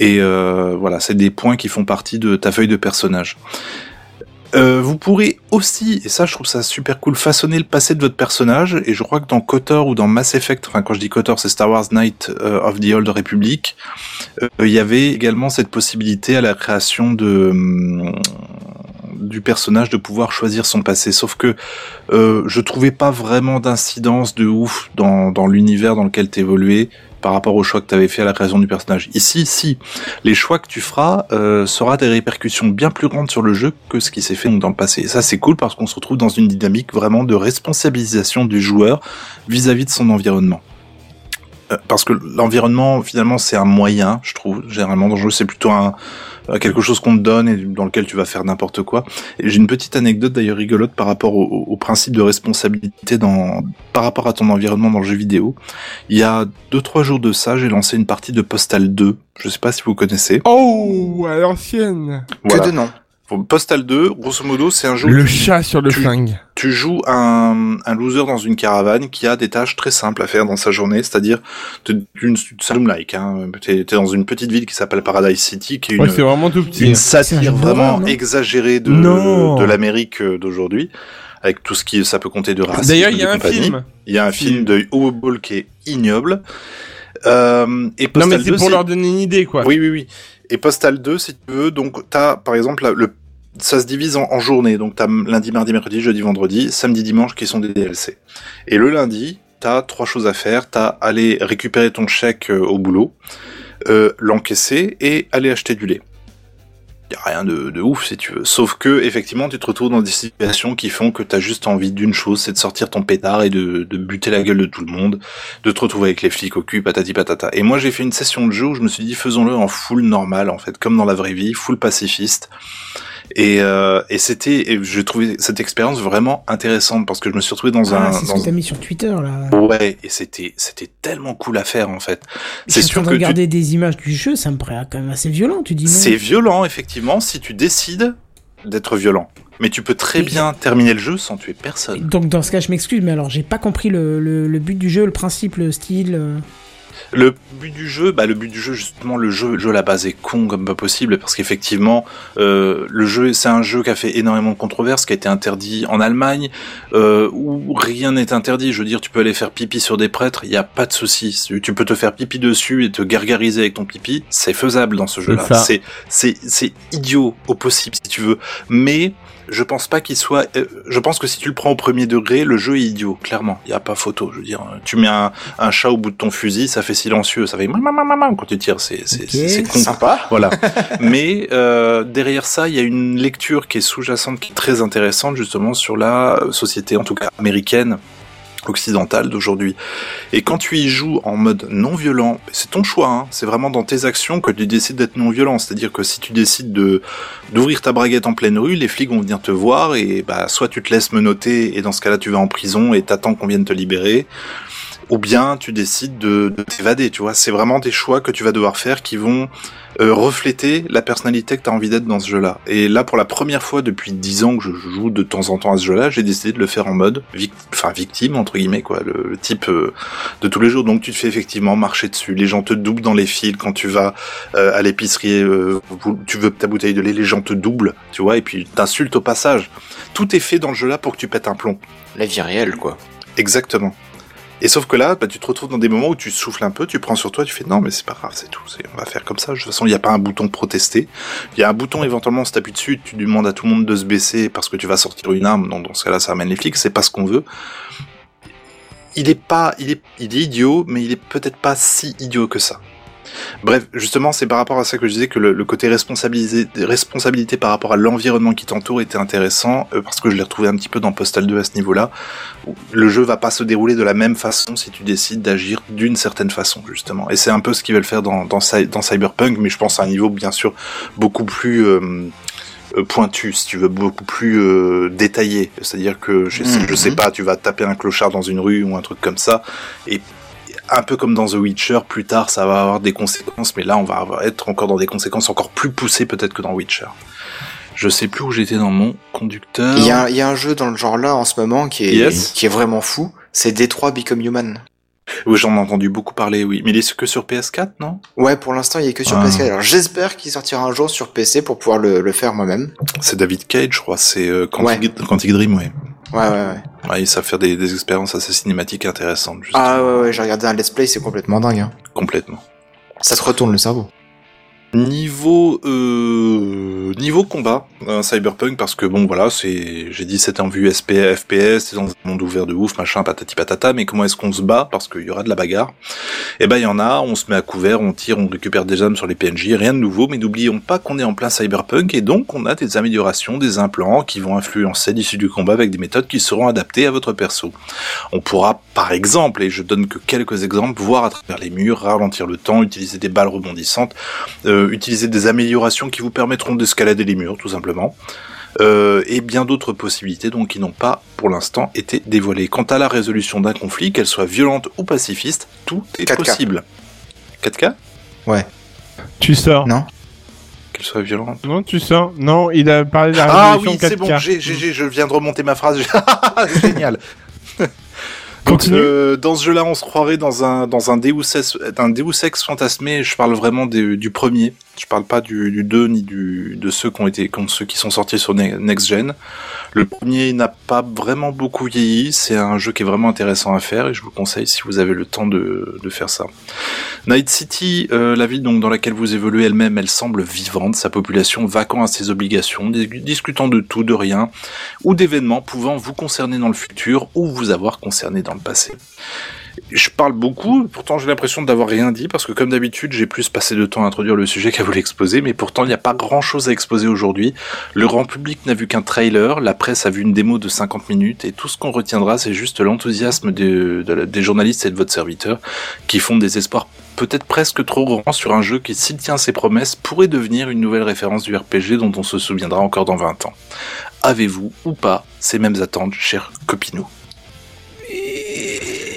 Et voilà, c'est des points qui font partie de ta feuille de personnage. Vous pourrez aussi, et ça je trouve ça super cool, façonner le passé de votre personnage, et je crois que dans KOTOR ou dans Mass Effect, enfin quand je dis KOTOR c'est Star Wars Knights of the Old Republic, il y avait également cette possibilité à la création du personnage de pouvoir choisir son passé, sauf que je trouvais pas vraiment d'incidence de ouf dans l'univers dans lequel t'évoluais, par rapport aux choix que tu avais fait à la création du personnage. Ici, si, les choix que tu feras sera des répercussions bien plus grandes sur le jeu que ce qui s'est fait dans le passé. Et ça, c'est cool parce qu'on se retrouve dans une dynamique vraiment de responsabilisation du joueur vis-à-vis de son environnement. Parce que l'environnement, finalement, c'est un moyen, je trouve, généralement, dans le jeu, c'est plutôt quelque chose qu'on te donne et dans lequel tu vas faire n'importe quoi. Et j'ai une petite anecdote d'ailleurs rigolote par rapport au principe de responsabilité par rapport à ton environnement dans le jeu vidéo. Il y a 2-3 jours de ça, j'ai lancé une partie de Postal 2. Je sais pas si vous connaissez. Oh, à l'ancienne. Voilà. Que de nom. Postal 2, grosso modo, c'est un jeu... Le chat sur le flingue. Tu joues un loser dans une caravane qui a des tâches très simples à faire dans sa journée, c'est-à-dire c'est un room-like, hein. T'es dans une petite ville qui s'appelle Paradise City, qui est c'est vraiment tout petit, une satire vraiment exagérée de l'Amérique d'aujourd'hui, avec tout ce qui ça peut compter de racisme. D'ailleurs, il y a un film de Uwe Boll qui est ignoble. Et Postal 2, c'est pour leur donner une idée, quoi. Oui. Et Postal 2, si tu veux, donc t'as, par exemple, ça se divise en journées. Donc t'as lundi, mardi, mercredi, jeudi, vendredi, samedi, dimanche, qui sont des DLC. Et le lundi, t'as 3 choses à faire. T'as aller récupérer ton chèque au boulot, l'encaisser et aller acheter du lait. Y a rien de ouf, si tu veux. Sauf que, effectivement, tu te retrouves dans des situations qui font que t'as juste envie d'une chose, c'est de sortir ton pétard et de buter la gueule de tout le monde, de te retrouver avec les flics au cul, patati patata. Et moi, j'ai fait une session de jeu où je me suis dit, faisons-le en full normal, en fait, comme dans la vraie vie, full pacifiste. Et j'ai trouvé cette expérience vraiment intéressante parce que je me suis retrouvé dans c'est ce que t'as mis sur Twitter, là. Ouais, et c'était tellement cool à faire, en fait. C'est sûr que regarder des images du jeu, ça me paraît quand même assez violent, tu dis non. C'est violent, effectivement, si tu décides d'être violent. Mais tu peux très bien terminer le jeu sans tuer personne. Donc, dans ce cas, je m'excuse, mais alors, j'ai pas compris le but du jeu, le principe, le style... Le but du jeu, justement, le jeu à la base est con comme pas possible parce qu'effectivement, le jeu, c'est un jeu qui a fait énormément de controverses, qui a été interdit en Allemagne, où rien n'est interdit. Je veux dire, tu peux aller faire pipi sur des prêtres, il n'y a pas de souci. Tu peux te faire pipi dessus et te gargariser avec ton pipi, c'est faisable dans ce jeu-là. C'est idiot au possible si tu veux, mais je pense pas qu'il soit. Je pense que si tu le prends au premier degré, le jeu est idiot, clairement. Il y a pas photo. Je veux dire, tu mets un chat au bout de ton fusil, ça fait silencieux, ça fait maman quand tu tires. C'est con. Sympa. Voilà. Mais derrière ça, il y a une lecture qui est sous-jacente, qui est très intéressante justement sur la société, en tout cas américaine, occidentale d'aujourd'hui. Et quand tu y joues en mode non violent, c'est ton choix, hein, c'est vraiment dans tes actions que tu décides d'être non violent. C'est-à-dire que si tu décides d'ouvrir ta braguette en pleine rue, les flics vont venir te voir et bah soit tu te laisses menotter et dans ce cas-là tu vas en prison et t'attends qu'on vienne te libérer, ou bien tu décides de t'évader, tu vois. C'est vraiment des choix que tu vas devoir faire qui vont refléter la personnalité que tu as envie d'être dans ce jeu-là. Et là, pour la première fois depuis 10 ans que je joue de temps en temps à ce jeu-là, j'ai décidé de le faire en mode victime, entre guillemets, quoi, le type de tous les jours. Donc tu te fais effectivement marcher dessus, les gens te doublent dans les files, quand tu vas à l'épicerie, tu veux ta bouteille de lait, les gens te doublent, tu vois, et puis t'insultes au passage. Tout est fait dans le jeu-là pour que tu pètes un plomb. La vie réelle, quoi. Exactement. Et sauf que là, bah, tu te retrouves dans des moments où tu souffles un peu, tu prends sur toi, tu fais non mais c'est pas grave, c'est tout, on va faire comme ça. De toute façon, il n'y a pas un bouton protester. Il y a un bouton éventuellement, si tu appuies dessus, tu demandes à tout le monde de se baisser parce que tu vas sortir une arme. Donc dans ce cas-là, ça ramène les flics, c'est pas ce qu'on veut. Il est idiot, mais il est peut-être pas si idiot que ça. Bref, justement, c'est par rapport à ça que je disais que le côté responsabilité par rapport à l'environnement qui t'entoure était intéressant, parce que je l'ai retrouvé un petit peu dans Postal 2 à ce niveau-là. Le jeu va pas se dérouler de la même façon si tu décides d'agir d'une certaine façon, justement. Et c'est un peu ce qu'ils veulent faire dans Cyberpunk, mais je pense à un niveau, bien sûr, beaucoup plus pointu, si tu veux, beaucoup plus détaillé. C'est-à-dire que, je sais pas, tu vas taper un clochard dans une rue ou un truc comme ça, et un peu comme dans The Witcher, plus tard ça va avoir des conséquences, mais là on va être encore dans des conséquences encore plus poussées peut-être que dans Witcher. Je sais plus où j'étais dans mon conducteur. Il y a un jeu dans le genre là en ce moment qui est vraiment fou, c'est Detroit Become Human. Oui, j'en ai entendu beaucoup parler, oui. Mais il est que sur PS4, non ? Ouais, pour l'instant il est que sur PS4. Alors j'espère qu'il sortira un jour sur PC pour pouvoir le faire moi-même. C'est David Cage, je crois, c'est Quantic Dream, oui. Ouais. Ouais, ils savent faire des expériences assez cinématiques intéressantes. Justement. Ah ouais, j'ai regardé un let's play, c'est complètement dingue. Hein. Complètement. Ça te retourne le cerveau. Niveau combat, Cyberpunk, parce que bon voilà, c'était en vue FPS, c'est dans un monde ouvert de ouf, machin, patati patata, mais comment est-ce qu'on se bat? Parce qu'il y aura de la bagarre. Eh ben, il y en a, on se met à couvert, on tire, on récupère des armes sur les PNJ, rien de nouveau, mais n'oublions pas qu'on est en plein Cyberpunk, et donc on a des améliorations, des implants qui vont influencer l'issue du combat avec des méthodes qui seront adaptées à votre perso. On pourra, par exemple, et je donne que quelques exemples, voir à travers les murs, ralentir le temps, utiliser des balles rebondissantes, utiliser des améliorations qui vous permettront d'escalader les murs tout simplement, et bien d'autres possibilités donc qui n'ont pas pour l'instant été dévoilées. Quant à la résolution d'un conflit, qu'elle soit violente ou pacifiste, tout est 4K. Possible. 4K ? Ouais. Tu sors. Non. Qu'elle soit violente. Non, tu sors. Non, il a parlé de la résolution 4K. Ah oui, c'est 4K. Bon, je viens de remonter ma phrase. Génial. Donc, dans ce jeu-là, on se croirait dans un Deus Ex fantasmé. Je parle vraiment du premier. Je parle pas du 2 ni de ceux qui sont sortis sur Next Gen. Le premier n'a pas vraiment beaucoup vieilli. C'est un jeu qui est vraiment intéressant à faire et je vous le conseille si vous avez le temps de faire ça. Night City, la ville donc dans laquelle vous évoluez elle-même, elle semble vivante. Sa population vacant à ses obligations, discutant de tout, de rien, ou d'événements pouvant vous concerner dans le futur ou vous avoir concerné dans le passé. Je parle beaucoup, pourtant j'ai l'impression d'avoir rien dit, parce que comme d'habitude, j'ai plus passé de temps à introduire le sujet qu'à vous l'exposer, mais pourtant il n'y a pas grand chose à exposer aujourd'hui. Le grand public n'a vu qu'un trailer, la presse a vu une démo de 50 minutes, et tout ce qu'on retiendra, c'est juste l'enthousiasme des journalistes et de votre serviteur, qui font des espoirs peut-être presque trop grands sur un jeu qui, s'il tient ses promesses, pourrait devenir une nouvelle référence du RPG dont on se souviendra encore dans 20 ans. Avez-vous, ou pas, ces mêmes attentes, chers copinous?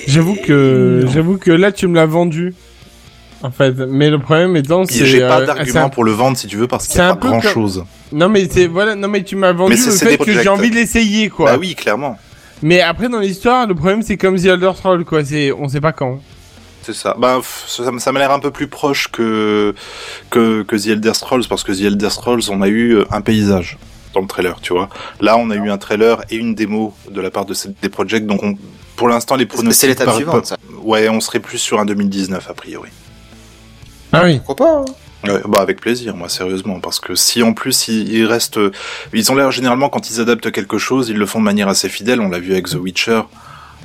J'avoue que là tu me l'as vendu en fait, mais le problème étant c'est j'ai pas d'argument pour le vendre si tu veux parce qu'il y a pas grand chose. Non mais tu m'as vendu le fait que j'ai envie de l'essayer quoi. Bah oui, clairement. Mais après dans l'histoire, le problème c'est comme The Elder Scrolls quoi, c'est on sait pas quand. C'est ça. Bah ça m'a l'air un peu plus proche que The Elder Scrolls parce que The Elder Scrolls, on a eu un paysage dans le trailer, tu vois. Là, on a eu un trailer et une démo de la part de CD Projekt, donc pour l'instant, les pronostics... C'est l'étape suivante, ça. Ouais, on serait plus sur un 2019, a priori. Ah oui. Pourquoi pas ? Ouais, bah avec plaisir, moi, sérieusement, parce que si, en plus, ils restent... Ils ont l'air, généralement, quand ils adaptent quelque chose, ils le font de manière assez fidèle, on l'a vu avec The Witcher...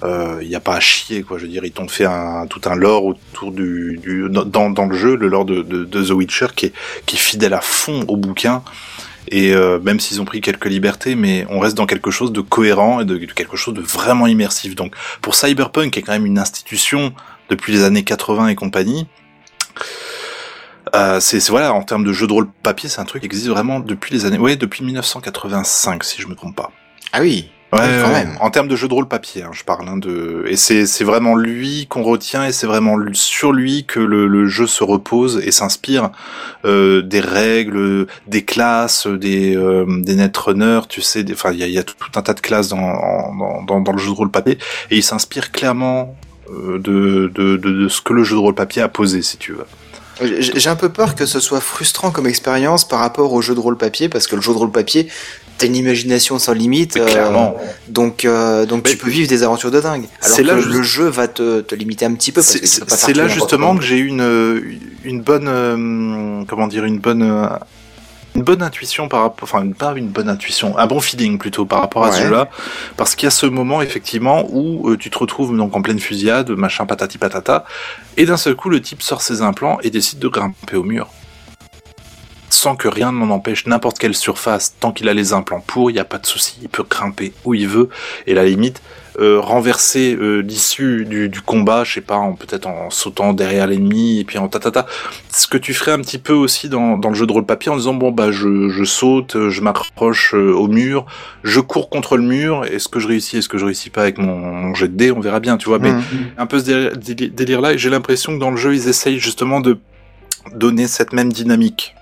Il n'y a pas à chier, quoi. Je veux dire, ils t'ont fait tout un lore autour dans le jeu, le lore de The Witcher qui est fidèle à fond au bouquin. et même s'ils ont pris quelques libertés, mais on reste dans quelque chose de cohérent et de quelque chose de vraiment immersif. Donc pour Cyberpunk, qui est quand même une institution depuis les années 80 et compagnie, c'est voilà, en termes de jeu de rôle papier, c'est un truc qui existe vraiment depuis les années, ouais, depuis 1985 si je me trompe pas. Ah oui. Ouais, quand même. En termes de jeu de rôle papier, hein, je parle de, et c'est vraiment lui qu'on retient, et c'est vraiment sur lui que le jeu se repose et s'inspire des règles, des classes, des netrunners, tu sais, enfin il y a tout un tas de classes dans le jeu de rôle papier, et il s'inspire clairement de ce que le jeu de rôle papier a posé, si tu veux. J'ai un peu peur que ce soit frustrant comme expérience par rapport au jeu de rôle papier, parce que le jeu de rôle papier, t'as une imagination sans limite, clairement. Donc tu peux vivre des aventures de dingue. Alors c'est que là, le jeu va te limiter un petit peu. Parce que tu peux pas c'est là justement que j'ai eu une bonne, comment dire, une bonne intuition par rapport, enfin pas une bonne intuition, un bon feeling plutôt par rapport à ce jeu-là, parce qu'il y a ce moment effectivement où tu te retrouves donc en pleine fusillade, machin patati patata, et d'un seul coup le type sort ses implants et décide de grimper au mur. Sans que rien ne m'en empêche, n'importe quelle surface, tant qu'il a les implants pour, il n'y a pas de souci, il peut grimper où il veut, et à la limite, renverser l'issue du combat, je sais pas, peut-être en sautant derrière l'ennemi, et puis en tatata. Ce que tu ferais un petit peu aussi dans le jeu de rôle papier, en disant, bon bah je saute, je m'accroche au mur, je cours contre le mur, est-ce que je réussis pas avec mon jet de dés, on verra bien, tu vois, mais un peu ce délire-là, et j'ai l'impression que dans le jeu, ils essayent justement de donner cette même dynamique.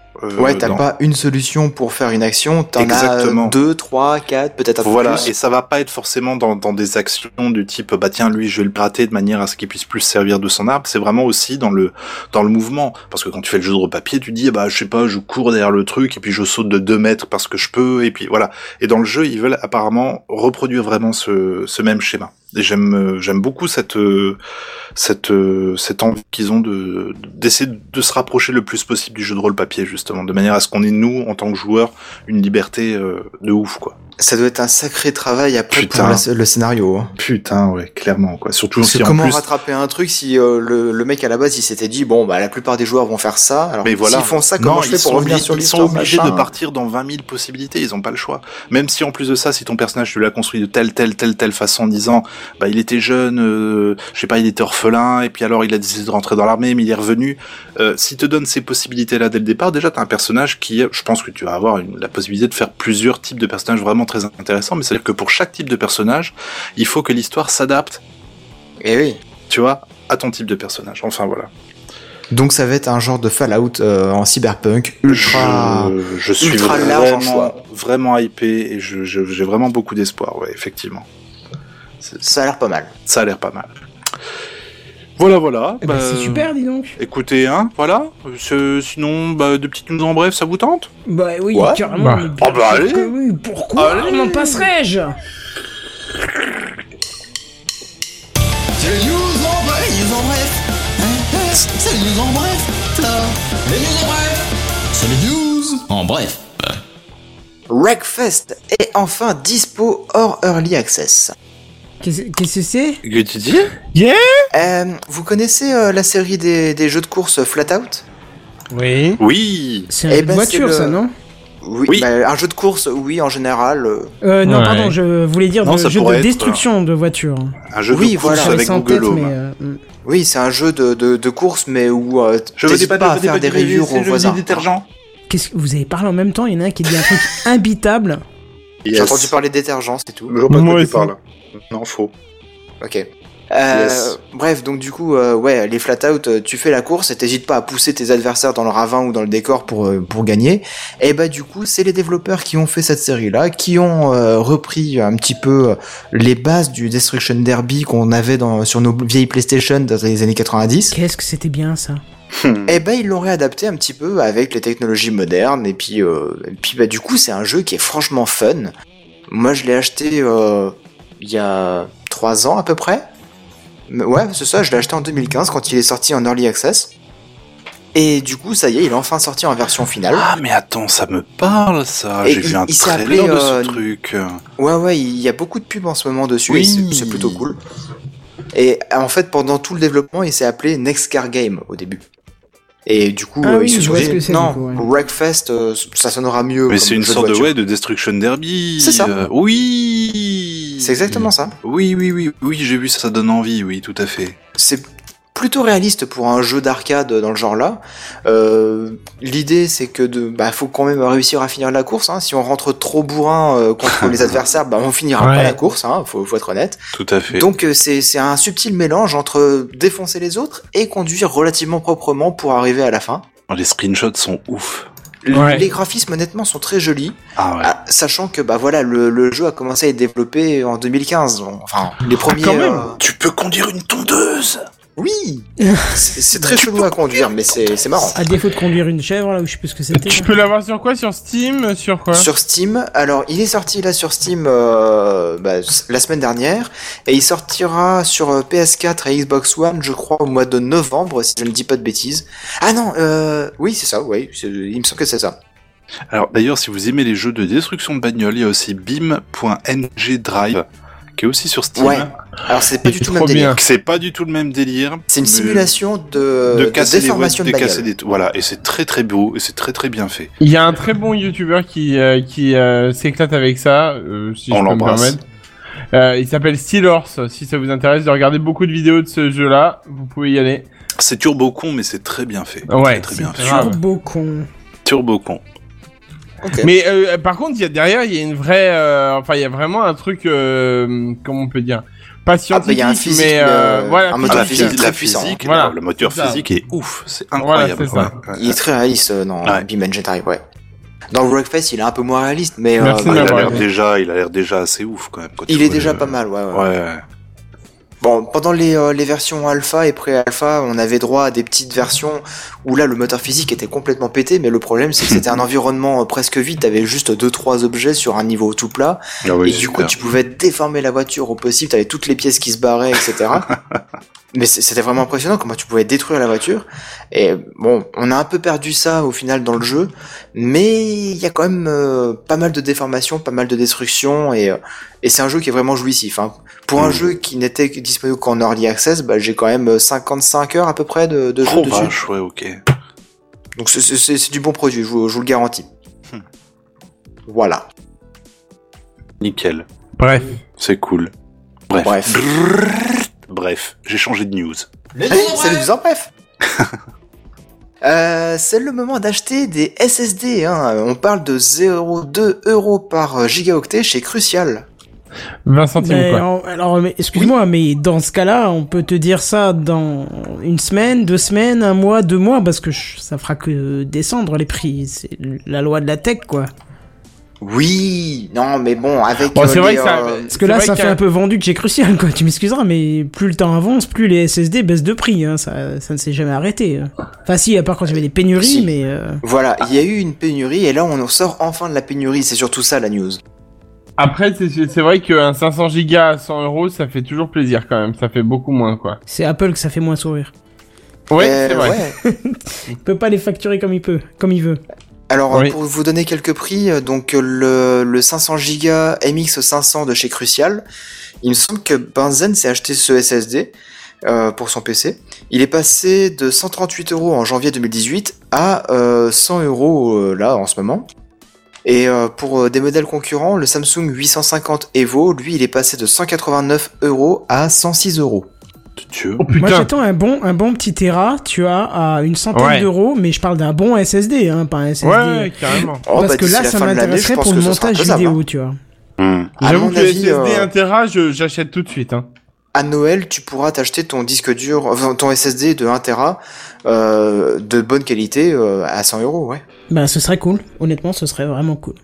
T'as pas une solution pour faire une action, t'en as 2, 3, 4, peut-être un peu plus. Voilà, et ça va pas être forcément dans des actions du type, bah tiens, lui, je vais le brater de manière à ce qu'il puisse plus servir de son arbre, c'est vraiment aussi dans le mouvement. Parce que quand tu fais le jeu de papier, tu dis, bah je sais pas, je cours derrière le truc, et puis je saute de 2 mètres parce que je peux, et puis voilà. Et dans le jeu, ils veulent apparemment reproduire vraiment ce même schéma. Et j'aime beaucoup cette envie qu'ils ont d'essayer de se rapprocher le plus possible du jeu de rôle papier, justement, de manière à ce qu'on ait, nous, en tant que joueurs, une liberté de ouf, quoi. Ça doit être un sacré travail après pour le scénario. Hein. Putain, ouais, clairement, quoi. Surtout si comment en plus... rattraper un truc si le mec à la base il s'était dit bon bah la plupart des joueurs vont faire ça. Alors mais voilà. S'ils font ça, comment je fais pour revenir sur l'histoire? Ils sont obligés de partir dans 20 000 possibilités. Ils ont pas le choix. Même si en plus de ça, si ton personnage tu l'as construit de telle façon, en disant bah il était jeune, je sais pas, il était orphelin et puis alors il a décidé de rentrer dans l'armée mais il est revenu. S'il te donne ces possibilités là dès le départ, déjà t'as un personnage qui, je pense que tu vas avoir la possibilité de faire plusieurs types de personnages vraiment très intéressant, mais c'est-à-dire que pour chaque type de personnage, il faut que l'histoire s'adapte. Et oui. Tu vois, à ton type de personnage. Enfin, voilà. Donc ça va être un genre de Fallout en cyberpunk ultra. Je suis ultra vraiment hypé et j'ai vraiment beaucoup d'espoir, ouais, effectivement. Ça a l'air pas mal. Ça a l'air pas mal. Voilà. Bah, c'est super, dis donc. Écoutez, hein, voilà. Sinon, bah, de petites news en bref, ça vous tente? Bah oui, ouais, carrément. Ah bah allez. Oui, pourquoi m'en passerais-je? C'est les news en bref. Les news en bref. C'est les news en bref. Les news en bref. C'est les news en bref. Wreckfest est enfin dispo hors Early Access. Qu'est-ce que c'est? Que tu dis? Yeah! Vous connaissez la série des jeux de course Flatout? Oui. Oui! C'est un jeu de voiture, ça, non? Oui. Bah, un jeu de course, oui, en général. Non, pardon, je voulais dire un jeu de destruction de voiture. Un jeu de course avec Google Home. Oui, c'est un jeu de course, mais où t'hésites pas à faire des rayures aux voisins. Qu'est-ce que vous avez parlé en même temps? Il y en a un qui dit un truc imbitable. J'ai entendu parler de détergents, c'est tout. Je vois pas de quoi tu parles. Non, faux. Ok. Bref, donc du coup, les flat-out, tu fais la course et t'hésites pas à pousser tes adversaires dans le ravin ou dans le décor pour gagner. Et bah du coup, c'est les développeurs qui ont fait cette série-là, qui ont repris un petit peu les bases du Destruction Derby qu'on avait sur nos vieilles PlayStation dans les années 90. Qu'est-ce que c'était bien, ça? Et bah ils l'ont réadapté un petit peu avec les technologies modernes. Et puis bah du coup, c'est un jeu qui est franchement fun. Moi, je l'ai acheté... il y a 3 ans à peu près. Ouais, c'est ça, je l'ai acheté en 2015 quand il est sorti en Early Access. Et du coup, ça y est, il est enfin sorti en version finale. Ah, mais attends, ça me parle, ça. Et j'ai vu un trailer de ce truc. Ouais, il y a beaucoup de pubs en ce moment dessus, oui. Et c'est plutôt cool. Et en fait, pendant tout le développement, il s'est appelé Next Car Game au début. Et du coup, ils se sont dit, non, Wreckfest, ça sonnera mieux. Mais c'est une sorte de Destruction Derby. C'est ça. Oui. C'est exactement ça. Oui, j'ai vu ça, ça donne envie, oui, tout à fait. C'est plutôt réaliste pour un jeu d'arcade dans le genre là. L'idée c'est que faut quand même réussir à finir la course, hein. Si on rentre trop bourrin contre les adversaires, on finira pas la course, hein, faut être honnête. Tout à fait. Donc c'est un subtil mélange entre défoncer les autres et conduire relativement proprement pour arriver à la fin. Les screenshots sont ouf. Les graphismes honnêtement sont très jolis, sachant que le jeu a commencé à être développé en 2015. Enfin les premiers. Quand même, tu peux conduire une tondeuse. Oui, c'est très chelou à conduire, mais c'est marrant. À défaut de conduire une chèvre, là où je sais plus ce que c'était. Tu peux l'avoir sur quoi ? Sur Steam ? Sur quoi ? Sur Steam. Alors, il est sorti là sur Steam la semaine dernière, et il sortira sur PS4 et Xbox One, je crois, au mois de novembre, si je ne dis pas de bêtises. Ah non, oui, c'est ça. Oui, il me semble que c'est ça. Alors d'ailleurs, si vous aimez les jeux de destruction de bagnole, il y a aussi Beam.ng Drive. Qui est aussi sur Steam. Ouais. Alors c'est pas du tout le même délire. C'est une simulation de déformation de bagnole. Voilà, et c'est très très beau et c'est très très bien fait. Il y a un très bon youtubeur qui s'éclate avec ça, si on l'embrasse. Il s'appelle Steelors. Si ça vous intéresse de regarder beaucoup de vidéos de ce jeu-là, vous pouvez y aller. C'est turbo con, mais c'est très bien fait. Ouais, très bien fait. Turbo con. Okay. Mais par contre, il y a une vraie, il y a vraiment un truc, comment on peut dire, pas scientifique, un moteur physique, la physique, voilà. Le moteur physique est ouf, c'est incroyable. Voilà, c'est il est très réaliste dans Beam Engine Drive, ouais. Dans Wreckfest, il est un peu moins réaliste, mais il a l'air déjà assez ouf quand même. Quand il est déjà pas mal, ouais. Bon, pendant les versions alpha et pré-alpha, on avait droit à des petites versions où là le moteur physique était complètement pété, mais le problème c'est que c'était un environnement presque vide, t'avais juste 2-3 objets sur un niveau tout plat, du coup tu pouvais déformer la voiture au possible, t'avais toutes les pièces qui se barraient, etc. Mais c'était vraiment impressionnant comment tu pouvais détruire la voiture. Et bon, on a un peu perdu ça au final dans le jeu, mais il y a quand même pas mal de déformations, pas mal de destructions, et c'est un jeu qui est vraiment jouissif, hein. Pour un jeu qui n'était disponible qu'en Early Access, j'ai quand même 55 heures à peu près de jeu dessus. Ouais, ok. Donc c'est du bon produit, je vous le garantis. Voilà. Nickel. Bref. C'est cool. Bref, j'ai changé de news. C'est le plus en bref. C'est le moment d'acheter des SSD. Hein. On parle de 0,2€ par gigaoctet chez Crucial. 20 centimes quoi. Alors, excuse-moi, mais dans ce cas-là, on peut te dire ça dans une semaine, 2 semaines, 1 mois, 2 mois, parce que ça fera que descendre les prix. C'est la loi de la tech, quoi. Oui, non, mais bon, avec. Bon, c'est vrai que ça. Parce que là, ça fait un peu vendu que j'ai Crucial, quoi. Tu m'excuseras, mais plus le temps avance, plus les SSD baissent de prix. Hein. Ça ne s'est jamais arrêté. Enfin, si, à part quand il y avait des pénuries, mais. Voilà, il y a eu une pénurie, et là, on en sort enfin de la pénurie. C'est surtout ça la news. Après, c'est vrai qu'un 500 gigas à 100€, ça fait toujours plaisir quand même. Ça fait beaucoup moins, quoi. C'est Apple que ça fait moins sourire. Ouais, c'est vrai. Il peut pas les facturer comme il veut. Alors, pour vous donner quelques prix, donc le 500Go MX500 de chez Crucial, il me semble que Benzen s'est acheté ce SSD pour son PC. Il est passé de 138€ en janvier 2018 à 100€ là, en ce moment. Et pour des modèles concurrents, le Samsung 850 Evo, lui, il est passé de 189€ à 106€. Dieu. Oh, moi j'attends un bon petit Tera, tu as à une centaine d'euros, mais je parle d'un bon SSD, hein, pas un SSD. Ouais, carrément. Parce que là ça m'intéresserait pour le montage vidéo, tu vois. J'avoue que SSD 1 Tera, j'achète tout de suite. Hein. À Noël, tu pourras t'acheter ton disque dur, ton SSD de 1 Tera de bonne qualité à 100€, ouais. Bah ce serait cool, honnêtement, ce serait vraiment cool.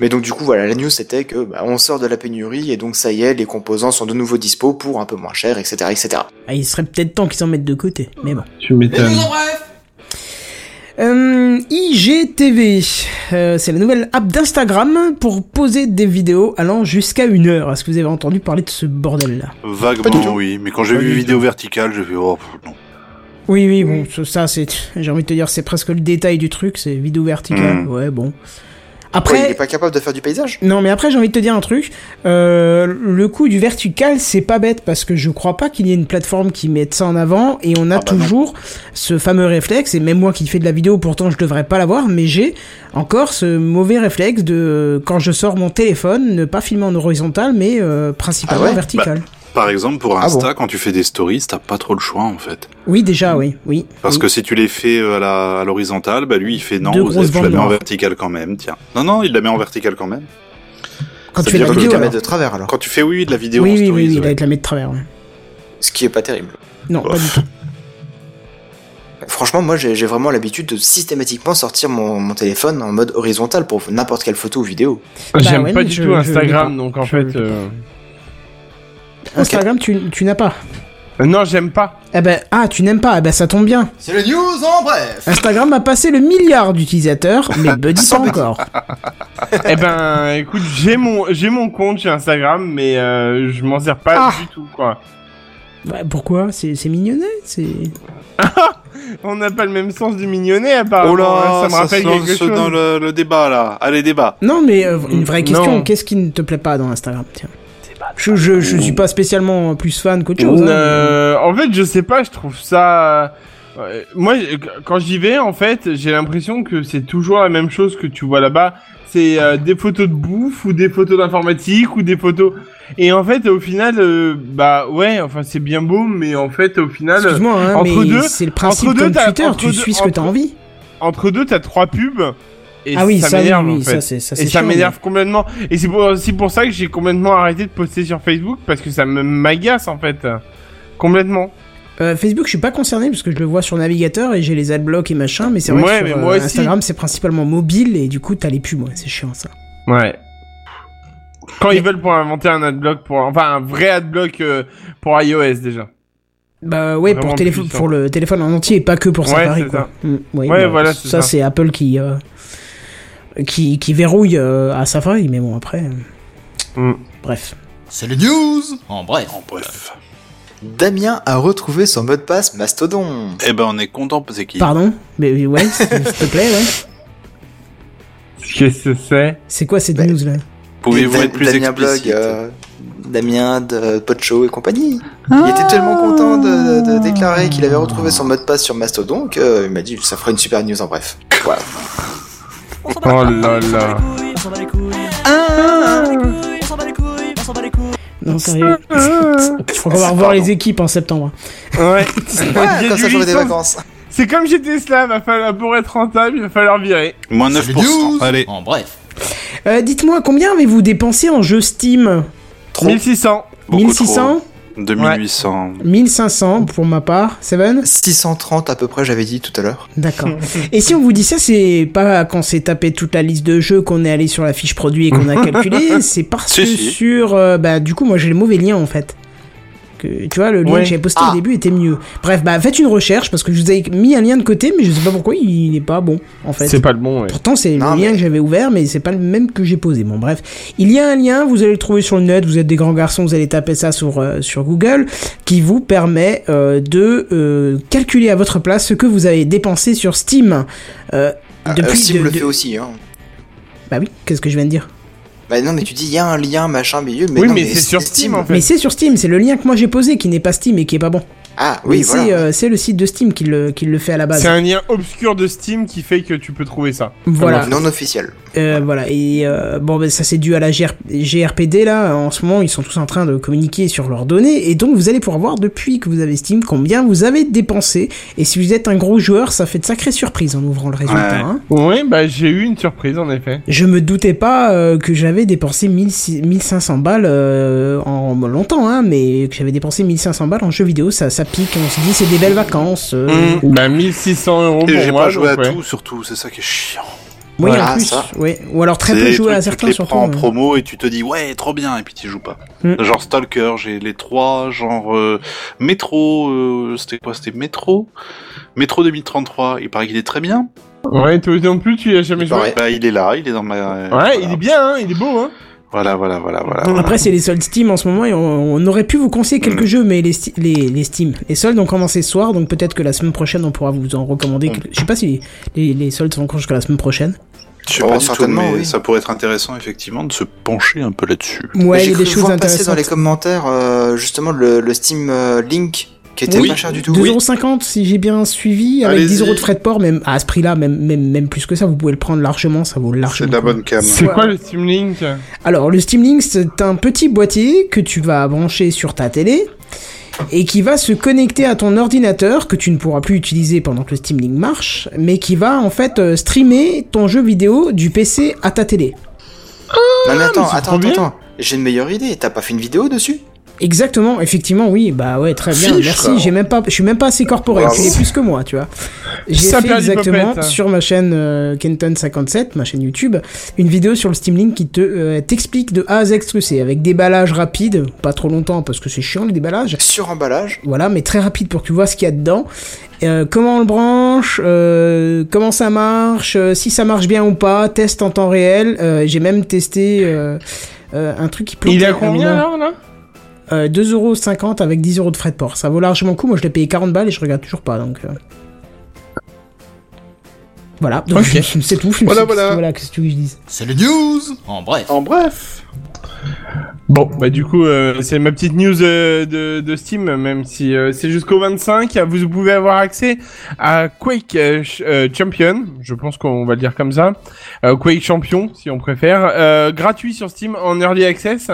Mais donc du coup voilà, la news c'était que on sort de la pénurie et donc ça y est, les composants sont de nouveau dispo pour un peu moins cher, etc. Ah, il serait peut-être temps qu'ils s'en mettent de côté, mais bon. Tu m'étonnes. IGTV, c'est la nouvelle app d'Instagram pour poser des vidéos allant jusqu'à 1 heure. Est-ce que vous avez entendu parler de ce bordel-là ? Vaguement, oui, mais quand j'ai vu vidéo verticale, j'ai fait non. Oui, bon, ça c'est, j'ai envie de te dire, c'est presque le détail du truc, c'est vidéo verticale, ouais, bon. Après, ouais, il n'est pas capable de faire du paysage. Non, mais après, j'ai envie de te dire un truc. Le coup du vertical, c'est pas bête, parce que je crois pas qu'il y ait une plateforme qui mette ça en avant, et on a toujours ce fameux réflexe, et même moi qui fais de la vidéo, pourtant je devrais pas l'avoir, mais j'ai encore ce mauvais réflexe de, quand je sors mon téléphone, ne pas filmer en horizontal, mais principalement vertical. Bah. Par exemple, pour Insta, quand tu fais des stories, t'as pas trop le choix, en fait. Oui, déjà, oui. Parce que si tu les fais à l'horizontale, bah lui, il fait non, je la mets en verticale quand même, tiens. Non, il la met en verticale quand même. Quand tu fais de la vidéo, la met de travers, alors. Quand tu fais, de la vidéo en stories. Oui, il la met de travers, ouais. Ce qui est pas terrible. Non, pas du tout. Franchement, moi, j'ai vraiment l'habitude de systématiquement sortir mon téléphone en mode horizontal pour n'importe quelle photo ou vidéo. J'aime pas du tout Instagram, donc en fait... Instagram, tu n'as pas. Non, j'aime pas. Tu n'aimes pas. Ça tombe bien. C'est le news en bref. Instagram a passé le milliard d'utilisateurs, mais Buddy pas encore. Écoute, j'ai mon compte sur Instagram, mais je m'en sers pas du tout, quoi. Bah, pourquoi ? C'est mignonnet, c'est... On n'a pas le même sens du mignonnet, apparemment. Oh là, ça me rappelle quelque chose. Dans le débat, là. Allez, débat. Non, mais une vraie question. Non. Qu'est-ce qui ne te plaît pas dans Instagram ? Tiens. Je suis pas spécialement plus fan qu'autre chose. En fait, je sais pas, je trouve ça... Moi, quand j'y vais, en fait, j'ai l'impression que c'est toujours la même chose que tu vois là-bas. C'est des photos de bouffe, ou des photos d'informatique, ou des photos... Et en fait, au final, c'est bien beau, mais en fait, au final... Excuse-moi, entre deux, c'est le principe entre deux, comme Twitter, tu suis ce que t'as envie. Entre deux, t'as 3 pubs... Et ça m'énerve, en fait. Et ça m'énerve complètement. Et c'est aussi pour ça que j'ai complètement arrêté de poster sur Facebook, parce que ça m'agace, en fait. Complètement. Facebook, je suis pas concerné, parce que je le vois sur navigateur et j'ai les adblocks et machin, mais c'est vrai que sur Instagram, c'est principalement mobile, et du coup, t'as les pubs, c'est chiant, ça. Ouais. Quand ils veulent pour inventer un adblock, un vrai adblock pour iOS, déjà. Pour le téléphone en entier, et pas que pour Safari, quoi. Ça, c'est Apple qui... Qui verrouille à Safari, mais bon, après... Bref. C'est le news en bref. Damien a retrouvé son mot de passe Mastodon. On est content, c'est qui ? Pardon ? Mais ouais, s'il te plaît, ouais. Qu'est-ce que c'est ? C'est quoi cette news, là ? Pouvez-vous être plus explicite ? Damien de Podshow et compagnie. Il était tellement content de déclarer qu'il avait retrouvé son mot de passe sur Mastodon qu'il m'a dit « ça ferait une super news en bref ». Voilà. Oh là là. Non, sérieux. Je crois qu'on va revoir les équipes en septembre. Ouais. Quand ça fera des vacances. C'est comme chez Tesla, pour être rentable, il va falloir virer. Moins 9%. Allez. En bref. Dites-moi, combien avez-vous dépensé en jeux Steam ? 1600. 1600 ? 2800. 1500 pour ma part. Seven ? 630 à peu près, j'avais dit tout à l'heure. D'accord. Et si on vous dit ça, c'est pas quand c'est tapé toute la liste de jeux qu'on est allé sur la fiche produit et qu'on a calculé, c'est parce que sur... du coup, moi j'ai le mauvais lien en fait. Tu vois, le lien que j'avais posté au début était mieux. Bref, faites une recherche parce que je vous avais mis un lien de côté, mais je sais pas pourquoi il est pas bon en fait. C'est pas le bon, ouais. Pourtant, c'est lien que j'avais ouvert, mais c'est pas le même que j'ai posé. Bon, bref, il y a un lien, vous allez le trouver sur le net, vous êtes des grands garçons, vous allez taper ça sur Google, qui vous permet de calculer à votre place ce que vous avez dépensé sur Steam. Steam le fait aussi, hein. Bah oui, qu'est-ce que je viens de dire ? Bah non, mais tu dis il y a un lien machin milieu, mais oui, non, mais c'est sur Steam en fait. Mais c'est sur Steam, c'est le lien que moi j'ai posé qui n'est pas Steam et qui est pas bon. Ah oui, mais voilà. C'est le site de Steam qui le fait à la base. C'est un lien obscur de Steam qui fait que tu peux trouver ça. Voilà. Non officiel. Voilà. Et ça c'est dû à la GRPD là. En ce moment, ils sont tous en train de communiquer sur leurs données et donc vous allez pouvoir voir depuis que vous avez Steam combien vous avez dépensé. Et si vous êtes un gros joueur, ça fait de sacrées surprises en ouvrant le résultat. Hein. Oui, j'ai eu une surprise en effet. Je me doutais pas que j'avais dépensé 1500 balles en longtemps, hein, mais que j'avais dépensé 1500 balles en jeux vidéo, ça pique, on se dit c'est des belles vacances. 1600 euros. Et j'ai pas joué à tout, surtout, c'est ça qui est chiant. Oui, en plus, ou alors très peu joué à certains, surtout. Tu les prends en promo et tu te dis ouais, trop bien, et puis tu joues pas. Genre Stalker, j'ai les 3, genre Métro, c'était quoi ? C'était Métro 2033, il paraît qu'il est très bien. Ouais, toi non plus, tu l'as jamais joué ? Il est là, il est dans ma... il est bien, hein, il est beau, hein. Voilà. Après, c'est les soldes Steam en ce moment et on aurait pu vous conseiller quelques jeux, mais les soldes ont commencé ce soir, donc peut-être que la semaine prochaine, on pourra vous en recommander. Je sais pas si les soldes sont encore jusqu'à la semaine prochaine. Je sais pas du tout, mais oui. Ça pourrait être intéressant effectivement de se pencher un peu là-dessus. Ouais, il y a des choses intéressantes. Dans les commentaires, justement le Steam Link qui était pas cher du tout. 2,50€ si j'ai bien suivi, avec 10€ de frais de port, même à ce prix-là, même plus que ça, vous pouvez le prendre largement, ça vaut largement. C'est de la bonne cam. C'est quoi le Steam Link ? Alors le Steam Link, c'est un petit boîtier que tu vas brancher sur ta télé et qui va se connecter à ton ordinateur que tu ne pourras plus utiliser pendant que le Steam Link marche, mais qui va en fait streamer ton jeu vidéo du PC à ta télé. Non mais attends, j'ai une meilleure idée, t'as pas fait une vidéo dessus ? Exactement, effectivement, oui, bah ouais, très bien, merci, je suis même pas assez corporel, tu l'es plus que moi, tu vois. J'ai ça fait exactement, sur ma chaîne Kenton57, ma chaîne YouTube, une vidéo sur le Steam Link qui t'explique de A à Z ce que c'est, avec déballage rapide, pas trop longtemps parce que c'est chiant le déballage. Sur-emballage. Voilà, mais très rapide pour que tu vois ce qu'il y a dedans. Comment on le branche, comment ça marche, si ça marche bien ou pas, test en temps réel, j'ai même testé un truc qui plantait. Il est à combien alors là ? 2,50€ avec 10€ de frais de port. Ça vaut largement le coup. Moi, je l'ai payé 40 balles et je regarde toujours pas. Donc voilà. Donc, okay. C'est tout. Voilà. Qu'est-ce que tu veux que je dise ? C'est le news. En bref. Bon, bah du coup, c'est ma petite news de Steam, même si c'est jusqu'au 25. Vous pouvez avoir accès à Quake Champion, je pense qu'on va le dire comme ça, Quake Champion si on préfère, gratuit sur Steam en Early Access.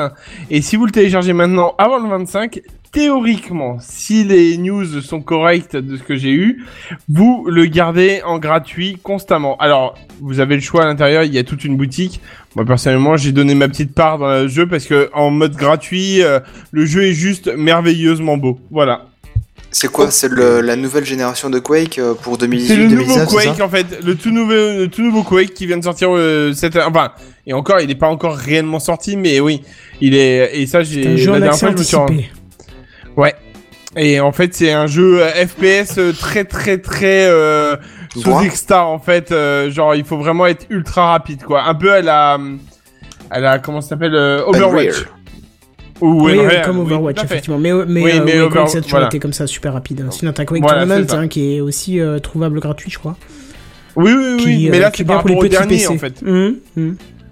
Et si vous le téléchargez maintenant avant le 25, théoriquement, si les news sont correctes de ce que j'ai eu, vous le gardez en gratuit constamment. Alors, vous avez le choix à l'intérieur, il y a toute une boutique. Moi, personnellement, j'ai donné ma petite part dans le jeu parce que en mode gratuit, le jeu est juste merveilleusement beau. Voilà. C'est quoi ? C'est la nouvelle génération de Quake pour 2018-2019, c'est le nouveau Quake, en fait. Le tout nouveau Quake qui vient de sortir et encore, il n'est pas encore réellement sorti, mais oui, il est... Et ça, la dernière fois, je me suis rendu... Ouais. Et en fait, c'est un jeu FPS très très très sous X-Star en fait, genre il faut vraiment être ultra rapide quoi, un peu à la comment ça s'appelle Overwatch. Overwatch effectivement. Mais Overwatch ça a toujours été comme ça, super rapide. Sinon t'as Quake Tournament qui est aussi trouvable gratuit, je crois. Oui, mais là c'est bien pour les petits PC en fait.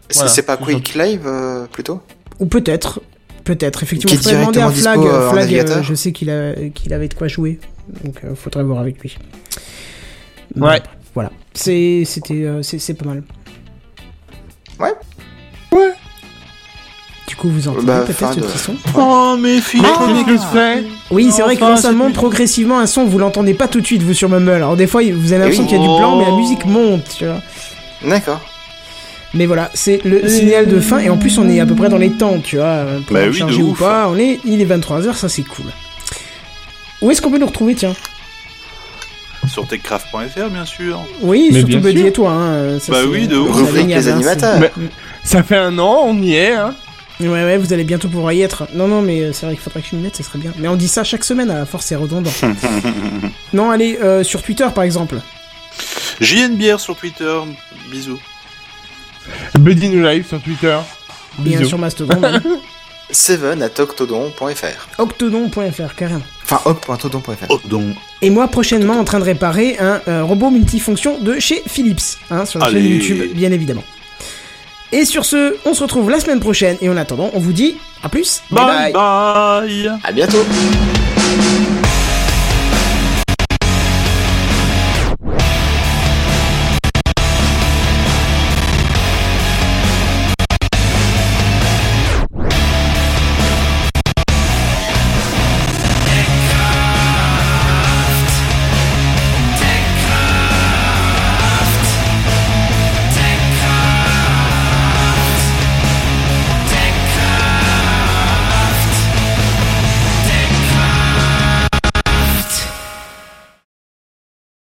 C'est pas Quake Live plutôt ? Ou peut-être effectivement, faudrait demander à Flag, je sais qu'il avait de quoi jouer, donc faudrait voir avec lui. Ouais, ouais. Voilà, c'est pas mal. Ouais. Du coup, vous entendez peut-être ce petit son. Oh mes filles, oui, c'est vrai que quand ça monte progressivement un son, vous l'entendez pas tout de suite vous sur Mumble. Alors des fois, vous avez l'impression qu'il y a du plan, mais la musique monte, tu vois. D'accord. Mais voilà, c'est le signal de fin, et en plus on est à peu près dans les temps, tu vois, pour changer ou pas, il est 23h, ça c'est cool. Où est-ce qu'on peut nous retrouver, tiens ? Sur techcraft.fr, bien sûr. Oui, mais surtout Buddy et toi, hein. Ça, de ouf, rubrique les animateurs. Ça fait 1 an, on y est, hein. Ouais, vous allez bientôt pouvoir y être. Non, mais c'est vrai qu'il faudrait que je m'y mette, ça serait bien. Mais on dit ça chaque semaine, à la force, c'est redondant. Non, allez, sur Twitter, par exemple. JNBR sur Twitter, bisous. Buddy nous live sur Twitter. Bien sur Mastodon. Seven@octodon.fr. Octodon.fr, carrément. Enfin, oc.octodon.fr. Octodon. Et moi, prochainement, en train de réparer un robot multifonction de chez Philips. Sur la chaîne YouTube, bien évidemment. Et sur ce, on se retrouve la semaine prochaine. Et en attendant, on vous dit à plus. Bye bye. À bientôt.